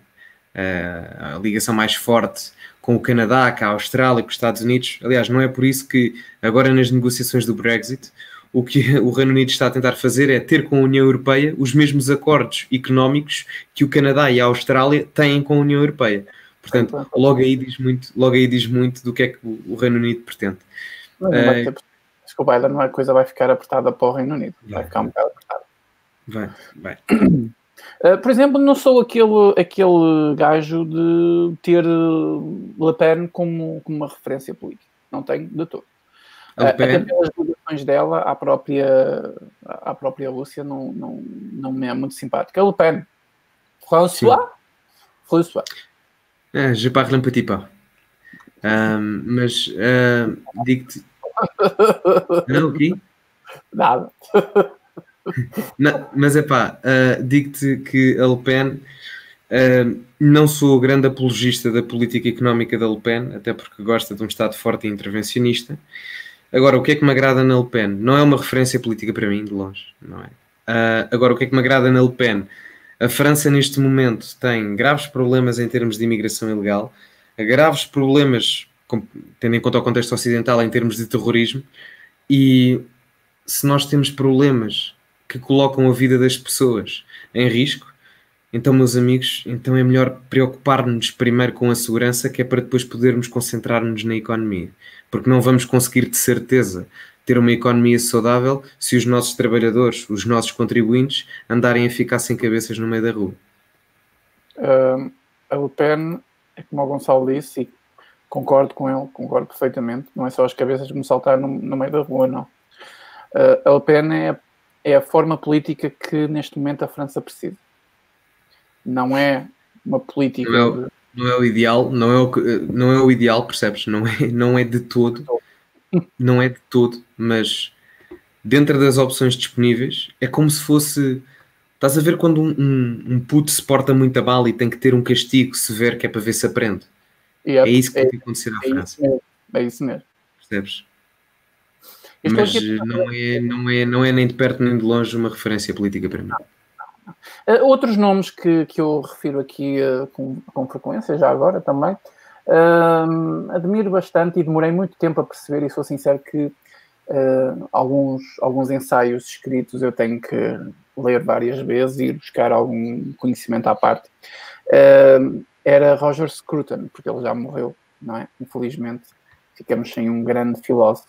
Uh, a ligação mais forte com o Canadá, com a Austrália, com os Estados Unidos. Aliás, não é por isso que agora nas negociações do Brexit o que o Reino Unido está a tentar fazer é ter com a União Europeia os mesmos acordos económicos que o Canadá e a Austrália têm com a União Europeia. Portanto, logo aí diz muito, logo aí diz muito do que é que o Reino Unido pretende. Não, não vai ter, acho que o Biden, a coisa vai ficar apertada para o Reino Unido. Vai ficar um bocado apertada. Vai, vai. Uh, por exemplo, não sou aquele, aquele gajo de ter Le Pen como, como uma referência política. Não tenho de todo. Uh, até pelas ligações dela à própria, à própria Rússia não, não, não me é muito simpática. Le Pen. François? François. É, je parle un petit peu. Um, mas uh, digo-te... Não, aqui? Nada. Não, mas é pá, uh, digo-te que a Le Pen, uh, não sou grande apologista da política económica da Le Pen, até porque gosta de um Estado forte e intervencionista. Agora, o que é que me agrada na Le Pen? Não é uma referência política para mim, de longe, não é? Uh, agora, o que é que me agrada na Le Pen? A França, neste momento, tem graves problemas em termos de imigração ilegal, graves problemas, com, tendo em conta o contexto ocidental, em termos de terrorismo, e se nós temos problemas que colocam a vida das pessoas em risco, então, meus amigos, então é melhor preocupar-nos primeiro com a segurança, que é para depois podermos concentrar-nos na economia. Porque não vamos conseguir, de certeza, ter uma economia saudável se os nossos trabalhadores, os nossos contribuintes, andarem a ficar sem cabeças no meio da rua. Uh, a Le Pen, como o Gonçalo disse, e concordo com ele, concordo perfeitamente, não é só as cabeças que me saltar no, no meio da rua, não. Uh, a Le Pen é... é a forma política que, neste momento, a França precisa. Não é uma política... Não é o, de... não é o ideal, não é o, não é o ideal, percebes? Não é, não é de todo, não é de todo, mas dentro das opções disponíveis, é como se fosse... Estás a ver quando um, um, um puto se porta muito a mal e tem que ter um castigo severo que é para ver se aprende? Yep, é isso que é, tem que acontecer à é França. Isso mesmo, é isso mesmo. Percebes? Mas não é, não, é, não é nem de perto nem de longe uma referência política para mim. Não, não, não. Uh, outros nomes que, que eu refiro aqui uh, com, com frequência, já agora também, uh, admiro bastante e demorei muito tempo a perceber, e sou sincero que uh, alguns, alguns ensaios escritos eu tenho que ler várias vezes e ir buscar algum conhecimento à parte. Uh, era Roger Scruton, porque ele já morreu, não é? Infelizmente, ficamos sem um grande filósofo.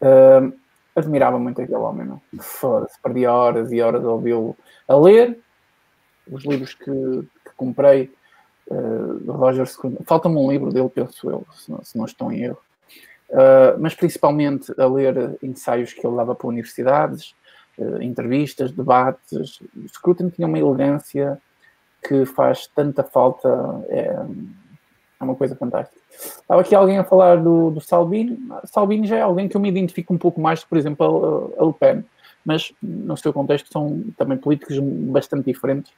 Uh, admirava muito aquele homem, não? Foda-se, perdia horas e horas a ouvi-lo, a ler os livros que, que comprei uh, de Roger Scruton. Falta-me um livro dele, penso eu, se não, se não estou em erro, uh, mas principalmente a ler ensaios que ele dava para universidades, uh, entrevistas, debates. Scruton tinha uma elegância que faz tanta falta, é, é uma coisa fantástica. Estava aqui alguém a falar do, do Salvini. Salvini já é alguém que eu me identifico um pouco mais, por exemplo, a, a Le Pen. Mas, no seu contexto, são também políticos bastante diferentes.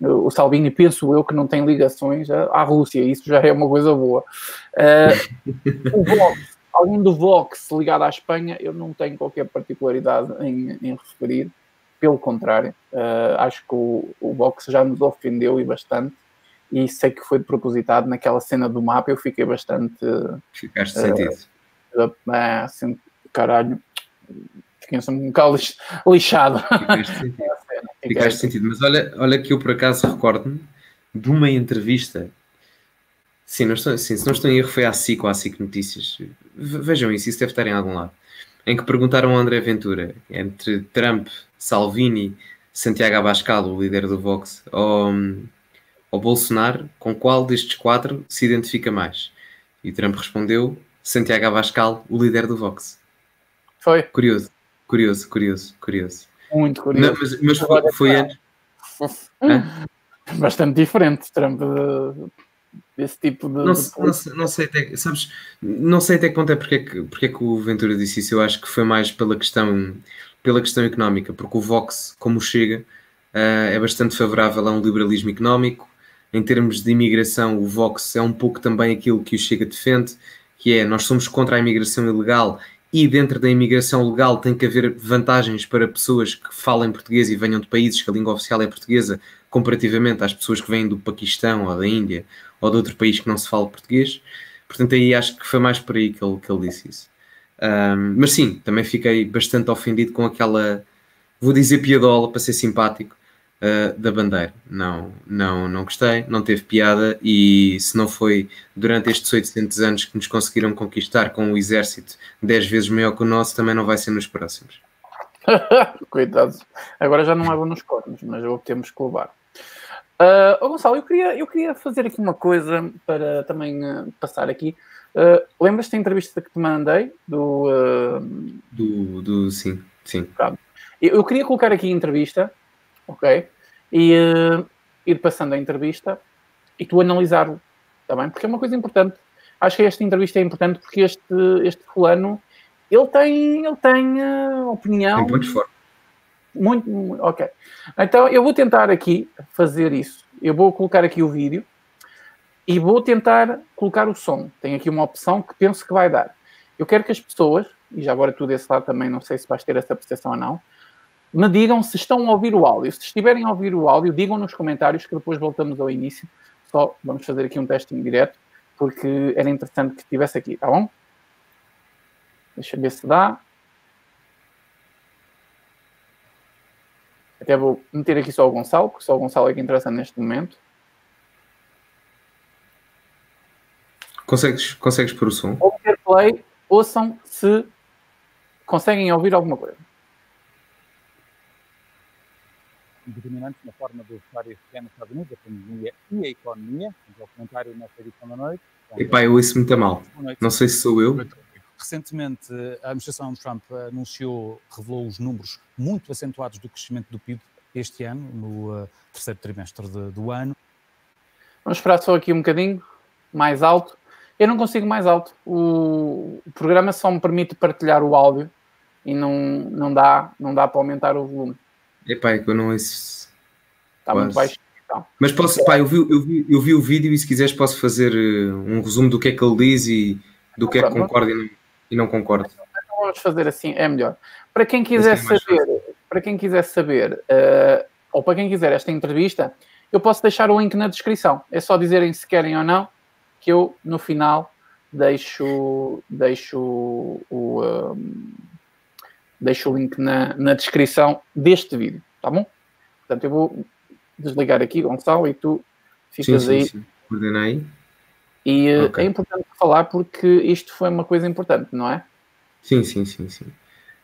O Salvini, penso eu, que não tem ligações à Rússia, isso já é uma coisa boa. Uh, o Vox, além do Vox ligado à Espanha, eu não tenho qualquer particularidade em, em referir, pelo contrário, uh, acho que o, o Vox já nos ofendeu e bastante, e sei que foi propositado naquela cena do mapa, eu fiquei bastante... Ficaste uh, sentido. Uh, assim, caralho... Fiquei um bocado lixado. Ficaste sentido, Ficaste sentido. Mas olha, olha que eu por acaso recordo-me de uma entrevista, sim, não estou, sim, se não estou em erro foi à SIC ou à SIC Notícias, vejam isso, isso deve estar em algum lado, em que perguntaram a André Ventura, entre Trump, Salvini, Santiago Abascal, o líder do Vox, ou, ou Bolsonaro, com qual destes quatro se identifica mais? E Trump respondeu, Santiago Abascal, o líder do Vox. Foi. Curioso. Curioso, curioso, curioso. Muito curioso. Não, mas mas foi, foi antes. Bastante diferente, Trump, desse tipo de... Não, de... não, não sei até, sabes, não sei até que ponto é porque é que, porque é que o Ventura disse isso. Eu acho que foi mais pela questão, pela questão económica, porque o Vox, como Chega, é bastante favorável a um liberalismo económico. Em termos de imigração, o Vox é um pouco também aquilo que o Chega defende, que é, nós somos contra a imigração ilegal, e dentro da imigração legal tem que haver vantagens para pessoas que falem português e venham de países que a língua oficial é portuguesa, comparativamente às pessoas que vêm do Paquistão ou da Índia ou de outro país que não se fala português. Portanto, aí acho que foi mais por aí que ele, que ele disse isso. Um, mas sim, também fiquei bastante ofendido com aquela, vou dizer piadola para ser simpático, uh, da bandeira. Não, não, não gostei, não teve piada, e se não foi durante estes oitocentos anos que nos conseguiram conquistar com um exército dez vezes maior que o nosso, também não vai ser nos próximos. Coitados. Agora já não levam nos cornos, mas eu temos que levar. Uh, oh Gonçalo, eu queria, eu queria fazer aqui uma coisa para também uh, passar aqui. Uh, Lembras-te da entrevista que te mandei? Do... Uh... Do, do... Sim, sim. Eu, eu queria colocar aqui a entrevista... Ok? E uh, ir passando a entrevista e tu analisar-o, está bem? Porque é uma coisa importante. Acho que esta entrevista é importante porque este, este fulano, ele tem, ele tem uh, opinião... Tem pontos fortes. Muito, muito, ok. Então, eu vou tentar aqui fazer isso. Eu vou colocar aqui o vídeo e vou tentar colocar o som. Tem aqui uma opção que penso que vai dar. Eu quero que as pessoas, e já agora tu desse lado também, não sei se vais ter essa percepção ou não, me digam se estão a ouvir o áudio. Se estiverem a ouvir o áudio, digam nos comentários que depois voltamos ao início. Só vamos fazer aqui um teste em direto, porque era interessante que estivesse aqui, tá bom? Deixa eu ver se dá. Até vou meter aqui só o Gonçalo, porque só o Gonçalo é que interessa neste momento. Consegues, consegues pôr o som? Ou meter play, ouçam se conseguem ouvir alguma coisa. Determinantes na forma do cenário que é nos Estados Unidos, a pandemia e a economia, o comentário nesta edição da noite. Epá, eu ouço muito mal. Não sei se sou eu. Recentemente, a administração Trump anunciou, revelou os números muito acentuados do crescimento do P I B este ano, no terceiro trimestre de, do ano. Vamos esperar só aqui um bocadinho, mais alto. Eu não consigo mais alto. O, o programa só me permite partilhar o áudio e não, não, dá, não dá para aumentar o volume. Epá, é que eu não ouço. Está muito baixo. Então. Mas posso, pá, eu vi, eu, vi, eu vi o vídeo e se quiseres posso fazer um resumo do que é que ele diz e do que é que concordo e não concordo. Então vamos fazer assim, é melhor. Para quem quiser saber, para quem quiser saber, uh, ou para quem quiser esta entrevista, eu posso deixar o link na descrição. É só dizerem se querem ou não, que eu no final deixo, deixo o... Um, Deixo o link na, na descrição deste vídeo, tá bom? Portanto, eu vou desligar aqui, Gonçalo, e tu ficas sim, sim, aí. Sim. Coordena aí. E okay. É importante falar porque isto foi uma coisa importante, não é? Sim, sim, sim, sim.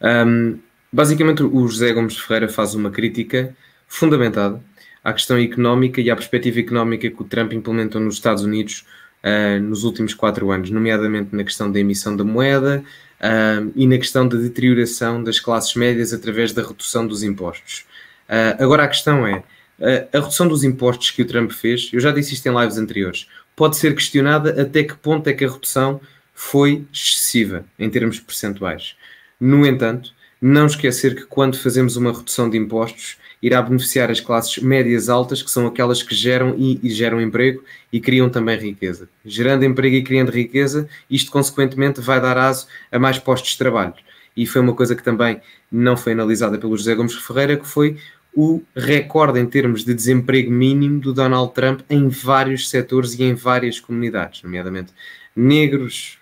Um, basicamente, o José Gomes Ferreira faz uma crítica fundamentada à questão económica e à perspectiva económica que o Trump implementou nos Estados Unidos uh, nos últimos quatro anos, nomeadamente na questão da emissão da moeda, Uh, e na questão da deterioração das classes médias através da redução dos impostos. Uh, agora a questão é, uh, a redução dos impostos que o Trump fez, eu já disse isto em lives anteriores, pode ser questionada até que ponto é que a redução foi excessiva em termos percentuais. No entanto, não esquecer que quando fazemos uma redução de impostos, irá beneficiar as classes médias altas, que são aquelas que geram e, e geram emprego e criam também riqueza. Gerando emprego e criando riqueza, isto consequentemente vai dar aso a mais postos de trabalho. E foi uma coisa que também não foi analisada pelo José Gomes Ferreira, que foi o recorde em termos de desemprego mínimo do Donald Trump em vários setores e em várias comunidades, nomeadamente negros,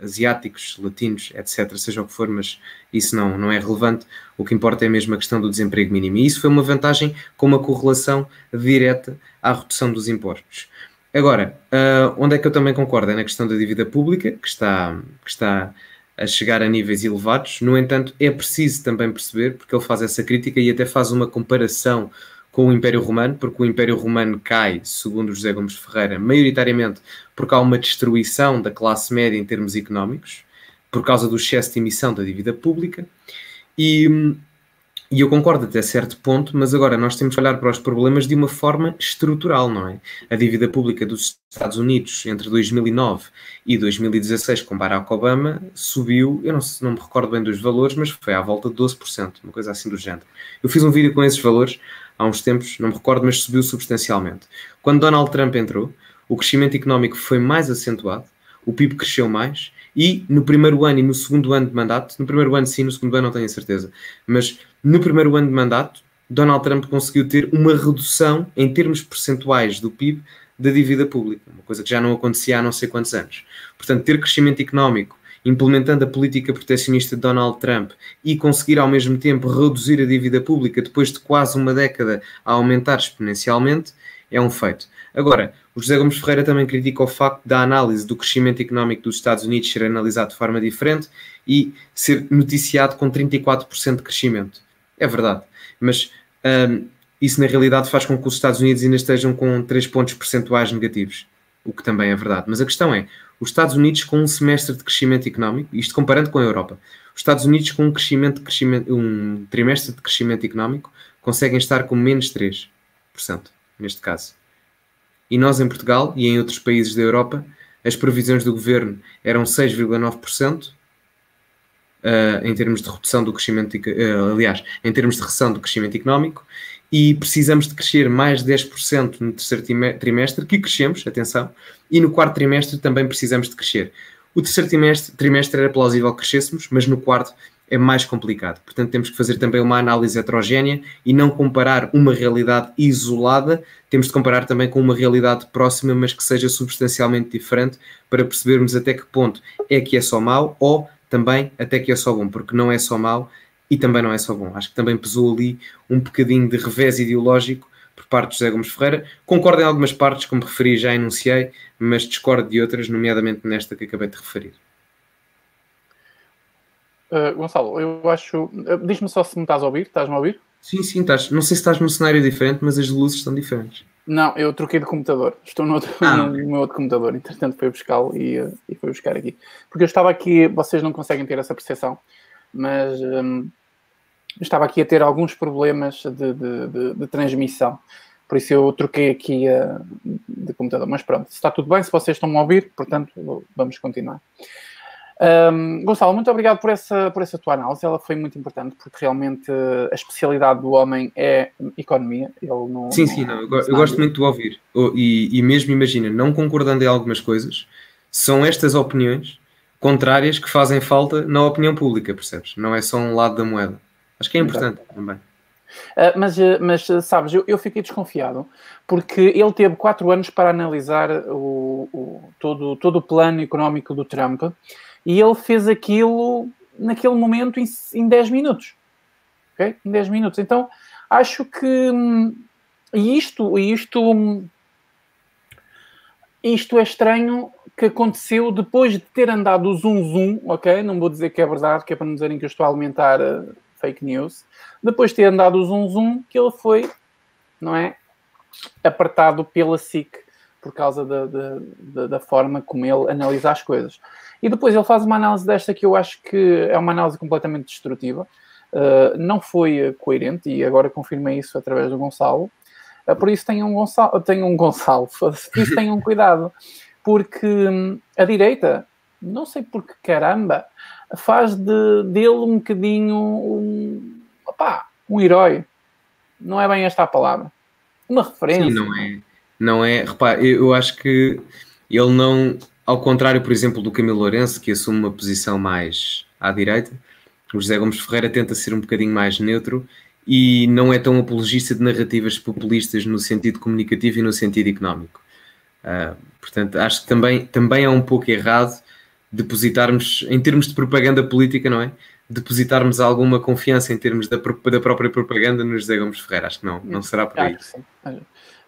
asiáticos, latinos, etcétera, seja o que for, mas isso não, não é relevante. O que importa é mesmo a questão do desemprego mínimo. E isso foi uma vantagem com uma correlação direta à redução dos impostos. Agora, uh, onde é que eu também concordo? É na questão da dívida pública, que está... Que está a chegar a níveis elevados. No entanto, é preciso também perceber, porque ele faz essa crítica e até faz uma comparação com o Império Romano, porque o Império Romano cai, segundo José Gomes Ferreira, maioritariamente porque há uma destruição da classe média em termos económicos, por causa do excesso de emissão da dívida pública, e, e eu concordo até certo ponto, mas agora nós temos que olhar para os problemas de uma forma estrutural, não é? A dívida pública dos Estados Unidos entre dois mil e nove e dois mil e dezasseis, com Barack Obama, subiu, eu não, não me recordo bem dos valores, mas foi à volta de doze por cento, uma coisa assim do género. Eu fiz um vídeo com esses valores há uns tempos, não me recordo, mas subiu substancialmente. Quando Donald Trump entrou, o crescimento económico foi mais acentuado, o P I B cresceu mais, e no primeiro ano e no segundo ano de mandato, no primeiro ano sim, no segundo ano não tenho a certeza, mas no primeiro ano de mandato, Donald Trump conseguiu ter uma redução em termos percentuais do P I B da dívida pública, uma coisa que já não acontecia há não sei quantos anos. Portanto, ter crescimento económico, implementando a política protecionista de Donald Trump e conseguir ao mesmo tempo reduzir a dívida pública depois de quase uma década a aumentar exponencialmente, é um feito. Agora, o José Gomes Ferreira também critica o facto da análise do crescimento económico dos Estados Unidos ser analisado de forma diferente e ser noticiado com trinta e quatro por cento de crescimento. É verdade, mas hum, isso na realidade faz com que os Estados Unidos ainda estejam com três pontos percentuais negativos, o que também é verdade. Mas a questão é, os Estados Unidos com um semestre de crescimento económico, isto comparando com a Europa, os Estados Unidos com um, crescimento, crescimento, um trimestre de crescimento económico conseguem estar com menos três por cento, neste caso. E nós em Portugal e em outros países da Europa, as previsões do governo eram seis vírgula nove por cento, Uh, em termos de redução do crescimento, uh, aliás, em termos de redução do crescimento económico, e precisamos de crescer mais de dez por cento no terceiro trimestre, que crescemos, atenção, e no quarto trimestre também precisamos de crescer. O terceiro trimestre, trimestre era plausível que crescêssemos, mas no quarto é mais complicado. Portanto, temos que fazer também uma análise heterogénea e não comparar uma realidade isolada, temos de comparar também com uma realidade próxima, mas que seja substancialmente diferente, para percebermos até que ponto é que é só mau ou também até que é só bom, porque não é só mau e também não é só bom. Acho que também pesou ali um bocadinho de revés ideológico por parte de José Gomes Ferreira. Concordo em algumas partes, como referi, já enunciei, mas discordo de outras, nomeadamente nesta que acabei de referir. Uh, Gonçalo, eu acho... Uh, diz-me só se me estás a ouvir, estás-me a ouvir? Sim, sim, estás. Não sei se estás num cenário diferente, mas as luzes estão diferentes. Não, eu troquei de computador. Estou no, outro, ah, no meu outro computador. Entretanto, fui buscá-lo e, e fui buscar aqui. Porque eu estava aqui... Vocês não conseguem ter essa percepção, mas hum, estava aqui a ter alguns problemas de, de, de, de transmissão. Por isso eu troquei aqui uh, de computador. Mas pronto, está tudo bem. Se vocês estão a ouvir, portanto, vamos continuar. Um, Gonçalo, muito obrigado por essa, por essa tua análise, ela foi muito importante, porque realmente a especialidade do homem é economia. Ele não, sim, não sim, não, eu, eu gosto muito de ouvir, e, e mesmo imagina, não concordando em algumas coisas, são estas opiniões contrárias que fazem falta na opinião pública, percebes? Não é só um lado da moeda, acho que é importante Exato. também. Uh, mas, mas, sabes, eu, eu fiquei desconfiado, porque ele teve quatro anos para analisar o, o, todo, todo o plano económico do Trump, e ele fez aquilo, naquele momento, em, em dez minutos. Ok? Em dez minutos. Então, acho que... E isto, isto... Isto é estranho que aconteceu depois de ter andado o zum-zum, ok? Não vou dizer que é verdade, que é para não dizerem que eu estou a alimentar uh, fake news. Depois de ter andado o zum-zum, que ele foi, não é? Apertado pela S I C. Por causa da, da, da forma como ele analisa as coisas. E depois ele faz uma análise desta que eu acho que é uma análise completamente destrutiva. Uh, não foi coerente, e agora confirmei isso através do Gonçalo. Uh, por isso tenham um Gonçalo, tenham um Gonçalo, por isso tenham cuidado. Porque a direita, não sei porque caramba, faz de, dele um bocadinho um, opá, um herói. não é bem esta a palavra, uma referência. Sim, não é, não é, repare, eu acho que ele não, ao contrário, por exemplo, do Camilo Lourenço, que assume uma posição mais à direita, o José Gomes Ferreira tenta ser um bocadinho mais neutro e não é tão apologista de narrativas populistas no sentido comunicativo e no sentido económico. Uh, portanto, acho que também, também é um pouco errado depositarmos, em termos de propaganda política, não é? Depositarmos alguma confiança em termos da, da própria propaganda no José Gomes Ferreira. Acho que não, não será por aí. Claro,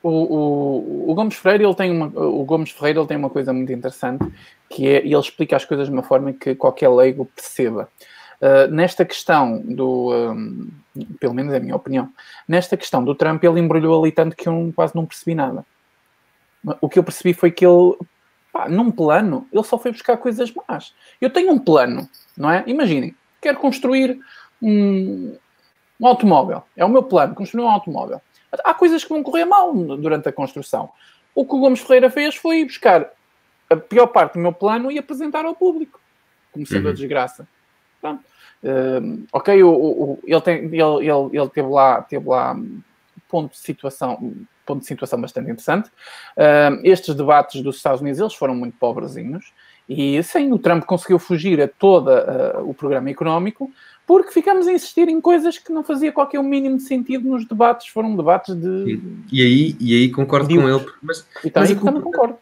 o, o, o Gomes Ferreira, ele tem uma, o Gomes Ferreira ele tem uma coisa muito interessante, que é, ele explica as coisas de uma forma que qualquer leigo perceba. Uh, nesta questão do, um, pelo menos é a minha opinião, nesta questão do Trump, ele embrulhou ali tanto que eu quase não percebi nada. O que eu percebi foi que ele, pá, num plano, ele só foi buscar coisas más. Eu tenho um plano, não é? Imaginem, quero construir um, um automóvel. É o meu plano, construir um automóvel. Há coisas que vão correr mal durante a construção. O que o Gomes Ferreira fez foi buscar a pior parte do meu plano e apresentar ao público, como sendo a desgraça. Pronto. Uh, ok, o, o, ele, tem, ele, ele, ele teve lá, teve lá ponto de situação... de situação bastante interessante. Uh, estes debates dos Estados Unidos, eles foram muito pobrezinhos e, sim, o Trump conseguiu fugir a todo uh, o programa económico porque ficamos a insistir em coisas que não fazia qualquer mínimo de sentido nos debates. Foram debates de... E, e, aí, e aí concordo de... com ele. Mas, então, mas a, culpa, concordo.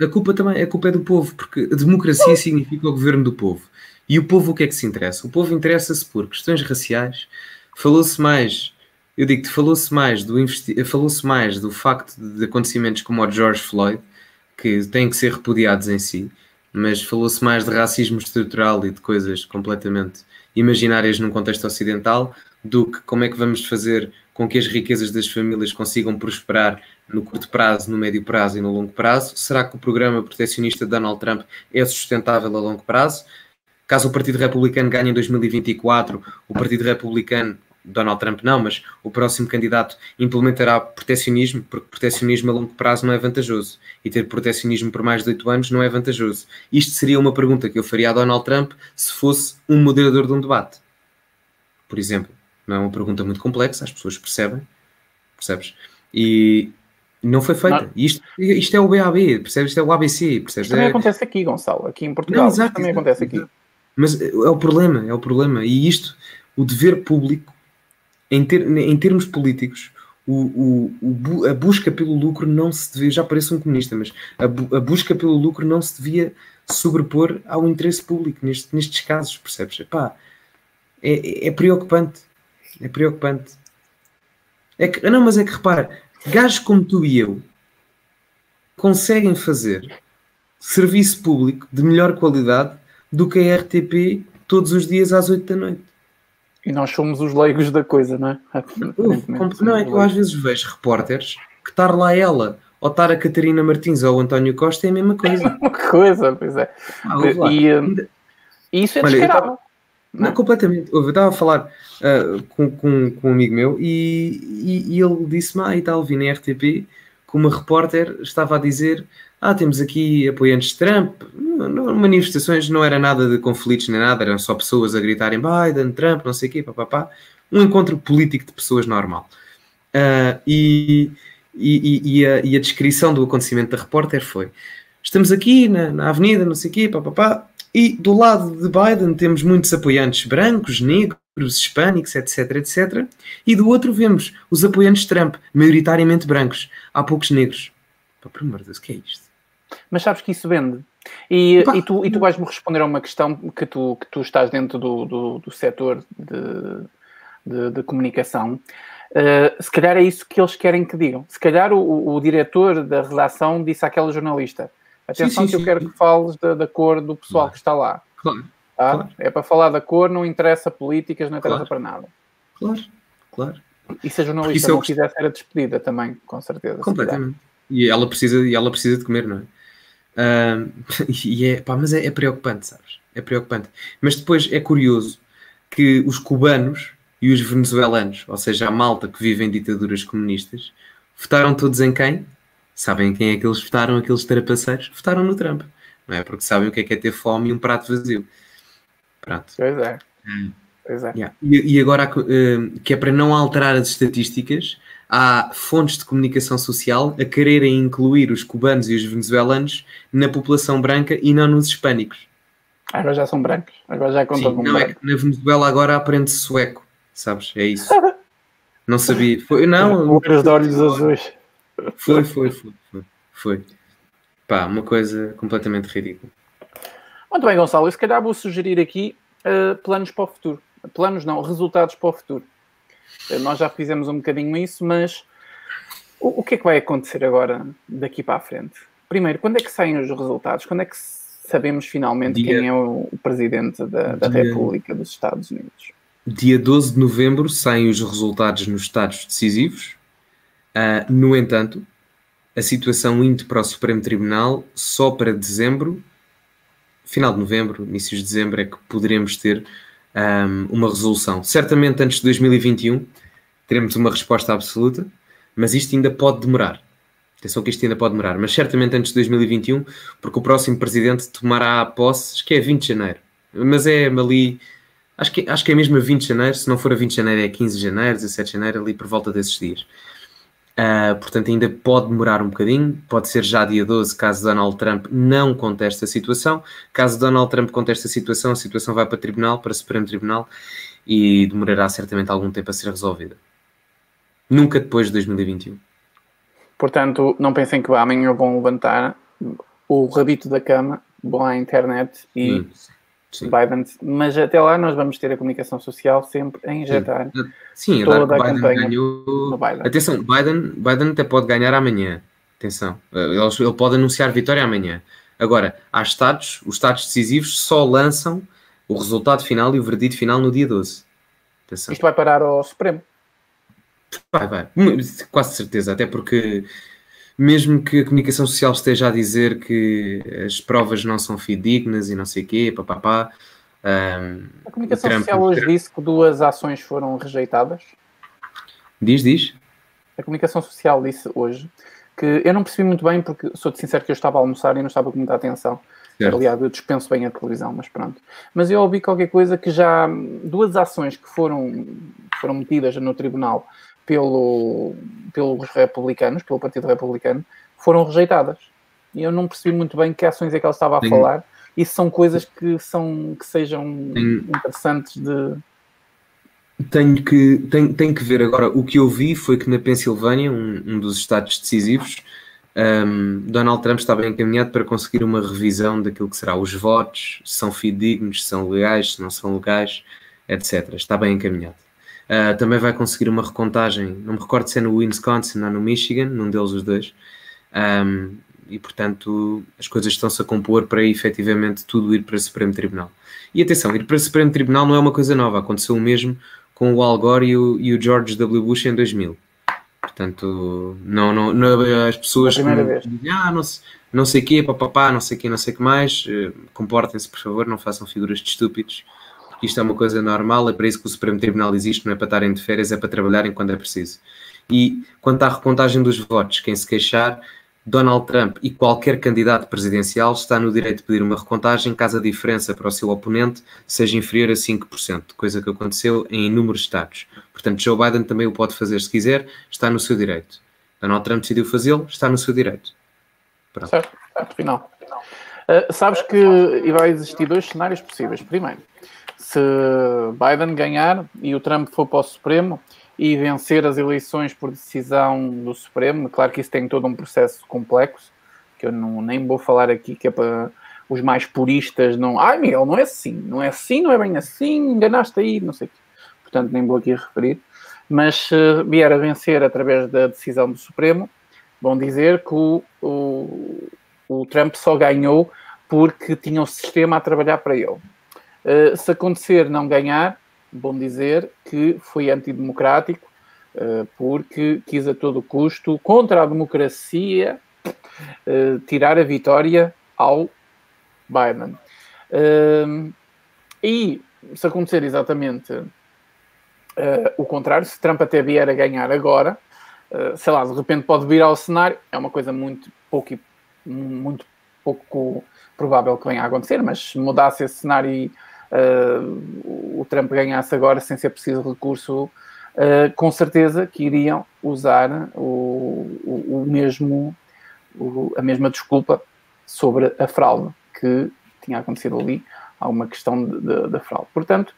A, culpa também, a culpa é do povo, porque a democracia não significa o governo do povo. E o povo o que é que se interessa? O povo interessa-se por questões raciais. Falou-se mais... Eu digo-te, falou-se mais, investi... falou-se mais do facto de acontecimentos como o George Floyd, que têm que ser repudiados em si, mas falou-se mais de racismo estrutural e de coisas completamente imaginárias num contexto ocidental, do que como é que vamos fazer com que as riquezas das famílias consigam prosperar no curto prazo, no médio prazo e no longo prazo. Será que o programa protecionista de Donald Trump é sustentável a longo prazo? Caso o Partido Republicano ganhe em dois mil e vinte e quatro, o Partido Republicano... Donald Trump não, mas o próximo candidato implementará protecionismo, porque protecionismo a longo prazo não é vantajoso e ter protecionismo por mais de oito anos não é vantajoso. Isto seria uma pergunta que eu faria a Donald Trump se fosse um moderador de um debate, por exemplo. Não é uma pergunta muito complexa, as pessoas percebem, percebes? E não foi feita. Isto, isto é o B A B, percebes? Isto é o A B C, percebes? Também é... acontece aqui, Gonçalo, aqui em Portugal. Não, exato, também exato. Acontece aqui. Mas é o problema, é o problema. E isto, o dever público, Em, ter, em termos políticos, o, o, o, a busca pelo lucro não se devia, já pareço um comunista, mas a, bu, a busca pelo lucro não se devia sobrepor ao interesse público neste, nestes casos, percebes? Epá, é, é preocupante, é preocupante. É que, não, mas é que repara, gajos como tu e eu conseguem fazer serviço público de melhor qualidade do que a R T P todos os dias às oito da noite. E nós somos os leigos da coisa, não é? Não, é que eu às vezes vejo repórteres que estar lá ela, ou estar a Catarina Martins ou o António Costa é a mesma coisa. É a mesma coisa, pois é. Ah, e, e, e isso é descarado. Não, completamente. Eu estava a falar uh, com, com, com um amigo meu e, e, e ele disse-me, ah, e tal, vi na R T P, que uma repórter estava a dizer, ah, temos aqui apoiantes de Trump, não, não, manifestações, não era nada de conflitos nem nada, eram só pessoas a gritarem Biden, Trump, não sei o quê, papapá. Um encontro político de pessoas normal. Uh, e, e, e, a, e a descrição do acontecimento da repórter foi, estamos aqui na, na avenida, não sei o quê, papapá, e do lado de Biden temos muitos apoiantes brancos, negros, hispânicos, etc, etcétera. E do outro vemos os apoiantes de Trump, maioritariamente brancos. Há poucos negros. Pá, por amor de Deus, o que é isto? Mas sabes que isso vende. E, e, tu, e tu vais-me responder a uma questão que tu, que tu estás dentro do, do, do setor de, de, de comunicação. Uh, se calhar é isso que eles querem que digam. Se calhar o, o, o diretor da redação disse àquela jornalista... Atenção, sim, sim, que eu sim. quero que fales da, da cor do pessoal claro. que está lá. Claro. Tá? Claro. É para falar da cor, não interessa políticas, não interessa claro. para nada. Claro, claro. E se a jornalista não quisesse, gost... era despedida também, com certeza. Completamente. E ela, precisa, e ela precisa de comer, não é? Uh, e é pá, mas é, é preocupante, sabes? É preocupante. Mas depois é curioso que os cubanos e os venezuelanos, ou seja, a malta que vive em ditaduras comunistas, votaram todos em quem? Sabem quem é que eles votaram, aqueles trapaceiros? Votaram no Trump, não é? Porque sabem o que é que é ter fome e um prato vazio. Pronto. Pois é. Exato. Yeah. E, e agora, que é para não alterar as estatísticas, há fontes de comunicação social a quererem incluir os cubanos e os venezuelanos na população branca e não nos hispânicos. Agora já são brancos, agora já contam Sim, como não, branco. É, na Venezuela agora aprende-se sueco, sabes? É isso. Não sabia. Foi, não... Lucas de olhos azuis. Foi, foi, foi, foi. foi. Pá, uma coisa completamente ridícula. Muito bem, Gonçalo, eu se calhar vou sugerir aqui uh, planos para o futuro. Planos não, resultados para o futuro. Uh, nós já fizemos um bocadinho isso, mas o, o que é que vai acontecer agora, daqui para a frente? Primeiro, quando é que saem os resultados? Quando é que sabemos finalmente dia, quem é o, o presidente da, da dia, República dos Estados Unidos? Dia doze de novembro saem os resultados nos estados decisivos. Uh, no entanto, a situação indo para o Supremo Tribunal só para dezembro, final de novembro, inícios de dezembro, é que poderemos ter um, uma resolução. Certamente antes de dois mil e vinte e um teremos uma resposta absoluta, mas isto ainda pode demorar. Atenção que isto ainda pode demorar, mas certamente antes de dois mil e vinte e um, porque o próximo presidente tomará a posse, acho que é vinte de janeiro. Mas é ali, acho que, acho que é mesmo a vinte de janeiro, se não for a vinte de janeiro é quinze de janeiro, dezassete de janeiro, ali por volta desses dias. Uh, portanto, ainda pode demorar um bocadinho, pode ser já dia doze, caso Donald Trump não conteste a situação. Caso Donald Trump conteste a situação, a situação vai para o Tribunal, para o Supremo Tribunal, e demorará certamente algum tempo a ser resolvida. Nunca depois de dois mil e vinte e um. Portanto, não pensem que amanhã vão levantar o rabito da cama, vão à internet e hum, sim. Biden, mas até lá nós vamos ter a comunicação social sempre a injetar sim. Sim, toda a Biden campanha ganhou... no Biden. Atenção, Biden, Biden até pode ganhar amanhã, atenção, ele pode anunciar vitória amanhã. Agora, há estados, os estados decisivos só lançam o resultado final e o verdito final no dia doze. Atenção. Isto vai parar ao Supremo? Vai, vai, quase certeza, até porque mesmo que a comunicação social esteja a dizer que as provas não são fidedignas e não sei o quê, papapá... Um, a comunicação Trump, social hoje Trump... disse que duas ações foram rejeitadas? Diz, diz. A comunicação social disse hoje que... Eu não percebi muito bem, porque sou-te sincero que eu estava a almoçar e não estava com muita atenção. Certo. Aliás, eu dispenso bem a televisão, mas pronto. Mas eu ouvi qualquer coisa que já... Duas ações que foram, foram metidas no tribunal... Pelo, pelos republicanos, pelo Partido Republicano, foram rejeitadas. E eu não percebi muito bem que ações é que ele estava a tenho, falar. E são coisas que, são, que sejam tenho, interessantes de... Tenho que, tenho, tenho que ver agora. O que eu vi foi que na Pensilvânia, um, um dos estados decisivos, um, Donald Trump estava encaminhado para conseguir uma revisão daquilo que será os votos, se são fidedignos, se são legais, se não são legais, etcétera. Está bem encaminhado. Uh, também vai conseguir uma recontagem, não me recordo se é no Wisconsin ou no Michigan, num deles os dois, um, e portanto as coisas estão-se a compor para efetivamente tudo ir para o Supremo Tribunal. E atenção, ir para o Supremo Tribunal não é uma coisa nova, aconteceu o mesmo com o Al Gore e o, e o George W. Bush em dois mil. Portanto, não, não, não, as pessoas como, ah, não, não sei o quê, papapá, não sei o quê, não sei o que mais, uh, comportem-se por favor, não façam figuras de estúpidos. Isto é uma coisa normal, é para isso que o Supremo Tribunal existe, não é para estarem de férias, é para trabalharem quando é preciso. E quanto à recontagem dos votos, quem se queixar, Donald Trump e qualquer candidato presidencial está no direito de pedir uma recontagem caso a diferença para o seu oponente seja inferior a cinco por cento, coisa que aconteceu em inúmeros estados. Portanto, Joe Biden também o pode fazer se quiser, está no seu direito. Donald Trump decidiu fazê-lo, está no seu direito. Pronto. Certo, certo, final. final. Uh, sabes que vai existir dois cenários possíveis. Primeiro, se Biden ganhar e o Trump for para o Supremo e vencer as eleições por decisão do Supremo, claro que isso tem todo um processo complexo, que eu não, nem vou falar aqui, que é para os mais puristas não... Ai, Miguel, não é assim, não é assim, não é bem assim, enganaste aí, não sei o quê. Portanto, nem vou aqui referir. Mas se vier a vencer através da decisão do Supremo, vão dizer que o, o, o Trump só ganhou porque tinha o sistema a trabalhar para ele. Uh, se acontecer não ganhar, bom dizer que foi antidemocrático, uh, porque quis a todo custo, contra a democracia, uh, tirar a vitória ao Biden. Uh, e se acontecer exatamente uh, o contrário, se Trump até vier a ganhar agora, uh, sei lá, de repente pode vir ao cenário, é uma coisa muito pouco, muito pouco provável que venha a acontecer, mas se mudasse esse cenário e uh, o Trump ganhasse agora sem ser preciso recurso, uh, com certeza que iriam usar o, o, o mesmo, o, a mesma desculpa sobre a fraude que tinha acontecido ali, alguma questão da fraude. Portanto,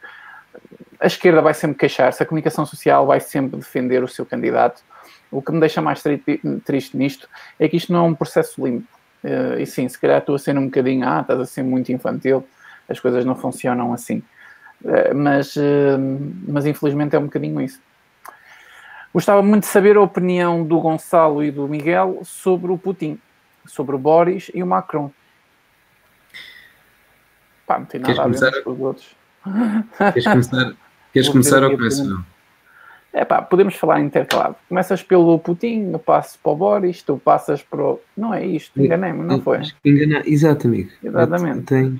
a esquerda vai sempre queixar-se, a comunicação social vai sempre defender o seu candidato. O que me deixa mais tri triste nisto é que isto não é um processo limpo. Uh, e sim, se calhar estou a ser um bocadinho, ah, estás a ser muito infantil, as coisas não funcionam assim. Uh, mas, uh, mas infelizmente é um bocadinho isso. Gostava muito de saber a opinião do Gonçalo e do Miguel sobre o Putin, sobre o Boris e o Macron. Pá, não tem nada a ver com os outros. Queres começar, queres começar ou começo não? É pá, podemos falar intercalado. Começas pelo Putin, eu passo para o Boris, tu passas para o... Não é isto, enganei-me, não foi? Engana... Exato, amigo. Exatamente. Tem...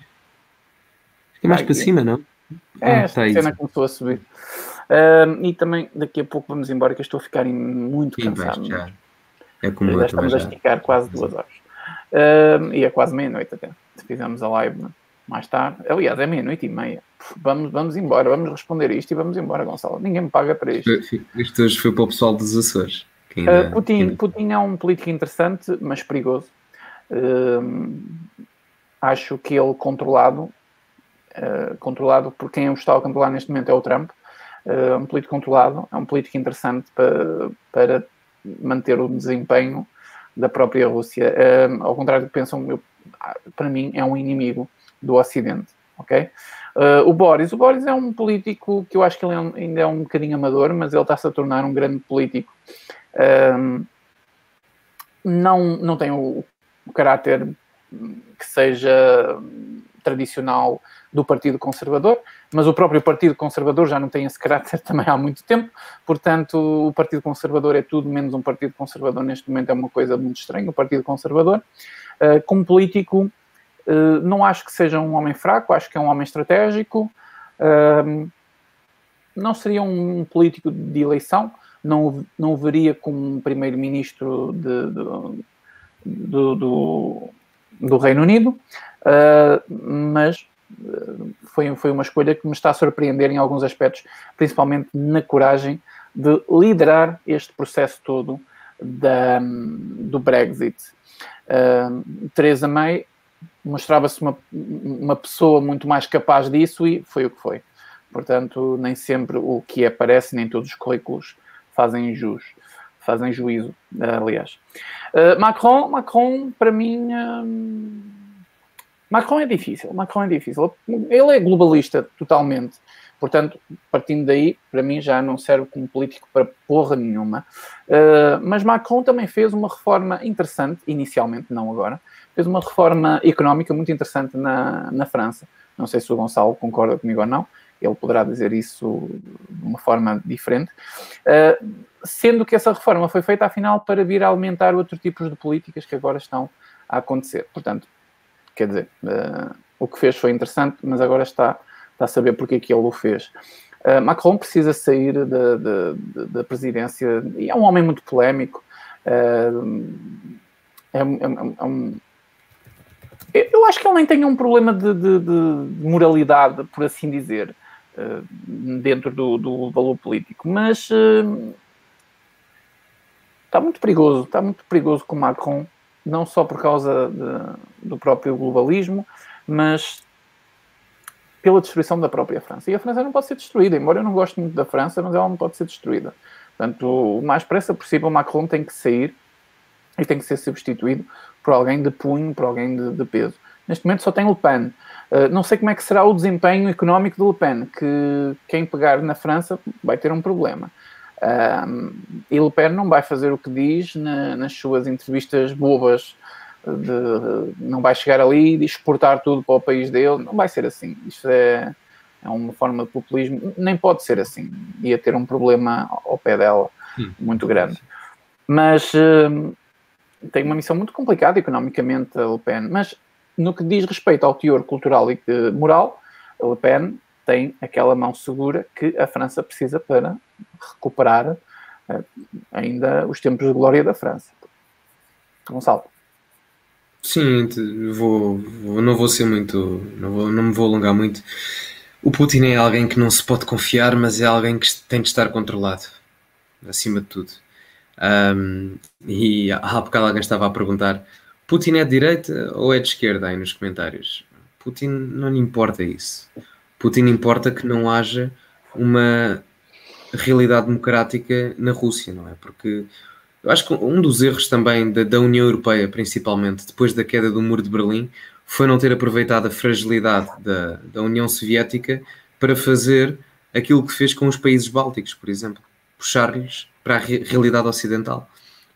Fica mais para cima, não? É, esta cena começou a subir. Uh, e também, daqui a pouco vamos embora, que eu estou a ficar muito Sim, cansado. Já. É como já estamos já. a esticar quase duas horas. Uh, e é quase meia-noite até. Fizemos a live mais tarde. Aliás, é meia-noite e meia. Vamos, vamos embora, vamos responder isto e vamos embora, Gonçalo. Ninguém me paga para isto. Isto hoje foi para o pessoal dos Açores. Ainda, uh, Putin, ainda... Putin é um político interessante, mas perigoso. Uh, acho que ele controlado, uh, controlado por quem o está a controlar neste momento é o Trump. É uh, um político controlado, é um político interessante para, para manter o desempenho da própria Rússia. Uh, ao contrário do que pensam, eu, para mim é um inimigo do Ocidente. Okay? Uh, o Boris. O Boris é um político que eu acho que ele é um, ainda é um bocadinho amador, mas ele está-se a tornar um grande político. Uh, não, não tem o, o caráter que seja tradicional do Partido Conservador, mas o próprio Partido Conservador já não tem esse caráter também há muito tempo, portanto o Partido Conservador é tudo menos um Partido Conservador neste momento, é uma coisa muito estranha, o Partido Conservador. Uh, como político, Uh, não acho que seja um homem fraco, acho que é um homem estratégico. Uh, não seria um político de eleição, não, não o veria como primeiro-ministro de, de, do, do, do Reino Unido, uh, mas uh, foi, foi uma escolha que me está a surpreender em alguns aspectos, principalmente na coragem de liderar este processo todo da, do Brexit. Uh, Theresa May mostrava-se uma, uma pessoa muito mais capaz disso e foi o que foi. Portanto, nem sempre o que aparece, nem todos os currículos fazem jus, fazem juízo, aliás. Uh, Macron, Macron, para mim... Uh, Macron é difícil, Macron é difícil. Ele é globalista, totalmente. Portanto, partindo daí, para mim já não serve como político para porra nenhuma. Uh, mas Macron também fez uma reforma interessante, inicialmente, não agora, fez uma reforma económica muito interessante na, na França. Não sei se o Gonçalo concorda comigo ou não. Ele poderá dizer isso de uma forma diferente. Uh, sendo que essa reforma foi feita, afinal, para vir a alimentar outros tipos de políticas que agora estão a acontecer. Portanto, quer dizer, uh, o que fez foi interessante, mas agora está, está a saber porque é que ele o fez. Uh, Macron precisa sair da, da, da presidência. E é um homem muito polémico. Uh, é, é, é um... Eu acho que ele nem tem um problema de, de, de moralidade, por assim dizer, dentro do, do valor político, mas está muito perigoso, está muito perigoso com Macron, não só por causa de, do próprio globalismo, mas pela destruição da própria França. E a França não pode ser destruída, embora eu não goste muito da França, mas ela não pode ser destruída. Portanto, o mais pressa possível, Macron tem que sair e tem que ser substituído por alguém de punho, por alguém de, de peso. Neste momento só tem Le Pen. Uh, não sei como é que será o desempenho económico de Le Pen, que quem pegar na França vai ter um problema. Uh, e Le Pen não vai fazer o que diz na, nas suas entrevistas bobas, de, não vai chegar ali e exportar tudo para o país dele. Não vai ser assim. Isto é, é uma forma de populismo. Nem pode ser assim. Ia ter um problema ao pé dela hum. muito grande. Mas... Uh, tem uma missão muito complicada economicamente, a Le Pen, mas no que diz respeito ao teor cultural e moral, a Le Pen tem aquela mão segura que a França precisa para recuperar uh, ainda os tempos de glória da França. Gonçalo. Sim, vou, vou, não vou ser muito, não, vou, não me vou alongar muito. O Putin é alguém que não se pode confiar, mas é alguém que tem de estar controlado, acima de tudo. Um, e há bocado alguém estava a perguntar, Putin é de direita ou é de esquerda? Aí nos comentários. Putin não lhe importa isso. Putin importa que não haja uma realidade democrática na Rússia, não é? Porque eu acho que um dos erros também da, da União Europeia, principalmente, depois da queda do Muro de Berlim, foi não ter aproveitado a fragilidade da, da União Soviética para fazer aquilo que fez com os países bálticos, por exemplo, puxar-lhes para a re- realidade ocidental.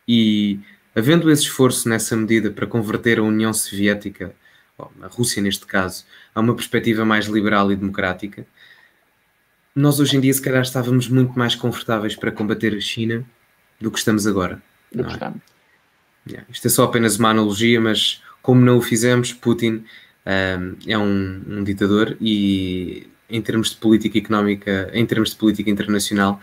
E havendo esse esforço nessa medida para converter a União Soviética, bom, a Rússia neste caso, a uma perspectiva mais liberal e democrática, nós hoje em dia se calhar estávamos muito mais confortáveis para combater a China do que estamos agora. Do que estamos. Yeah. Isto é só apenas uma analogia, mas... Como não o fizemos, Putin um, é um, um ditador e em termos de política económica, em termos de política internacional,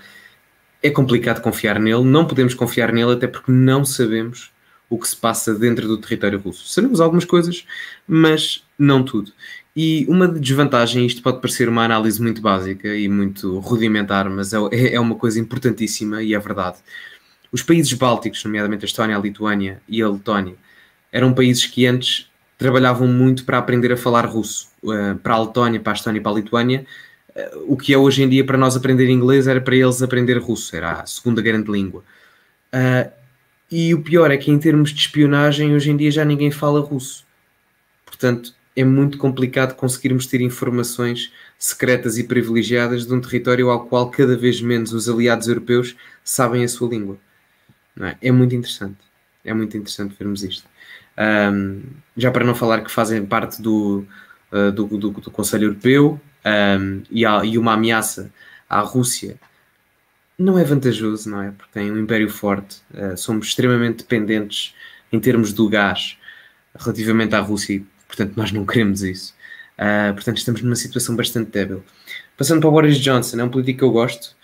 é complicado confiar nele. Não podemos confiar nele até porque não sabemos o que se passa dentro do território russo. Sabemos algumas coisas, mas não tudo. E uma desvantagem, isto pode parecer uma análise muito básica e muito rudimentar, mas é, é uma coisa importantíssima e é verdade. Os países bálticos, nomeadamente a Estónia, a Lituânia e a Letónia, eram países que antes trabalhavam muito para aprender a falar russo. Para a Letónia, para a Estónia e para a Lituânia, o que é hoje em dia para nós aprender inglês era para eles aprender russo, era a segunda grande língua. E o pior é que em termos de espionagem, hoje em dia já ninguém fala russo. Portanto, é muito complicado conseguirmos ter informações secretas e privilegiadas de um território ao qual cada vez menos os aliados europeus sabem a sua língua. Não é? É muito interessante. É muito interessante vermos isto. Um, já para não falar que fazem parte do, uh, do, do, do Conselho Europeu um, e, há, e uma ameaça à Rússia, não é vantajoso, não é? Porque tem um império forte, uh, somos extremamente dependentes em termos do gás relativamente à Rússia e, portanto, nós não queremos isso. Uh, portanto, estamos numa situação bastante débil. Passando para o Boris Johnson, é um político que eu gosto.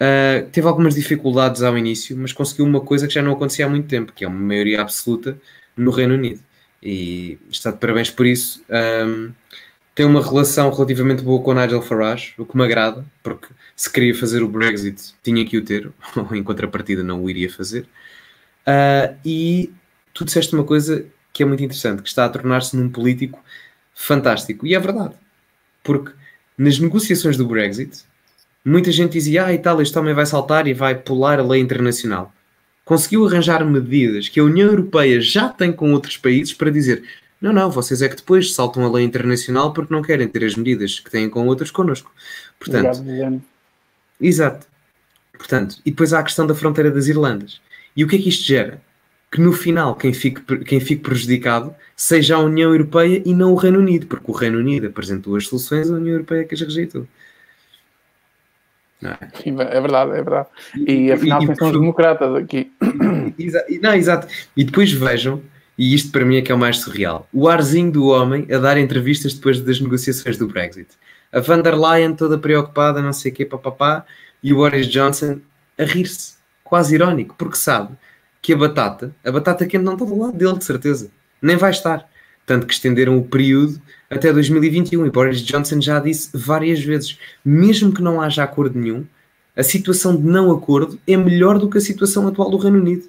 Uh, teve algumas dificuldades ao início, mas conseguiu uma coisa que já não acontecia há muito tempo, que é uma maioria absoluta no Reino Unido, e está de parabéns por isso. Um, tem uma relação relativamente boa com o Nigel Farage, o que me agrada, porque se queria fazer o Brexit tinha que o ter, ou em contrapartida não o iria fazer. Uh, e tu disseste uma coisa que é muito interessante, que está a tornar-se num político fantástico, e é verdade, porque nas negociações do Brexit muita gente dizia, ah, e tal, este homem vai saltar e vai pular a lei internacional. Conseguiu arranjar medidas que a União Europeia já tem com outros países para dizer não, não, vocês é que depois saltam a lei internacional porque não querem ter as medidas que têm com outros connosco. Portanto, obrigado, exato. Portanto, e depois há a questão da fronteira das Irlandas. E o que é que isto gera? Que no final quem fique, quem fique prejudicado seja a União Europeia e não o Reino Unido, porque o Reino Unido apresentou as soluções, a União Europeia que as rejeitou. Não é? Sim, é verdade, é verdade. E afinal e, e, são os democratas aqui. Não, exato. E depois vejam, e isto para mim é que é o mais surreal, o arzinho do homem a dar entrevistas depois das negociações do Brexit. A Van der Leyen toda preocupada, não sei o quê, papapá, e o Boris Johnson a rir-se, quase irónico, porque sabe que a batata, a batata quente não está do lado dele, de certeza. Nem vai estar. Tanto que estenderam o período até dois mil e vinte e um, e Boris Johnson já disse várias vezes, mesmo que não haja acordo nenhum, a situação de não acordo é melhor do que a situação atual do Reino Unido.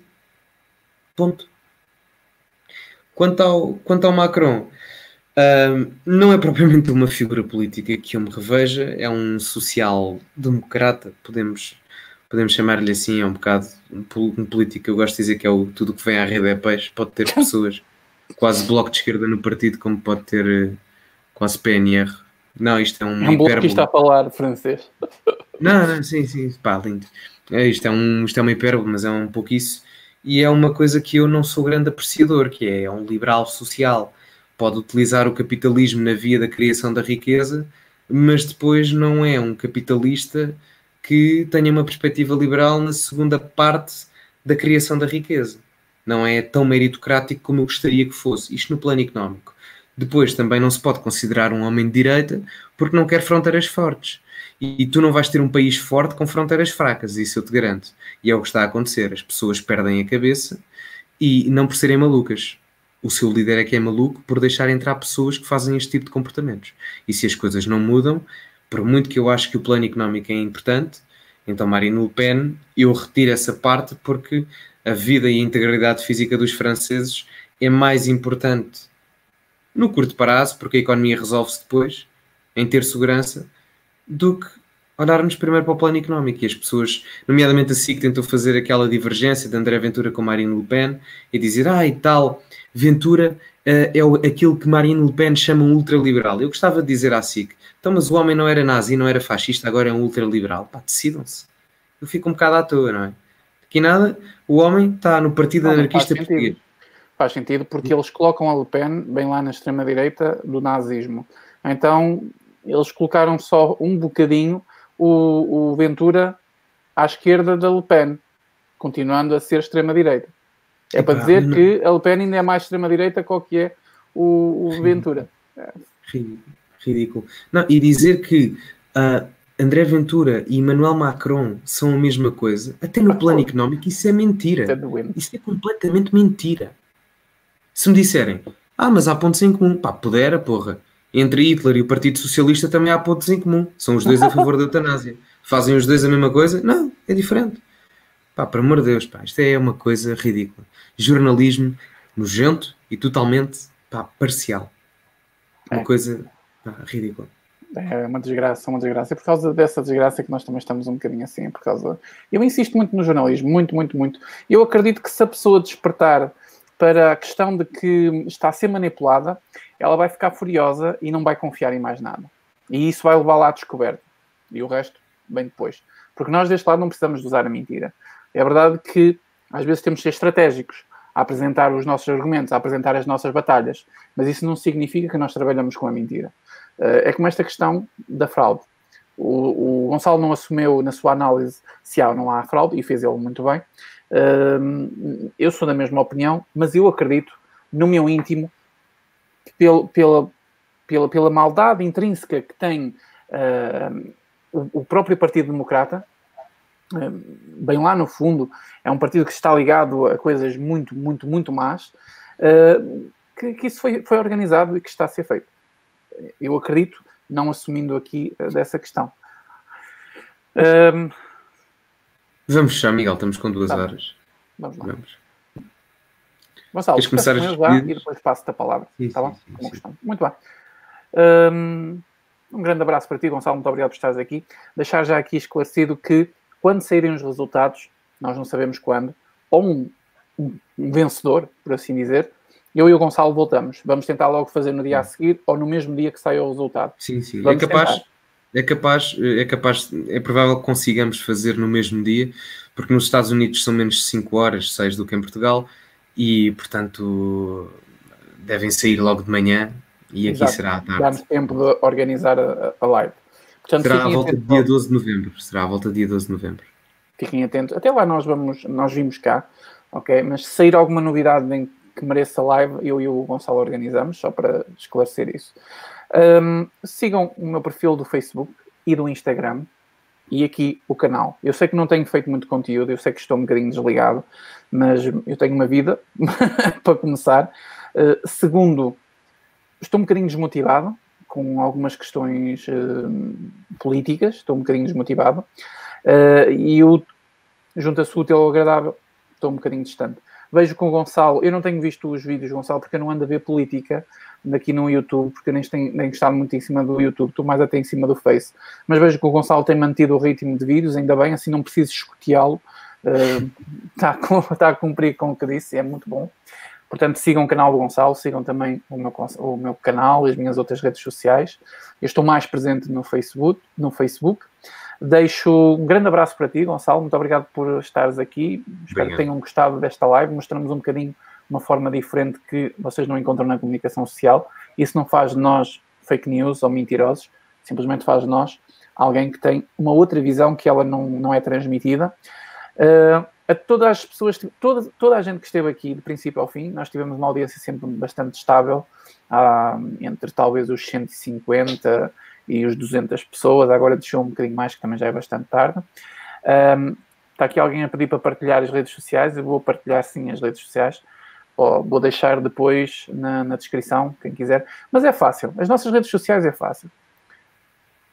Ponto. Quanto ao, quanto ao Macron, um, não é propriamente uma figura política que eu me reveja, é um social-democrata, podemos, podemos chamar-lhe assim, é um bocado um político, eu gosto de dizer que é o, tudo que vem à rede é peixe, pode ter pessoas... Quase bloco de esquerda no partido, como pode ter quase P N R. Não, isto é um hipérbole. É um bloquista a falar francês. Não, não, sim, sim, pá, lindo. É, isto, é um, isto é uma hipérbole, mas é um pouco isso. E é uma coisa que eu não sou grande apreciador, que é, é um liberal social. Pode utilizar o capitalismo na via da criação da riqueza, mas depois não é um capitalista que tenha uma perspectiva liberal na segunda parte da criação da riqueza. Não é tão meritocrático como eu gostaria que fosse. Isto no plano económico. Depois, também não se pode considerar um homem de direita porque não quer fronteiras fortes. E, e tu não vais ter um país forte com fronteiras fracas, isso eu te garanto. E é o que está a acontecer. As pessoas perdem a cabeça e não por serem malucas. O seu líder é que é maluco por deixar entrar pessoas que fazem este tipo de comportamentos. E se as coisas não mudam, por muito que eu acho que o plano económico é importante, então Marine Le Pen, eu retiro essa parte porque a vida e a integridade física dos franceses é mais importante no curto prazo, porque a economia resolve-se depois, em ter segurança, do que olharmos primeiro para o plano económico. E as pessoas, nomeadamente a SIC, tentou fazer aquela divergência de André Ventura com Marine Le Pen e dizer, ah, e tal, Ventura uh, é o, aquilo que Marine Le Pen chama um ultraliberal. Eu gostava de dizer à SIC, então, mas o homem não era nazi, não era fascista, agora é um ultraliberal. Pá, decidam-se. Eu fico um bocado à toa, não é? Aqui nada, o homem está no Partido Anarquista Português. Faz sentido, porque eles colocam a Le Pen bem lá na extrema-direita do nazismo. Então, eles colocaram só um bocadinho o, o Ventura à esquerda da Le Pen, continuando a ser extrema-direita. É, é para dizer não. que a Le Pen ainda é mais extrema-direita que o que é o, o Ventura. Ridículo. Não, e dizer que uh, André Ventura e Emmanuel Macron são a mesma coisa, até no ah, plano pô. económico, isso é mentira. Isso é completamente mentira. Se me disserem, ah, mas há pontos em comum, pá, pudera, porra. Entre Hitler e o Partido Socialista também há pontos em comum. São os dois a favor da eutanásia. Fazem os dois a mesma coisa? Não, é diferente. Pá, por amor de Deus, pá, isto é uma coisa ridícula. Jornalismo nojento e totalmente, pá, parcial. Uma é. coisa, pá, ridícula. É uma desgraça, uma desgraça. É por causa dessa desgraça que nós também estamos um bocadinho assim, por causa... Eu insisto muito no jornalismo, muito, muito, muito. Eu acredito que se a pessoa despertar para a questão de que está a ser manipulada, ela vai ficar furiosa e não vai confiar em mais nada. E isso vai levá-la à descoberta. E o resto, bem depois. Porque nós, deste lado, não precisamos de usar a mentira. É verdade que, às vezes, temos de ser estratégicos a apresentar os nossos argumentos, a apresentar as nossas batalhas. Mas isso não significa que nós trabalhamos com a mentira. É como esta questão da fraude. O, o Gonçalo não assumiu, na sua análise, se há ou não há fraude, e fez ele muito bem. Eu sou da mesma opinião, mas eu acredito, no meu íntimo, que pela, pela, pela, pela maldade intrínseca que tem uh, o, o próprio Partido Democrata, uh, bem lá no fundo, é um partido que está ligado a coisas muito, muito, muito más, uh, que, que isso foi, foi organizado e que está a ser feito. Eu acredito, não assumindo aqui uh, dessa questão. Um, Vamos fechar, Miguel. Estamos com duas tá. horas. Vamos lá. Vamos. Gonçalo, queres começar a lá e depois passo-te a palavra. Sim, tá sim, bom? Sim, sim. Muito bem. Um, um grande abraço para ti, Gonçalo. Muito obrigado por estares aqui. Deixar já aqui esclarecido que quando saírem os resultados, nós não sabemos quando, ou um, um, um vencedor, por assim dizer, eu e o Gonçalo voltamos. Vamos tentar logo fazer no dia a seguir ou no mesmo dia que saia o resultado. Sim, sim. Vamos é capaz... Tentar. É capaz, é capaz, é provável que consigamos fazer no mesmo dia, porque nos Estados Unidos são menos de cinco horas, seis do que em Portugal, e, portanto, devem sair logo de manhã e aqui Exato. será à tarde. Dá-nos tempo de organizar a, a live. Portanto, será à volta do dia doze de novembro. Será à volta do dia doze de novembro. Fiquem atentos. Até lá nós, vamos, nós vimos cá, ok? Mas se sair alguma novidade em que mereça a live, eu e o Gonçalo organizamos, só para esclarecer isso. Um, sigam o meu perfil do Facebook e do Instagram e aqui o canal. Eu sei que não tenho feito muito conteúdo, eu sei que estou um bocadinho desligado, mas eu tenho uma vida para começar. Uh, segundo, estou um bocadinho desmotivado com algumas questões uh, políticas, estou um bocadinho desmotivado uh, e eu, junto-se útil ao agradável, estou um bocadinho distante. Vejo com o Gonçalo, eu não tenho visto os vídeos, Gonçalo, porque eu não ando a ver política daqui no YouTube, porque eu nem, tenho, nem gostado muito em cima do YouTube, estou mais até em cima do Face. Mas vejo que o Gonçalo tem mantido o ritmo de vídeos, ainda bem, assim não preciso escuteá-lo. Uh, está, está a cumprir com o que disse, é muito bom. Portanto, sigam o canal do Gonçalo, sigam também o meu, o meu canal, as minhas outras redes sociais. Eu estou mais presente no Facebook, no Facebook. Deixo um grande abraço para ti, Gonçalo. Muito obrigado por estares aqui. Espero Bem, que tenham gostado desta live. Mostramos um bocadinho uma forma diferente que vocês não encontram na comunicação social. Isso não faz de nós fake news ou mentirosos. Simplesmente faz de nós alguém que tem uma outra visão que ela não, não é transmitida. Uh, a todas as pessoas, toda, toda a gente que esteve aqui de princípio ao fim, nós tivemos uma audiência sempre bastante estável, uh, entre talvez os cento e cinquenta e os duzentas pessoas, agora deixou um bocadinho mais, que também já é bastante tarde. Um, está aqui alguém a pedir para partilhar as redes sociais, eu vou partilhar sim as redes sociais, ou vou deixar depois na, na descrição, quem quiser. Mas é fácil, as nossas redes sociais é fácil.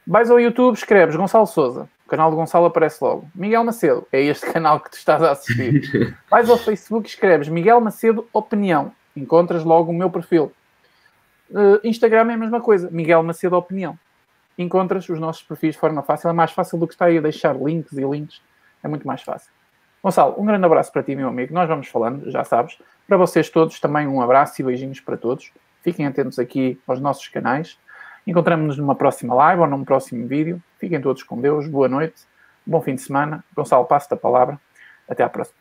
Vais ao YouTube, escreves Gonçalo Sousa, o canal de Gonçalo aparece logo. Miguel Macedo, é este canal que tu estás a assistir. Vais ao Facebook, escreves Miguel Macedo Opinião, encontras logo o meu perfil. Uh, Instagram é a mesma coisa, Miguel Macedo Opinião. Encontras os nossos perfis de forma fácil, é mais fácil do que estar aí a deixar links e links, é muito mais fácil. Gonçalo, um grande abraço para ti, meu amigo, nós vamos falando, já sabes. Para vocês todos também um abraço e beijinhos para todos. Fiquem atentos aqui aos nossos canais. Encontramos-nos numa próxima live ou num próximo vídeo. Fiquem todos com Deus. Boa noite. Bom fim de semana. Gonçalo, passo-te a palavra. Até à próxima.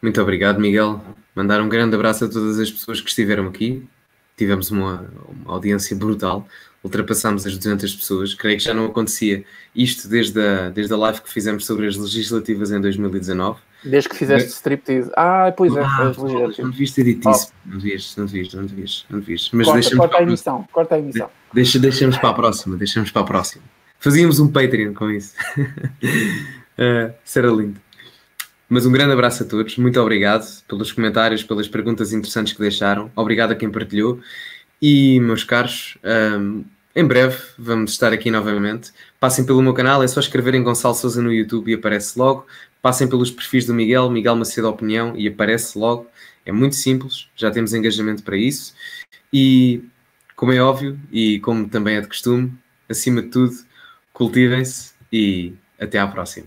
Muito obrigado, Miguel. Mandar um grande abraço a todas as pessoas que estiveram aqui. Tivemos uma, uma audiência brutal. Ultrapassámos as duzentas pessoas. Creio que já não acontecia isto desde a, desde a live que fizemos sobre as legislativas em dois mil e dezanove. Desde que fizeste striptease. Ah, pois é. Ah, não devias ter dito isso. Não devias, não devias, não devias, não devias. Mas corta, corta, a emissão, corta a emissão. Deixa, deixamos para a próxima, deixamos para a próxima. Fazíamos um Patreon com isso. uh, será lindo. Mas um grande abraço a todos. Muito obrigado pelos comentários, pelas perguntas interessantes que deixaram. Obrigado a quem partilhou. E, meus caros, um, em breve vamos estar aqui novamente. Passem pelo meu canal. É só escreverem Gonçalo Sousa no YouTube e aparece logo. Passem pelos perfis do Miguel, Miguel Macedo Opinião, e aparece logo. É muito simples, já temos engajamento para isso. E, como é óbvio, e como também é de costume, acima de tudo, cultivem-se e até à próxima.